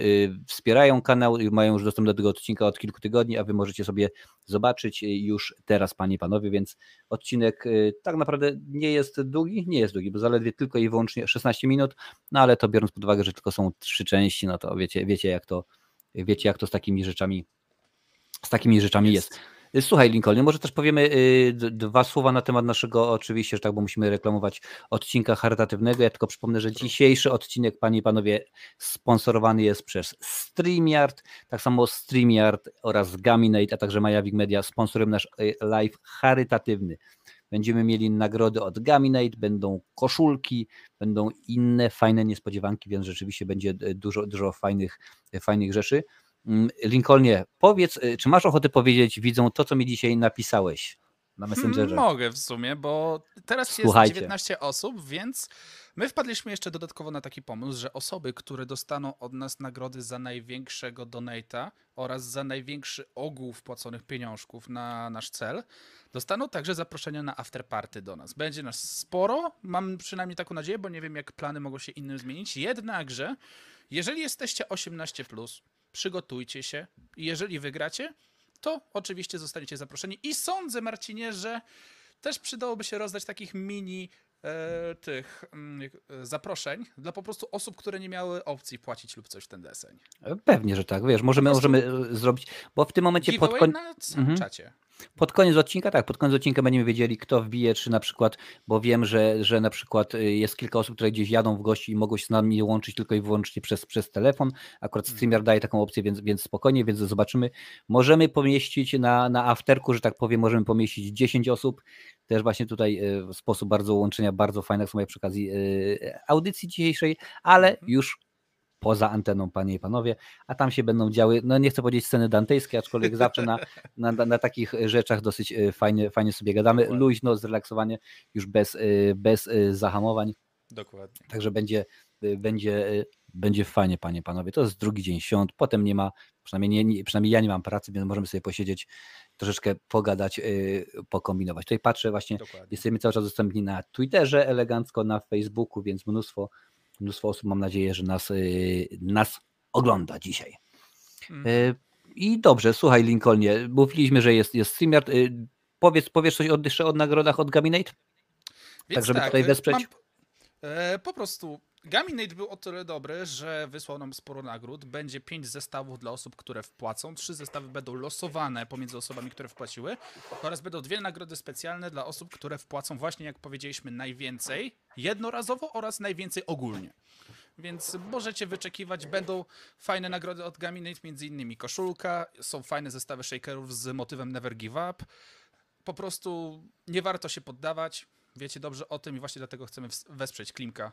wspierają kanał, mają już dostęp do tego odcinka od kilku tygodni, a wy możecie sobie zobaczyć już teraz, panie i panowie, więc odcinek tak naprawdę nie jest długi, bo zaledwie tylko i wyłącznie 16 minut, no ale to biorąc pod uwagę, że tylko są 3 części, no to wiecie jak to z takimi rzeczami jest. Słuchaj, Lincolnie, może też powiemy dwa słowa na temat naszego, oczywiście, że tak, bo musimy reklamować, odcinka charytatywnego. Ja tylko przypomnę, że dzisiejszy odcinek, panie i panowie, sponsorowany jest przez StreamYard, tak samo StreamYard oraz Gaminate, a także Majawic Media sponsorem nasz live charytatywny. Będziemy mieli nagrody od Gaminate, będą koszulki, będą inne fajne niespodziewanki, więc rzeczywiście będzie dużo fajnych rzeczy. Lincolnie, powiedz, czy masz ochotę powiedzieć widzom to, co mi dzisiaj napisałeś na Messengerze? Mogę w sumie, bo teraz jest 19 osób, więc my wpadliśmy jeszcze dodatkowo na taki pomysł, że osoby, które dostaną od nas nagrody za największego donata oraz za największy ogół wpłaconych pieniążków na nasz cel, dostaną także zaproszenia na afterparty do nas. Będzie nas sporo, mam przynajmniej taką nadzieję, bo nie wiem, jak plany mogą się innym zmienić. Jednakże, jeżeli jesteście 18+, przygotujcie się i jeżeli wygracie, to oczywiście zostaniecie zaproszeni. I sądzę, Marcinie, że też przydałoby się rozdać takich mini zaproszeń dla po prostu osób, które nie miały opcji płacić lub coś w ten deseń. Pewnie, że tak. Wiesz, możemy zrobić, bo w tym momencie pod koniec czacie. Pod koniec odcinka, tak, pod koniec odcinka będziemy wiedzieli, kto wbije, czy na przykład, bo wiem, że na przykład jest kilka osób, które gdzieś jadą w gości i mogą się z nami łączyć tylko i wyłącznie przez telefon. Akurat StreamYard daje taką opcję, więc spokojnie, więc zobaczymy. Możemy pomieścić na afterku, że tak powiem, możemy pomieścić 10 osób. Też właśnie tutaj sposób bardzo łączenia, bardzo fajny, jak przy okazji audycji dzisiejszej, ale już poza anteną, panie i panowie, a tam się będą działy, no nie chcę powiedzieć sceny dantejskie, aczkolwiek zawsze na takich rzeczach dosyć fajnie sobie gadamy. Dokładnie. Luźno, zrelaksowanie, już bez zahamowań. Dokładnie. Także będzie fajnie, panie i panowie. To jest drugi dzień świąt, potem nie ma, przynajmniej ja nie mam pracy, więc możemy sobie posiedzieć, troszeczkę pogadać, pokombinować. Tutaj patrzę właśnie, dokładnie, jesteśmy cały czas dostępni na Twitterze, elegancko na Facebooku, więc mnóstwo osób, mam nadzieję, że nas ogląda dzisiaj. I dobrze, słuchaj, Lincolnie, mówiliśmy, że jest StreamYard. Powiesz coś jeszcze o nagrodach od Gaminate? Więc tak, żeby tutaj wesprzeć. Po prostu Gaminate był o tyle dobry, że wysłał nam sporo nagród. Będzie 5 zestawów dla osób, które wpłacą. 3 zestawy będą losowane pomiędzy osobami, które wpłaciły. Oraz będą 2 nagrody specjalne dla osób, które wpłacą właśnie, jak powiedzieliśmy, najwięcej jednorazowo oraz najwięcej ogólnie. Więc możecie wyczekiwać. Będą fajne nagrody od Gaminate, między innymi koszulka. Są fajne zestawy shakerów z motywem Never Give Up. Po prostu nie warto się poddawać. Wiecie dobrze o tym i właśnie dlatego chcemy wesprzeć Klimka.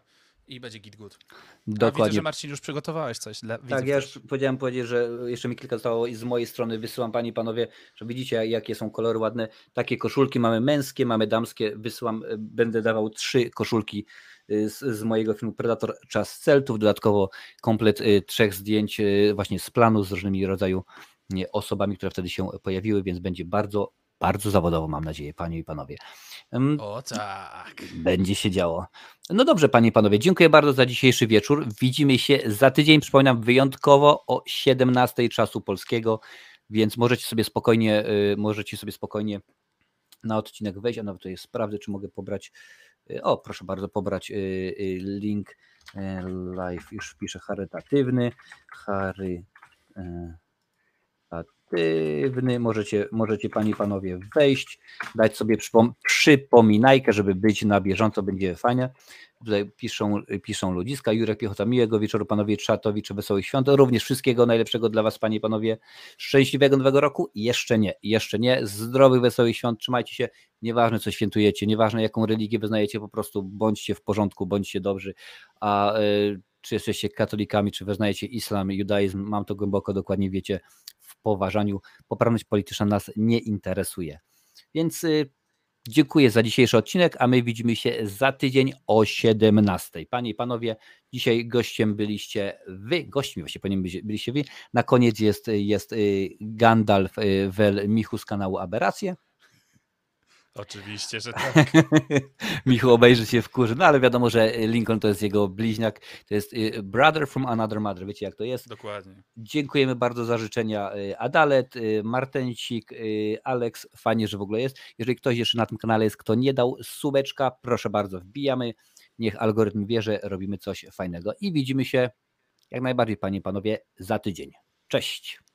I będzie git good. Dokładnie. Widzę, że Marcin już przygotowałeś coś dla widzów. Tak, ja już powiedzieć, że jeszcze mi kilka zostało i z mojej strony wysyłam, panie i panowie, że widzicie, jakie są kolory ładne. Takie koszulki mamy męskie, mamy damskie. Wysyłam, będę dawał 3 koszulki z mojego filmu Predator Czas Celtów. Dodatkowo komplet 3 zdjęć właśnie z planu z różnymi rodzaju osobami, które wtedy się pojawiły, więc będzie bardzo, bardzo zawodowo, mam nadzieję, panie i panowie. O tak. Będzie się działo. No dobrze, panie i panowie, dziękuję bardzo za dzisiejszy wieczór. Widzimy się za tydzień, przypominam, wyjątkowo o 17:00 czasu polskiego, więc możecie sobie spokojnie na odcinek wejść, a nawet tutaj sprawdzę, czy mogę pobrać, proszę bardzo, pobrać link live, już wpiszę charytatywny. Możecie panie i panowie wejść, dać sobie przypominajkę, żeby być na bieżąco, będzie fajnie. Tutaj piszą ludziska. Jurek Piechota, miłego wieczoru panowie Czatowicze, wesołych świąt, również wszystkiego najlepszego dla was, panie i panowie, szczęśliwego nowego roku, jeszcze nie, zdrowych, wesołych świąt, trzymajcie się, nieważne co świętujecie, nieważne jaką religię wyznajecie, po prostu bądźcie w porządku, bądźcie dobrzy, a czy jesteście katolikami, czy wyznajecie islam, judaizm, mam to głęboko, dokładnie wiecie, w poważaniu, poprawność polityczna nas nie interesuje. Więc dziękuję za dzisiejszy odcinek, a my widzimy się za tydzień o 17:00. Panie i panowie, dzisiaj gościem byliście wy, gośćmi właśnie byliście wy. Na koniec jest Gandalf Wel Michu z kanału Aberracje. Oczywiście, że tak. Michu obejrzy się w kurze, no ale wiadomo, że Lincoln to jest jego bliźniak, to jest brother from another mother, wiecie jak to jest. Dokładnie. Dziękujemy bardzo za życzenia Adalet, Martensik, Alex, fajnie, że w ogóle jest. Jeżeli ktoś jeszcze na tym kanale jest, kto nie dał subeczka, proszę bardzo, wbijamy, niech algorytm wie, że robimy coś fajnego i widzimy się jak najbardziej, panie i panowie, za tydzień. Cześć.